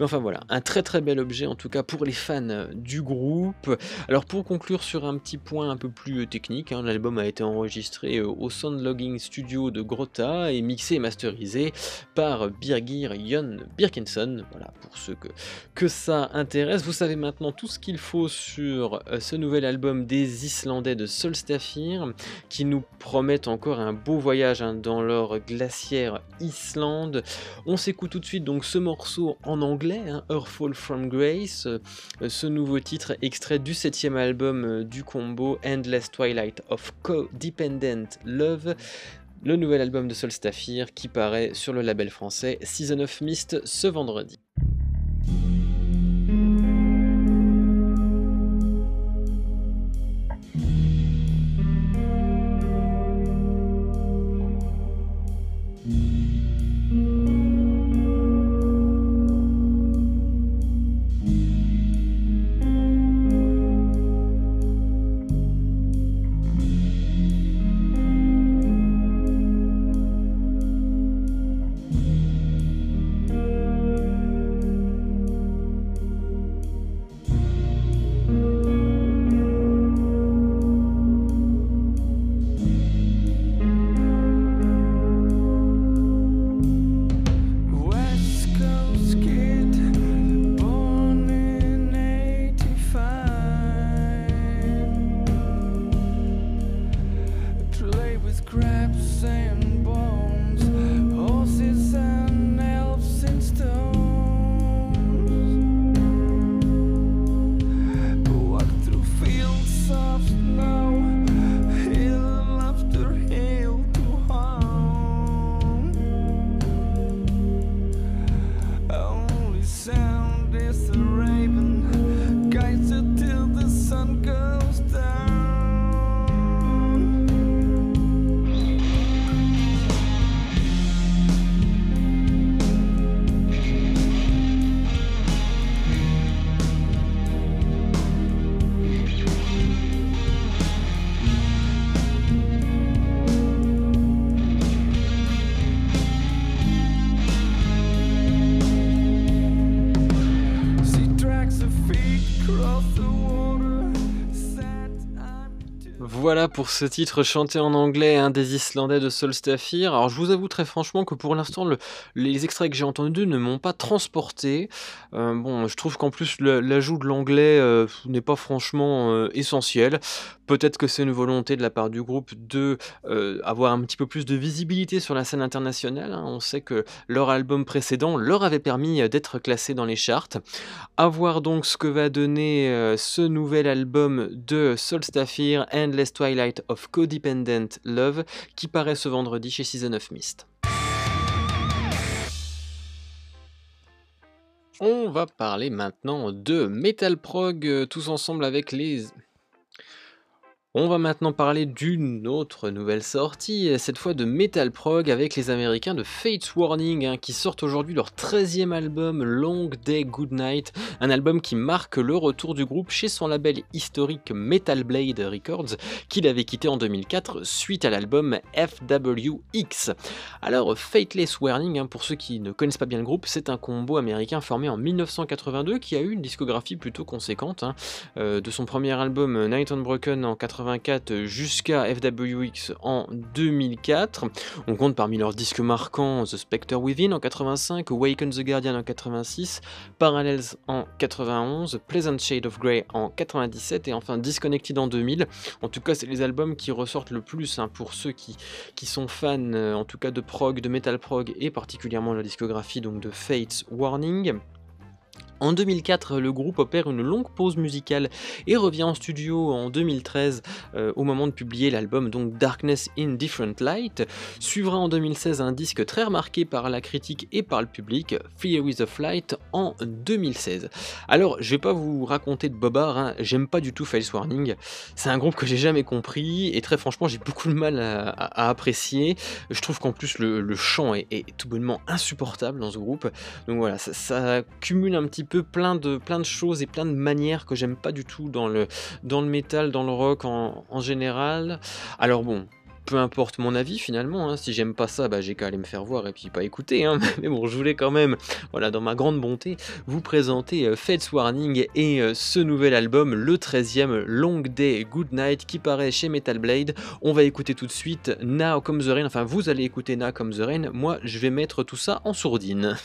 Mais enfin voilà, un très très bel objet en tout cas pour les fans du groupe. Alors pour conclure sur un petit point un peu plus technique, hein, l'album a été enregistré au Soundlogging Studio de Grotta et mixé et masterisé par Birgir Jon Birkinson. Voilà, pour ceux que, que ça intéresse, vous savez maintenant tout ce qu'il faut sur ce nouvel album des Islandais de Solstafir, qui nous promettent encore un beau voyage hein, dans leur glaciaire Islande. On s'écoute tout de suite donc ce morceau en anglais, hein, Fall From Grace, ce nouveau titre extrait du septième album du combo Endless Twilight of Co-Dependent Love, le nouvel album de Solstafir qui paraît sur le label français Season of Mist ce vendredi. Voilà pour ce titre chanté en anglais hein, des Islandais de Solstafir. Alors je vous avoue très franchement que pour l'instant le, les extraits que j'ai entendus ne m'ont pas transporté. Euh, bon, je trouve qu'en plus l'ajout de l'anglais euh, n'est pas franchement euh, essentiel. Peut-être que c'est une volonté de la part du groupe de euh, avoir un petit peu plus de visibilité sur la scène internationale. Hein. On sait que leur album précédent leur avait permis d'être classé dans les charts. À voir donc ce que va donner euh, ce nouvel album de Solstafir, Endless Twilight of Co-Dependent Love, qui paraît ce vendredi chez Season of Mist. On va parler maintenant de Metal Prog tous ensemble avec les... On va maintenant parler d'une autre nouvelle sortie, cette fois de Metal Prog avec les Américains de Fate's Warning, hein, qui sortent aujourd'hui leur treizième album Long Day Goodnight, un album qui marque le retour du groupe chez son label historique Metal Blade Records, qu'il avait quitté en deux mille quatre suite à l'album F W X. Alors Faithless Warning, hein, pour ceux qui ne connaissent pas bien le groupe, c'est un combo américain formé en mille neuf cent quatre-vingt-deux qui a eu une discographie plutôt conséquente, hein, euh, de son premier album Night Unbroken en quatre-vingt-quatre jusqu'à F W X en deux mille quatre. On compte parmi leurs disques marquants The Spectre Within en quatre-vingt-cinq, Awaken the Guardian en quatre-vingt-six, Parallels en quatre-vingt-onze, Pleasant Shade of Grey en quatre-vingt-dix-sept et enfin Disconnected en deux mille. En tout cas, c'est les albums qui ressortent le plus hein, pour ceux qui, qui sont fans en tout cas de prog, de metal prog et particulièrement la discographie donc de Fate's Warning. En deux mille quatre, le groupe opère une longue pause musicale et revient en studio en deux mille treize euh, au moment de publier l'album donc Darkness in Different Light. Suivra en deux mille seize un disque très remarqué par la critique et par le public, Fear is a Flight en deux mille seize. Alors je vais pas vous raconter de bobards, hein, j'aime pas du tout Fails Warning, c'est un groupe que j'ai jamais compris et très franchement j'ai beaucoup de mal à, à, à apprécier. Je trouve qu'en plus le, le chant est, est tout bonnement insupportable dans ce groupe, donc voilà, ça, ça cumule un petit peu Peu, plein de plein de choses et plein de manières que j'aime pas du tout dans le dans le métal, dans le rock en, en général. Alors bon, peu importe mon avis finalement, hein, si j'aime pas ça, bah j'ai qu'à aller me faire voir et puis pas écouter, hein. Mais bon, je voulais quand même, voilà, dans ma grande bonté, vous présenter euh, Fates Warning et euh, ce nouvel album, le treizième, Long Day Goodnight, qui paraît chez Metal Blade. On va écouter tout de suite Now Comes the Rain, enfin vous allez écouter Now Comes the Rain, moi je vais mettre tout ça en sourdine.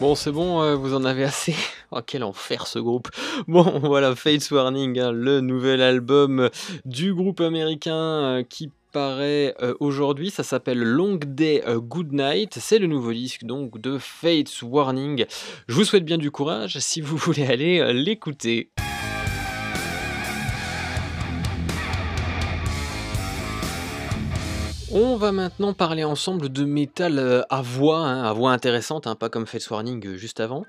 Bon, c'est bon, euh, vous en avez assez. Oh, quel enfer ce groupe. Bon, voilà, Fates Warning, hein, le nouvel album du groupe américain euh, qui paraît euh, aujourd'hui, ça s'appelle Long Day euh, Good Night, c'est le nouveau disque donc de Fates Warning. Je vous souhaite bien du courage si vous voulez aller euh, l'écouter. On va maintenant parler ensemble de métal à voix, hein, à voix intéressante, hein, pas comme Fates Warning juste avant.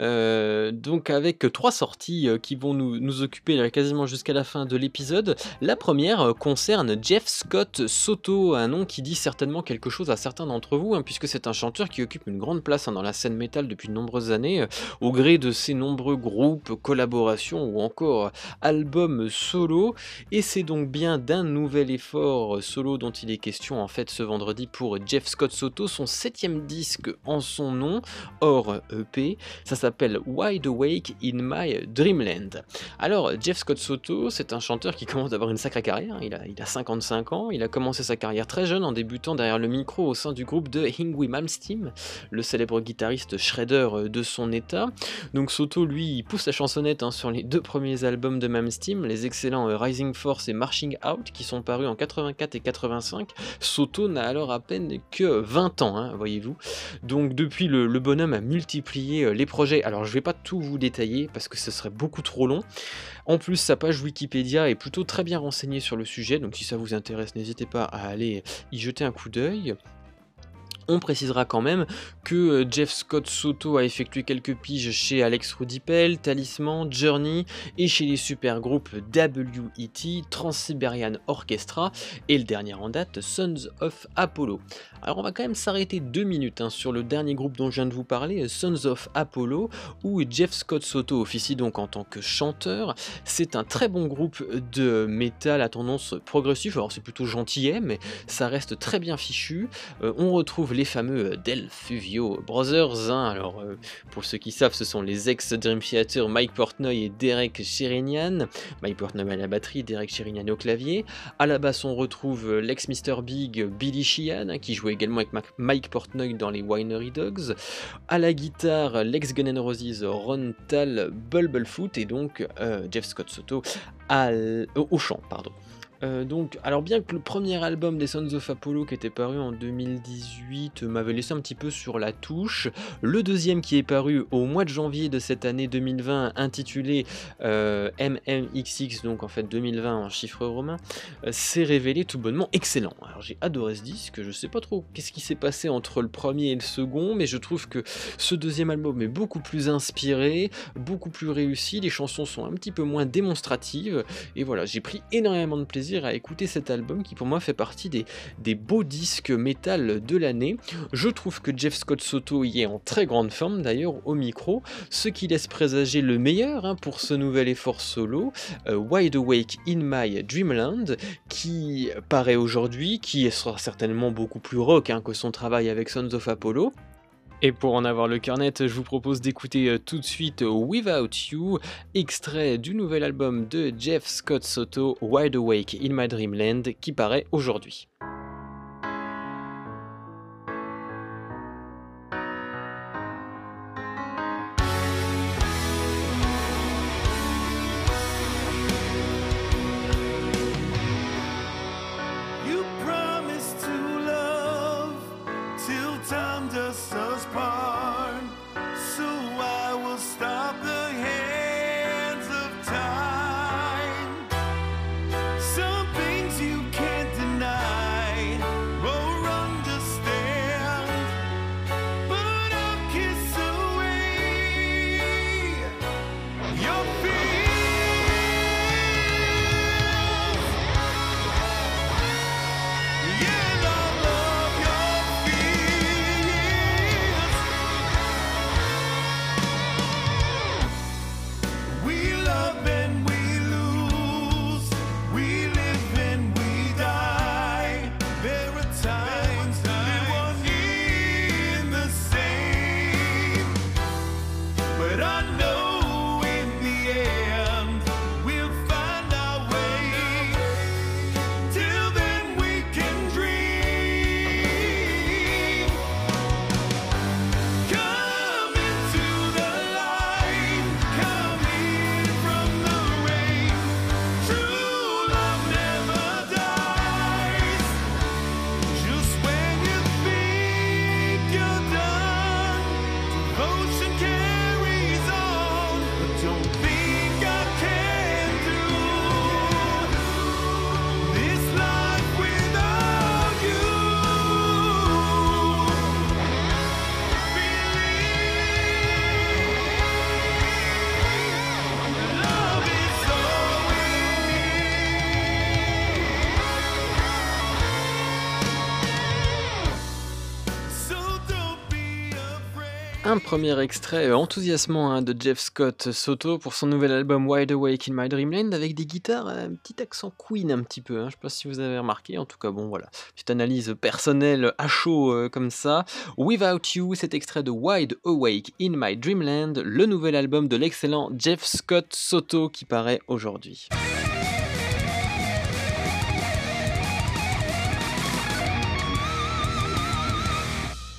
Euh, donc avec trois sorties qui vont nous, nous occuper quasiment jusqu'à la fin de l'épisode. La première concerne Jeff Scott Soto, un nom qui dit certainement quelque chose à certains d'entre vous, hein, puisque c'est un chanteur qui occupe une grande place, hein, dans la scène métal depuis de nombreuses années, au gré de ses nombreux groupes, collaborations ou encore albums solo. Et c'est donc bien d'un nouvel effort solo dont il est question en fait ce vendredi pour Jeff Scott Soto, son septième disque en son nom, hors E P, ça s'appelle Wide Awake in My Dreamland. Alors Jeff Scott Soto, c'est un chanteur qui commence d'avoir une sacrée carrière, il a, il a cinquante-cinq ans, il a commencé sa carrière très jeune en débutant derrière le micro au sein du groupe de Yngwie Malmsteen, le célèbre guitariste shredder de son état. Donc Soto, lui, il pousse la chansonnette, hein, sur les deux premiers albums de Malmsteen, les excellents Rising Force et Marching Out, qui sont parus en quatre-vingt-quatre et quatre-vingt-cinq. Soto n'a alors à peine que vingt ans, hein, voyez-vous. Donc depuis, le, le bonhomme a multiplié les projets. Alors je vais pas tout vous détailler parce que ce serait beaucoup trop long. En plus, sa page Wikipédia est plutôt très bien renseignée sur le sujet, donc si ça vous intéresse, n'hésitez pas à aller y jeter un coup d'œil. On précisera quand même que Jeff Scott Soto a effectué quelques piges chez Alex Rudy Pell, Talisman, Journey et chez les super groupes W E T, Trans-Siberian Orchestra et le dernier en date, Sons of Apollo. Alors on va quand même s'arrêter deux minutes, hein, sur le dernier groupe dont je viens de vous parler, Sons of Apollo, où Jeff Scott Soto officie donc en tant que chanteur. C'est un très bon groupe de métal à tendance progressive, alors c'est plutôt gentillet, mais ça reste très bien fichu. Euh, on retrouve les fameux Del Fuvio Brothers. Hein. Alors, euh, pour ceux qui savent, ce sont les ex-Dream Theater Mike Portnoy et Derek Sherinian. Mike Portnoy à la batterie, Derek Sherinian au clavier. À la basse, on retrouve l'ex-Mister Big Billy Sheehan, hein, qui jouait également avec Mike Portnoy dans les Winery Dogs. À la guitare, l'ex-Guns N' Roses Ron Tal Bumblefoot, et donc euh, Jeff Scott Soto à l... au chant, pardon. Euh, donc, alors bien que le premier album des Sons of Apollo qui était paru en deux mille dix-huit m'avait laissé un petit peu sur la touche, le deuxième qui est paru au mois de janvier de cette année deux mille vingt, intitulé euh, M M X X, donc en fait deux mille vingt en chiffres romains, euh, s'est révélé tout bonnement excellent. Alors j'ai adoré ce disque, je sais pas trop qu'est-ce qui s'est passé entre le premier et le second, mais je trouve que ce deuxième album est beaucoup plus inspiré, beaucoup plus réussi, les chansons sont un petit peu moins démonstratives, et voilà, j'ai pris énormément de plaisir à écouter cet album qui pour moi fait partie des, des beaux disques métal de l'année. Je trouve que Jeff Scott Soto y est en très grande forme d'ailleurs au micro, ce qui laisse présager le meilleur hein, pour ce nouvel effort solo, euh, Wide Awake in My Dreamland, qui paraît aujourd'hui, qui sera certainement beaucoup plus rock hein, que son travail avec Sons of Apollo. Et pour en avoir le cœur net, je vous propose d'écouter tout de suite Without You, extrait du nouvel album de Jeff Scott Soto, Wide Awake in My Dreamland, qui paraît aujourd'hui. Un premier extrait enthousiasmant hein, de Jeff Scott Soto pour son nouvel album Wide Awake in My Dreamland, avec des guitares, un petit accent Queen un petit peu, hein, je sais pas si vous avez remarqué, en tout cas bon voilà, petite analyse personnelle à chaud euh, comme ça. Without You, cet extrait de Wide Awake in My Dreamland, le nouvel album de l'excellent Jeff Scott Soto qui paraît aujourd'hui.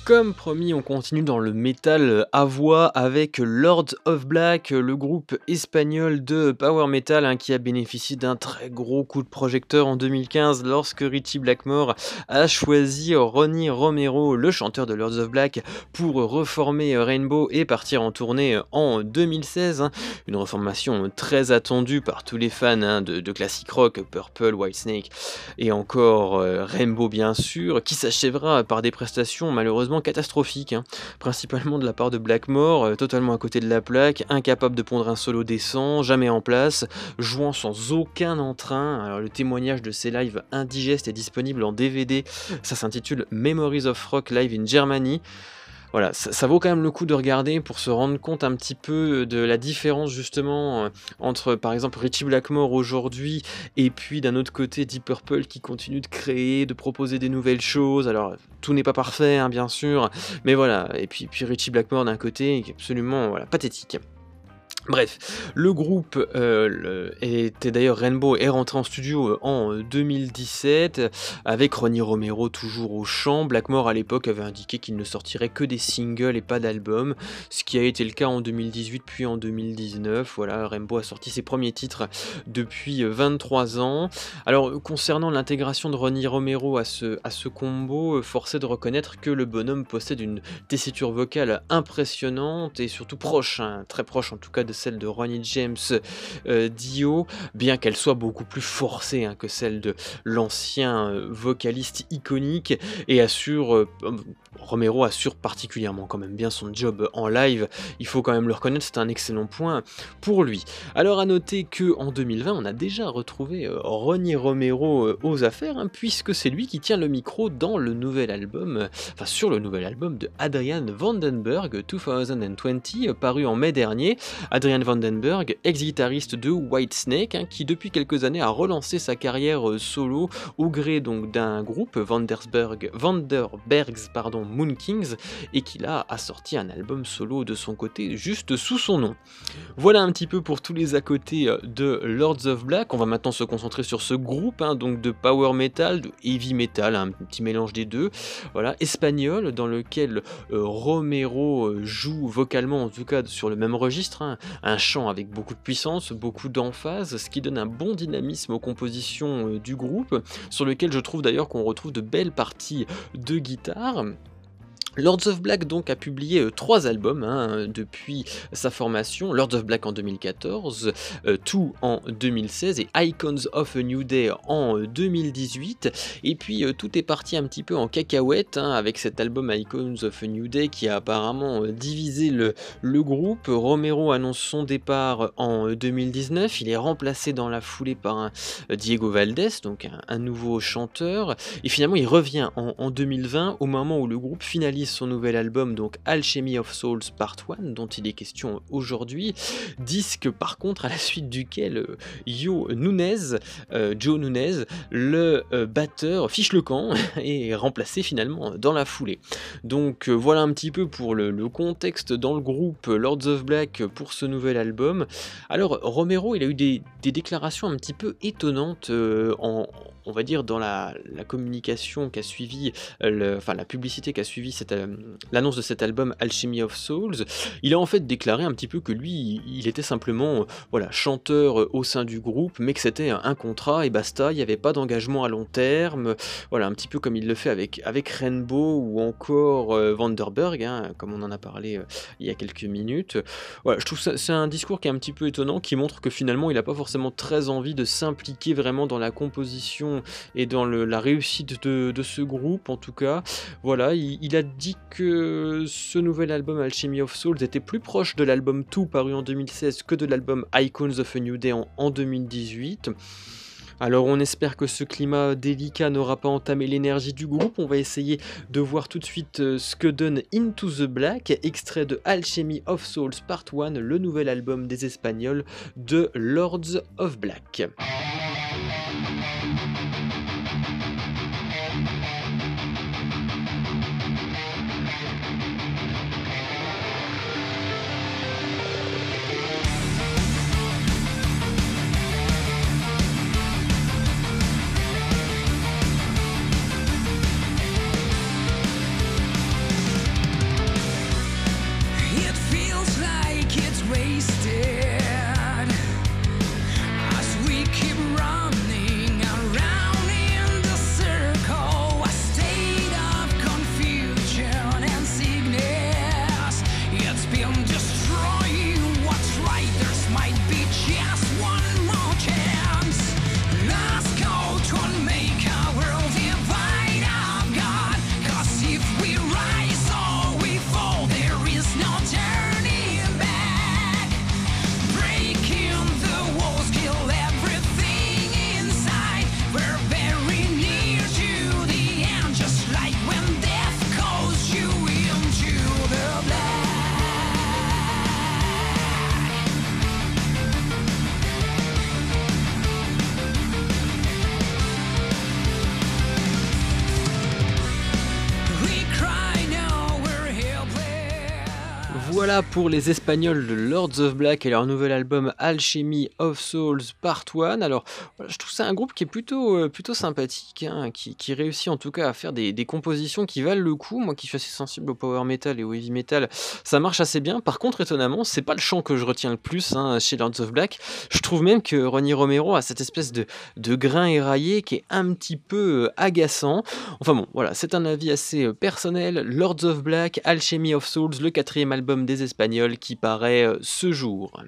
Comme promis, on continue dans le métal à voix avec Lords of Black, le groupe espagnol de power metal hein, qui a bénéficié d'un très gros coup de projecteur en deux mille quinze lorsque Richie Blackmore a choisi Ronnie Romero, le chanteur de Lords of Black, pour reformer Rainbow et partir en tournée en deux mille seize. Hein. Une reformation très attendue par tous les fans hein, de, de classique rock, Purple, Whitesnake et encore euh, Rainbow bien sûr, qui s'achèvera par des prestations malheureusement catastrophique, hein. Principalement de la part de Blackmore, euh, totalement à côté de la plaque, incapable de pondre un solo décent, jamais en place, jouant sans aucun entrain. Alors le témoignage de ces lives indigestes est disponible en D V D, ça s'intitule Memories of Rock Live in Germany. Voilà, ça, ça vaut quand même le coup de regarder pour se rendre compte un petit peu de la différence justement entre par exemple Richie Blackmore aujourd'hui et puis d'un autre côté Deep Purple qui continue de créer, de proposer des nouvelles choses. Alors tout n'est pas parfait, hein, bien sûr, mais voilà. Et puis, puis Ritchie Blackmore d'un côté, absolument voilà, pathétique. Bref, le groupe euh, le, était d'ailleurs Rainbow est rentré en studio en deux mille dix-sept avec Ronnie Romero toujours au chant. Blackmore à l'époque avait indiqué qu'il ne sortirait que des singles et pas d'albums, ce qui a été le cas en deux mille dix-huit puis en deux mille dix-neuf. Voilà, Rainbow a sorti ses premiers titres depuis vingt-trois ans. Alors concernant l'intégration de Ronnie Romero à ce, à ce combo, force est de reconnaître que le bonhomme possède une tessiture vocale impressionnante et surtout proche, hein, très proche en tout cas de celle de Ronnie James euh, Dio, bien qu'elle soit beaucoup plus forcée hein, que celle de l'ancien euh, vocaliste iconique, et assure, euh, Romero assure particulièrement quand même bien son job en live, il faut quand même le reconnaître, c'est un excellent point pour lui. Alors à noter qu'en deux mille vingt, on a déjà retrouvé euh, Ronnie Romero euh, aux affaires, hein, puisque c'est lui qui tient le micro dans le nouvel album, euh, enfin sur le nouvel album de Adrian Vandenberg, deux mille vingt, euh, paru en mai dernier. Adrian Vandenberg, ex-guitariste de Whitesnake, hein, qui depuis quelques années a relancé sa carrière euh, solo au gré donc d'un groupe, Vandersberg, Vanderbergs pardon, Moon Kings, et qui là a sorti un album solo de son côté juste sous son nom. Voilà un petit peu pour tous les à côté de Lords of Black. On va maintenant se concentrer sur ce groupe, hein, donc de power metal, de heavy metal, hein, un petit mélange des deux, voilà, espagnol, dans lequel euh, Romero joue vocalement en tout cas sur le même registre, hein, un chant avec beaucoup de puissance, beaucoup d'emphase, ce qui donne un bon dynamisme aux compositions euh, du groupe, sur lequel je trouve d'ailleurs qu'on retrouve de belles parties de guitare. Lords of Black donc a publié euh, trois albums hein, depuis sa formation, Lords of Black en deux mille quatorze, euh, Two en deux mille seize et Icons of a New Day en euh, deux mille dix-huit, et puis euh, tout est parti un petit peu en cacahuète hein, avec cet album Icons of a New Day qui a apparemment euh, divisé le, le groupe. Romero annonce son départ en euh, deux mille dix-neuf, il est remplacé dans la foulée par un euh, Diego Valdés, donc un, un nouveau chanteur, et finalement il revient en, en deux mille vingt au moment où le groupe finalise son nouvel album, donc Alchemy of Souls Part un, dont il est question aujourd'hui, disque par contre à la suite duquel Yo Nunez, euh, Joe Nunez, le euh, batteur fiche le camp et est remplacé finalement dans la foulée. Donc euh, voilà un petit peu pour le, le contexte dans le groupe Lords of Black pour ce nouvel album. Alors Romero, il a eu des, des déclarations un petit peu étonnantes euh, en, on va dire dans la, la communication qu'a suivi, le, enfin la publicité qu'a suivi cette l'annonce de cet album Alchemy of Souls. Il a en fait déclaré un petit peu que lui, il était simplement voilà, chanteur au sein du groupe, mais que c'était un contrat et basta, il n'y avait pas d'engagement à long terme, voilà, un petit peu comme il le fait avec, avec Rainbow ou encore euh, Vandenberg, hein, comme on en a parlé euh, il y a quelques minutes. Voilà, je trouve ça, c'est un discours qui est un petit peu étonnant, qui montre que finalement il n'a pas forcément très envie de s'impliquer vraiment dans la composition et dans le, la réussite de, de ce groupe, en tout cas. Voilà, il, il a dit que ce nouvel album Alchemy of Souls était plus proche de l'album Two paru en deux mille seize que de l'album Icons of a New Day en, en deux mille dix-huit. Alors on espère que ce climat délicat n'aura pas entamé l'énergie du groupe. On va essayer de voir tout de suite ce que donne Into the Black, extrait de Alchemy of Souls Part un, le nouvel album des Espagnols de Lords of Black. Wasted as we keep running around. voilà pour les Espagnols de Lords of Black et leur nouvel album Alchemy of Souls Part one. Alors, je trouve ça un groupe qui est plutôt, euh, plutôt sympathique, hein, qui, qui réussit en tout cas à faire des, des compositions qui valent le coup. Moi qui suis assez sensible au power metal et au heavy metal, ça marche assez bien. Par contre, étonnamment, c'est pas le chant que je retiens le plus hein, chez Lords of Black. Je trouve même que Ronnie Romero a cette espèce de, de grain éraillé qui est un petit peu euh, agaçant. Enfin bon, voilà, c'est un avis assez euh, personnel. Lords of Black, Alchemy of Souls, le quatrième album des Espagnols qui paraît ce jour.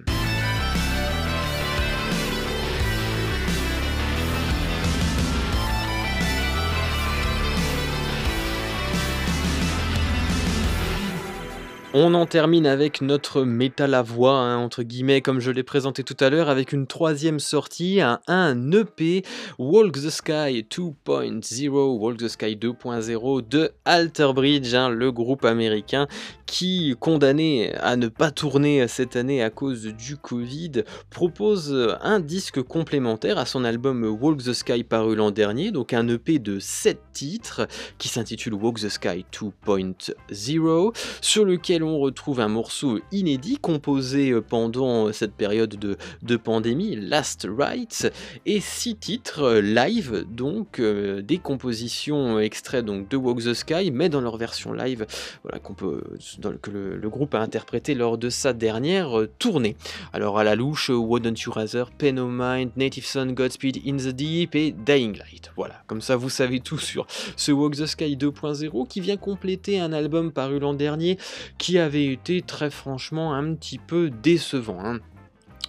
On en termine avec notre métal à voix, hein, entre guillemets, comme je l'ai présenté tout à l'heure, avec une troisième sortie, un, un E P, Walk the Sky deux point zéro, Walk the Sky deux point zéro de Alterbridge, hein, le groupe américain qui, condamné à ne pas tourner cette année à cause du Covid, propose un disque complémentaire à son album Walk the Sky paru l'an dernier, donc un E P de sept titres qui s'intitule Walk the Sky deux point zéro, sur lequel on retrouve un morceau inédit composé pendant cette période de, de pandémie, Last Rites, et six titres live, donc euh, des compositions extraits donc de Walk the Sky, mais dans leur version live, voilà, qu'on peut, dans le, que le, le groupe a interprété lors de sa dernière euh, tournée. Alors à la louche, Why Don't You Rather, Pain of Mind, Native Son, Godspeed in the Deep et Dying Light. Voilà, comme ça vous savez tout sur ce Walk the Sky deux point zéro qui vient compléter un album paru l'an dernier qui avait été très franchement un petit peu décevant. Hein.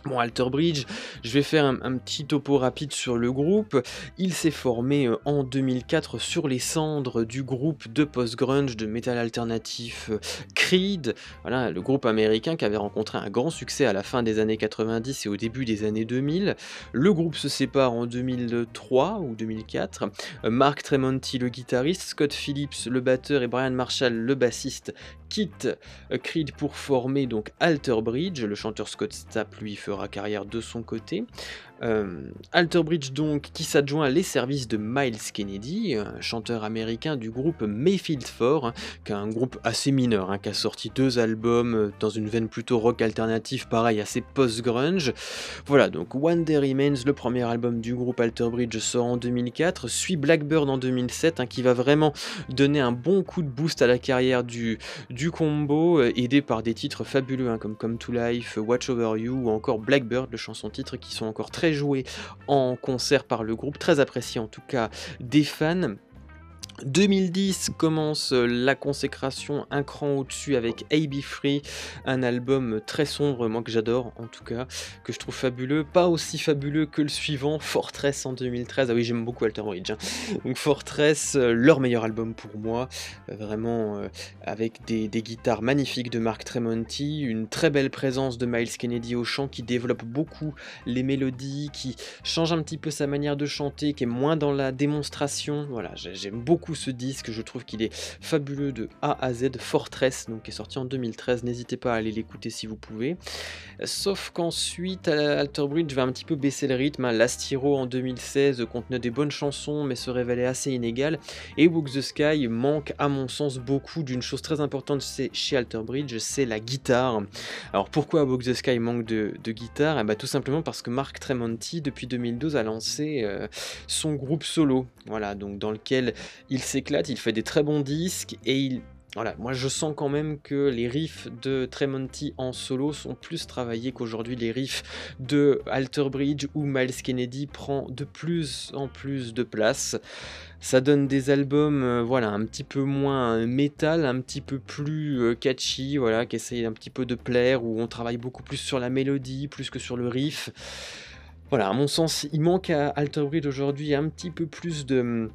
Bon, Alterbridge, je vais faire un, un petit topo rapide sur le groupe. Il s'est formé en deux mille quatre sur les cendres du groupe de post-grunge, de métal alternatif Creed. Voilà, le groupe américain qui avait rencontré un grand succès à la fin des années quatre-vingt-dix et au début des années deux mille. Le groupe se sépare en deux mille trois ou deux mille quatre. Mark Tremonti, le guitariste, Scott Phillips, le batteur, et Brian Marshall, le bassiste, quittent Creed pour former donc Alterbridge. Le chanteur Scott Stapp, lui, fera à carrière de son côté. Euh, Alterbridge donc qui s'adjoint les services de Miles Kennedy, un chanteur américain du groupe Mayfield four, hein, qui est un groupe assez mineur, hein, qui a sorti deux albums dans une veine plutôt rock alternative, pareil assez post-grunge. Voilà, donc One Day Remains, le premier album du groupe Alterbridge, sort en deux mille quatre, suit Blackbird en deux mille sept, hein, qui va vraiment donner un bon coup de boost à la carrière du, du combo, aidé par des titres fabuleux hein, comme Come to Life, Watch Over You ou encore Blackbird, le chanson-titre, qui sont encore très joués en concert par le groupe, très apprécié en tout cas des fans. deux mille dix commence la consécration un cran au-dessus avec A B Free, un album très sombre, moi que j'adore en tout cas, que je trouve fabuleux, pas aussi fabuleux que le suivant, Fortress en deux mille treize, ah oui j'aime beaucoup Alterbridge, hein. Donc Fortress, leur meilleur album pour moi, vraiment euh, avec des, des guitares magnifiques de Mark Tremonti, une très belle présence de Miles Kennedy au chant qui développe beaucoup les mélodies, qui change un petit peu sa manière de chanter, qui est moins dans la démonstration, voilà, j'aime beaucoup ce disque, je trouve qu'il est fabuleux de A à Z. Fortress, donc, qui est sorti en deux mille treize, n'hésitez pas à aller l'écouter si vous pouvez. Sauf qu'ensuite Alterbridge va un petit peu baisser le rythme, hein. Last Hero en deux mille seize contenait des bonnes chansons mais se révélait assez inégal, et Walk the Sky manque à mon sens beaucoup d'une chose très importante chez Alterbridge, c'est la guitare. Alors pourquoi Walk the Sky manque de, de guitare? Et bah, tout simplement parce que Mark Tremonti depuis deux mille douze a lancé euh, son groupe solo, voilà, donc dans lequel il s'éclate, il fait des très bons disques et il... Voilà, moi je sens quand même que les riffs de Tremonti en solo sont plus travaillés qu'aujourd'hui les riffs de Alterbridge, où Miles Kennedy prend de plus en plus de place. Ça donne des albums euh, voilà, un petit peu moins métal, un petit peu plus euh, catchy, voilà, qui essayent un petit peu de plaire, où on travaille beaucoup plus sur la mélodie, plus que sur le riff. Voilà, à mon sens, il manque à Alterbridge aujourd'hui un petit peu plus de...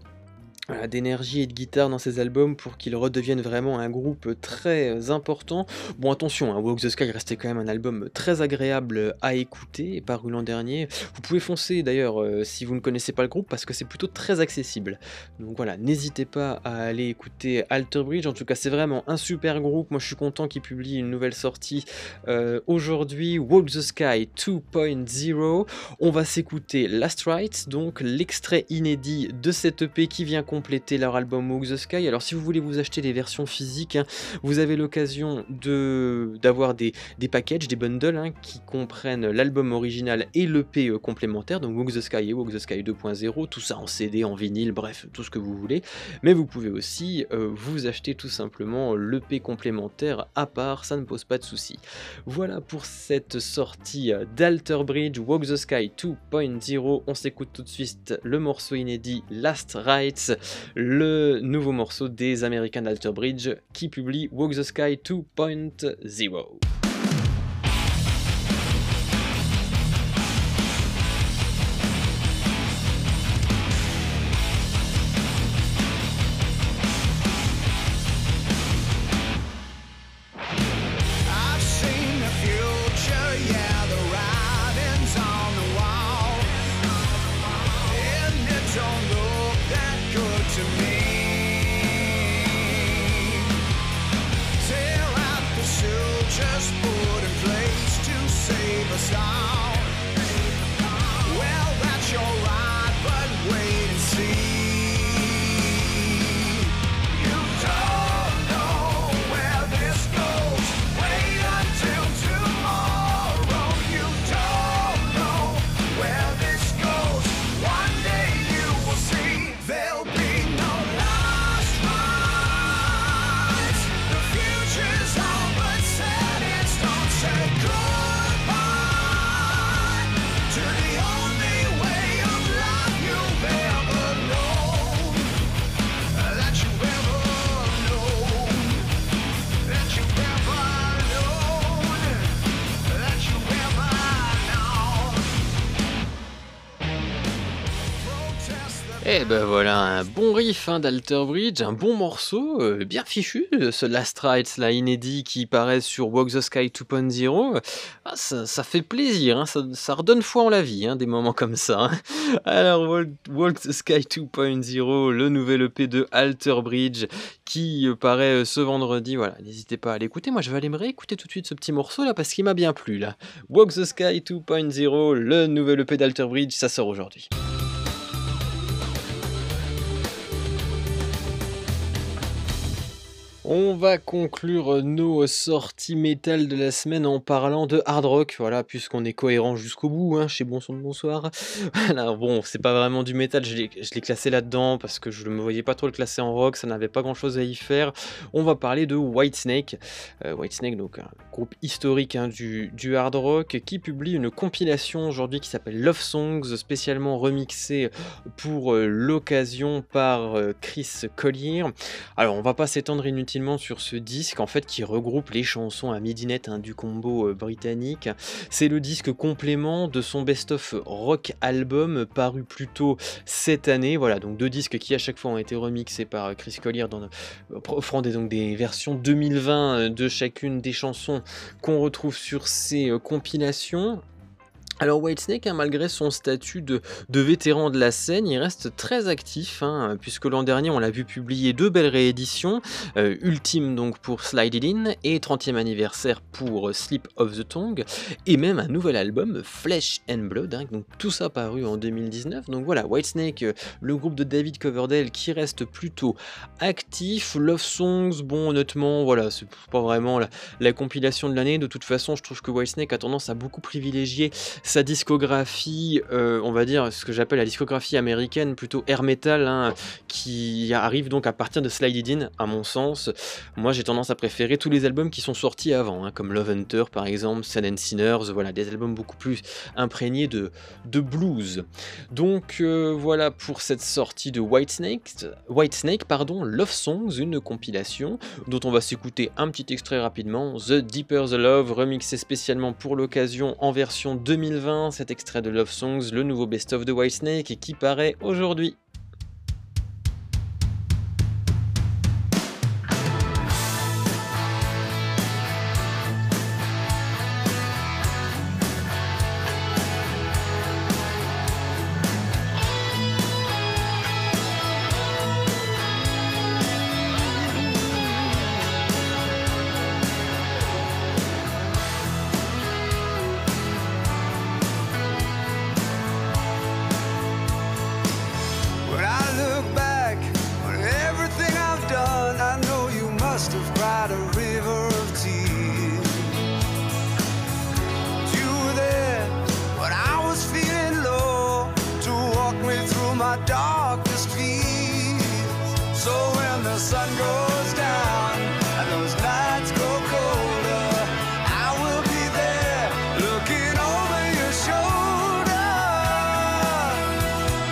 Voilà, d'énergie et de guitare dans ses albums pour qu'ils redeviennent vraiment un groupe très important. Bon, attention, hein, Walk the Sky restait quand même un album très agréable à écouter, paru l'an dernier. Vous pouvez foncer d'ailleurs euh, si vous ne connaissez pas le groupe, parce que c'est plutôt très accessible. Donc voilà, n'hésitez pas à aller écouter Alterbridge. En tout cas, c'est vraiment un super groupe. Moi, je suis content qu'ils publient une nouvelle sortie euh, aujourd'hui, Walk the Sky deux point zéro. On va s'écouter Last Rites, donc l'extrait inédit de cette E P qui vient compléter compléter leur album Walk the Sky. Alors si vous voulez vous acheter les versions physiques, hein, vous avez l'occasion de d'avoir des, des packages, des bundles hein, qui comprennent l'album original et l'E P complémentaire, donc Walk the Sky et Walk the Sky deux point zéro, tout ça en C D, en vinyle, bref, tout ce que vous voulez. Mais vous pouvez aussi euh, vous acheter tout simplement l'E P complémentaire à part, ça ne pose pas de soucis. Voilà pour cette sortie d'Alter Bridge, Walk the Sky deux point zéro. On s'écoute tout de suite le morceau inédit Last Rites, le nouveau morceau des Américains d'Alter Bridge qui publie Walk the Sky deux point zéro. Et ben voilà, un bon riff hein, d'Alter Bridge, un bon morceau, euh, bien fichu, ce Last Rites là, inédit qui paraît sur Walk the Sky deux point zéro, ah, ça, ça fait plaisir, hein, ça, ça redonne foi en la vie, hein, des moments comme ça. Hein. Alors Walk, Walk the Sky deux point zéro, le nouvel E P de Alter Bridge qui paraît ce vendredi, voilà, n'hésitez pas à l'écouter, moi je vais aller me réécouter tout de suite ce petit morceau là parce qu'il m'a bien plu là. Walk the Sky deux point zéro, le nouvel E P d'Alter Bridge, ça sort aujourd'hui. On va conclure nos sorties métal de la semaine en parlant de hard rock, voilà, puisqu'on est cohérent jusqu'au bout, hein, chez Bon Son de Bonsoir. Voilà, bon, c'est pas vraiment du métal, je l'ai classé là-dedans parce que je ne me voyais pas trop le classer en rock, ça n'avait pas grand-chose à y faire. On va parler de Whitesnake, euh, Whitesnake, donc un groupe historique hein, du, du hard rock, qui publie une compilation aujourd'hui qui s'appelle Love Songs, spécialement remixée pour euh, l'occasion par euh, Chris Collier. Alors, on va pas s'étendre inutilement sur ce disque en fait qui regroupe les chansons à midinette hein, du combo euh, britannique. C'est le disque complément de son best-of rock album paru plus tôt cette année. Voilà, donc deux disques qui à chaque fois ont été remixés par Chris Collier dans euh, offrant des, donc des versions deux mille vingt de chacune des chansons qu'on retrouve sur ces euh, compilations. Alors Whitesnake, hein, malgré son statut de, de vétéran de la scène, il reste très actif, hein, puisque l'an dernier on l'a vu publier deux belles rééditions, euh, Ultime donc pour Slide It In et trentième anniversaire pour Slip of the Tongue, et même un nouvel album, Flesh and Blood, hein, donc tout ça paru en deux mille dix-neuf. Donc voilà, Whitesnake, le groupe de David Coverdale qui reste plutôt actif. Love Songs, bon honnêtement, voilà, c'est pas vraiment la, la compilation de l'année. De toute façon, je trouve que Whitesnake a tendance à beaucoup privilégier sa discographie, euh, on va dire ce que j'appelle la discographie américaine, plutôt air metal, hein, qui arrive donc à partir de Slide It In, à mon sens. Moi j'ai tendance à préférer tous les albums qui sont sortis avant, hein, comme Love Hunter par exemple, Sun and Sinners, voilà, des albums beaucoup plus imprégnés de, de blues. Donc euh, voilà pour cette sortie de Whitesnake, Whitesnake, pardon, Love Songs, une compilation dont on va s'écouter un petit extrait rapidement, The Deeper the Love, remixé spécialement pour l'occasion en version deux mille vingt. Cet extrait de Love Songs, le nouveau best-of de Whitesnake qui paraît aujourd'hui. darkest fears. So when the sun goes down and those nights go colder, I will be there looking over your shoulder.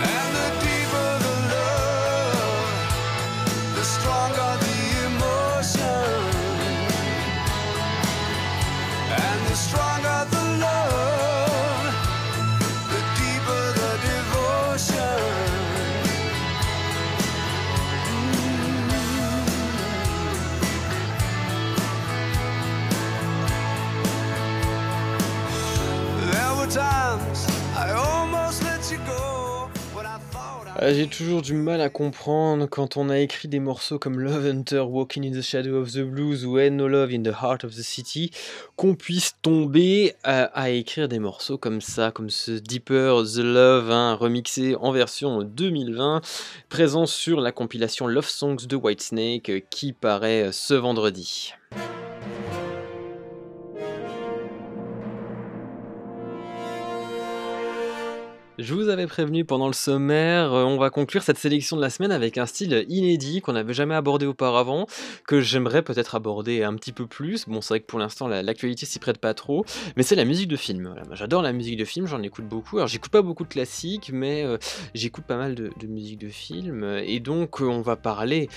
And the deeper the love, the stronger the emotion. And the stronger the J'ai toujours du mal à comprendre quand on a écrit des morceaux comme Love Hunter, Walking in the Shadow of the Blues ou Ain't No Love in the Heart of the City, qu'on puisse tomber à, à écrire des morceaux comme ça, comme ce Deeper The Love, hein, remixé en version deux mille vingt, présent sur la compilation Love Songs de Whitesnake qui paraît ce vendredi. Je vous avais prévenu pendant le sommaire, on va conclure cette sélection de la semaine avec un style inédit qu'on n'avait jamais abordé auparavant, que j'aimerais peut-être aborder un petit peu plus. Bon, c'est vrai que pour l'instant l'actualité s'y prête pas trop, mais c'est la musique de film. Voilà, j'adore la musique de film, j'en écoute beaucoup. Alors j'écoute pas beaucoup de classiques, mais euh, j'écoute pas mal de, de musique de film, et donc euh, on va parler...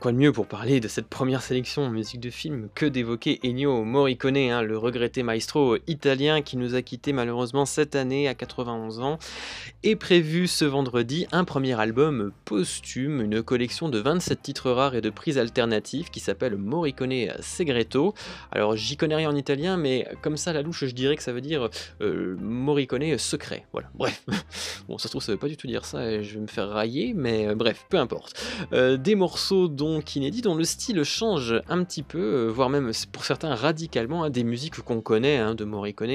Quoi de mieux pour parler de cette première sélection en musique de film que d'évoquer Ennio Morricone, hein, le regretté maestro italien qui nous a quitté malheureusement cette année à quatre-vingt-onze ans. Est prévu ce vendredi un premier album posthume, une collection de vingt-sept titres rares et de prises alternatives qui s'appelle Morricone Segreto. Alors j'y connais rien en italien, mais comme ça la louche je dirais que ça veut dire euh, Morricone secret. Voilà, bref. Bon, ça se trouve ça veut pas du tout dire ça et je vais me faire railler, mais euh, bref, peu importe. Euh, des morceaux donc inédits, dont le style change un petit peu, euh, voire même pour certains radicalement, hein, des musiques qu'on connaît, hein, de Morricone.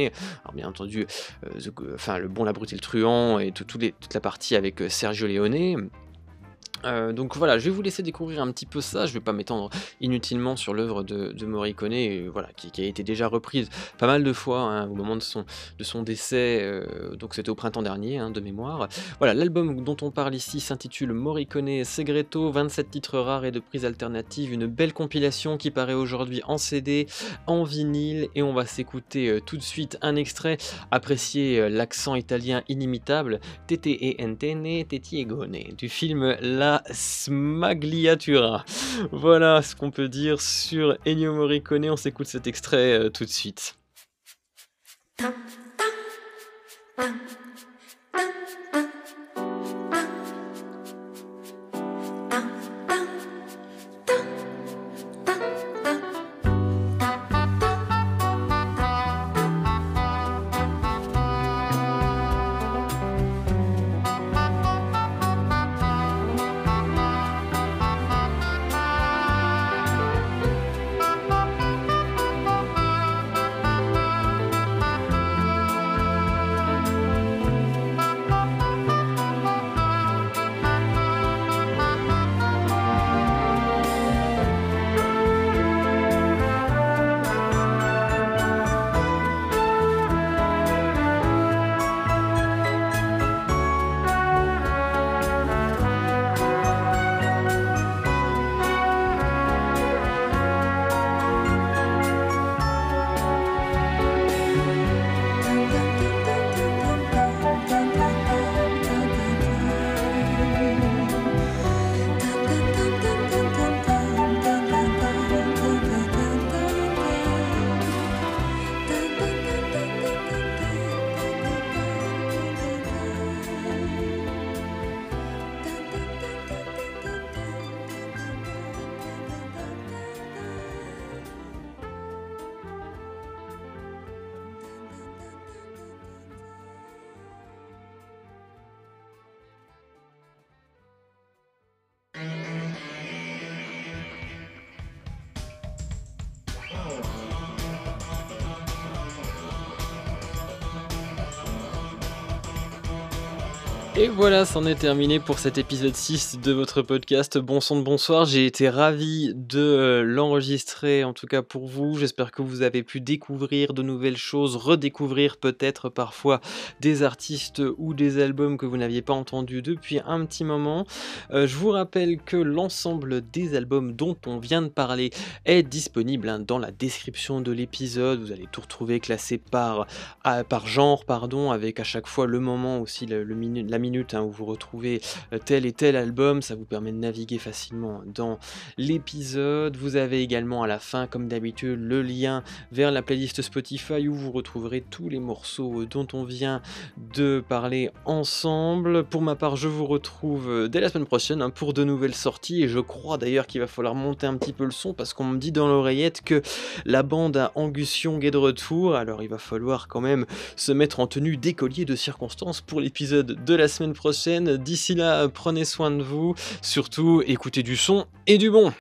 Alors bien entendu, euh, the, euh, enfin, le bon, la brute et le truand, et tout, tout les, toute la partie avec euh, Sergio Leone. Euh, donc voilà, je vais vous laisser découvrir un petit peu ça, je ne vais pas m'étendre inutilement sur l'œuvre de, de Morricone, euh, voilà, qui, qui a été déjà reprise pas mal de fois, hein, au moment de son, de son décès, euh, donc c'était au printemps dernier, hein, de mémoire. Voilà, l'album dont on parle ici s'intitule Morricone Segreto, vingt-sept titres rares et de prises alternatives, une belle compilation qui paraît aujourd'hui en C D, en vinyle, et on va s'écouter euh, tout de suite un extrait, apprécier euh, l'accent italien inimitable, Tete e Entene, Tete e Gone, du film La Smagliatura. Voilà ce qu'on peut dire sur Ennio Morricone. On s'écoute cet extrait euh, tout de suite. Bye. Et voilà, c'en est terminé pour cet épisode six de votre podcast Bon Son de Bonsoir. J'ai été ravi de l'enregistrer, en tout cas pour vous. J'espère que vous avez pu découvrir de nouvelles choses, redécouvrir peut-être parfois des artistes ou des albums que vous n'aviez pas entendus depuis un petit moment. Euh, je vous rappelle que l'ensemble des albums dont on vient de parler est disponible hein, dans la description de l'épisode. Vous allez tout retrouver classé par, à, par genre, pardon, avec à chaque fois le moment aussi, le, le minu- la minute Minutes, hein, où vous retrouvez tel et tel album, ça vous permet de naviguer facilement dans l'épisode. Vous avez également à la fin, comme d'habitude, le lien vers la playlist Spotify où vous retrouverez tous les morceaux dont on vient de parler ensemble. Pour ma part, je vous retrouve dès la semaine prochaine hein, pour de nouvelles sorties, et je crois d'ailleurs qu'il va falloir monter un petit peu le son parce qu'on me dit dans l'oreillette que la bande à Angus Young est de retour, alors il va falloir quand même se mettre en tenue d'écolier de circonstance pour l'épisode de la semaine prochaine. D'ici là, prenez soin de vous, surtout écoutez du son et du bon.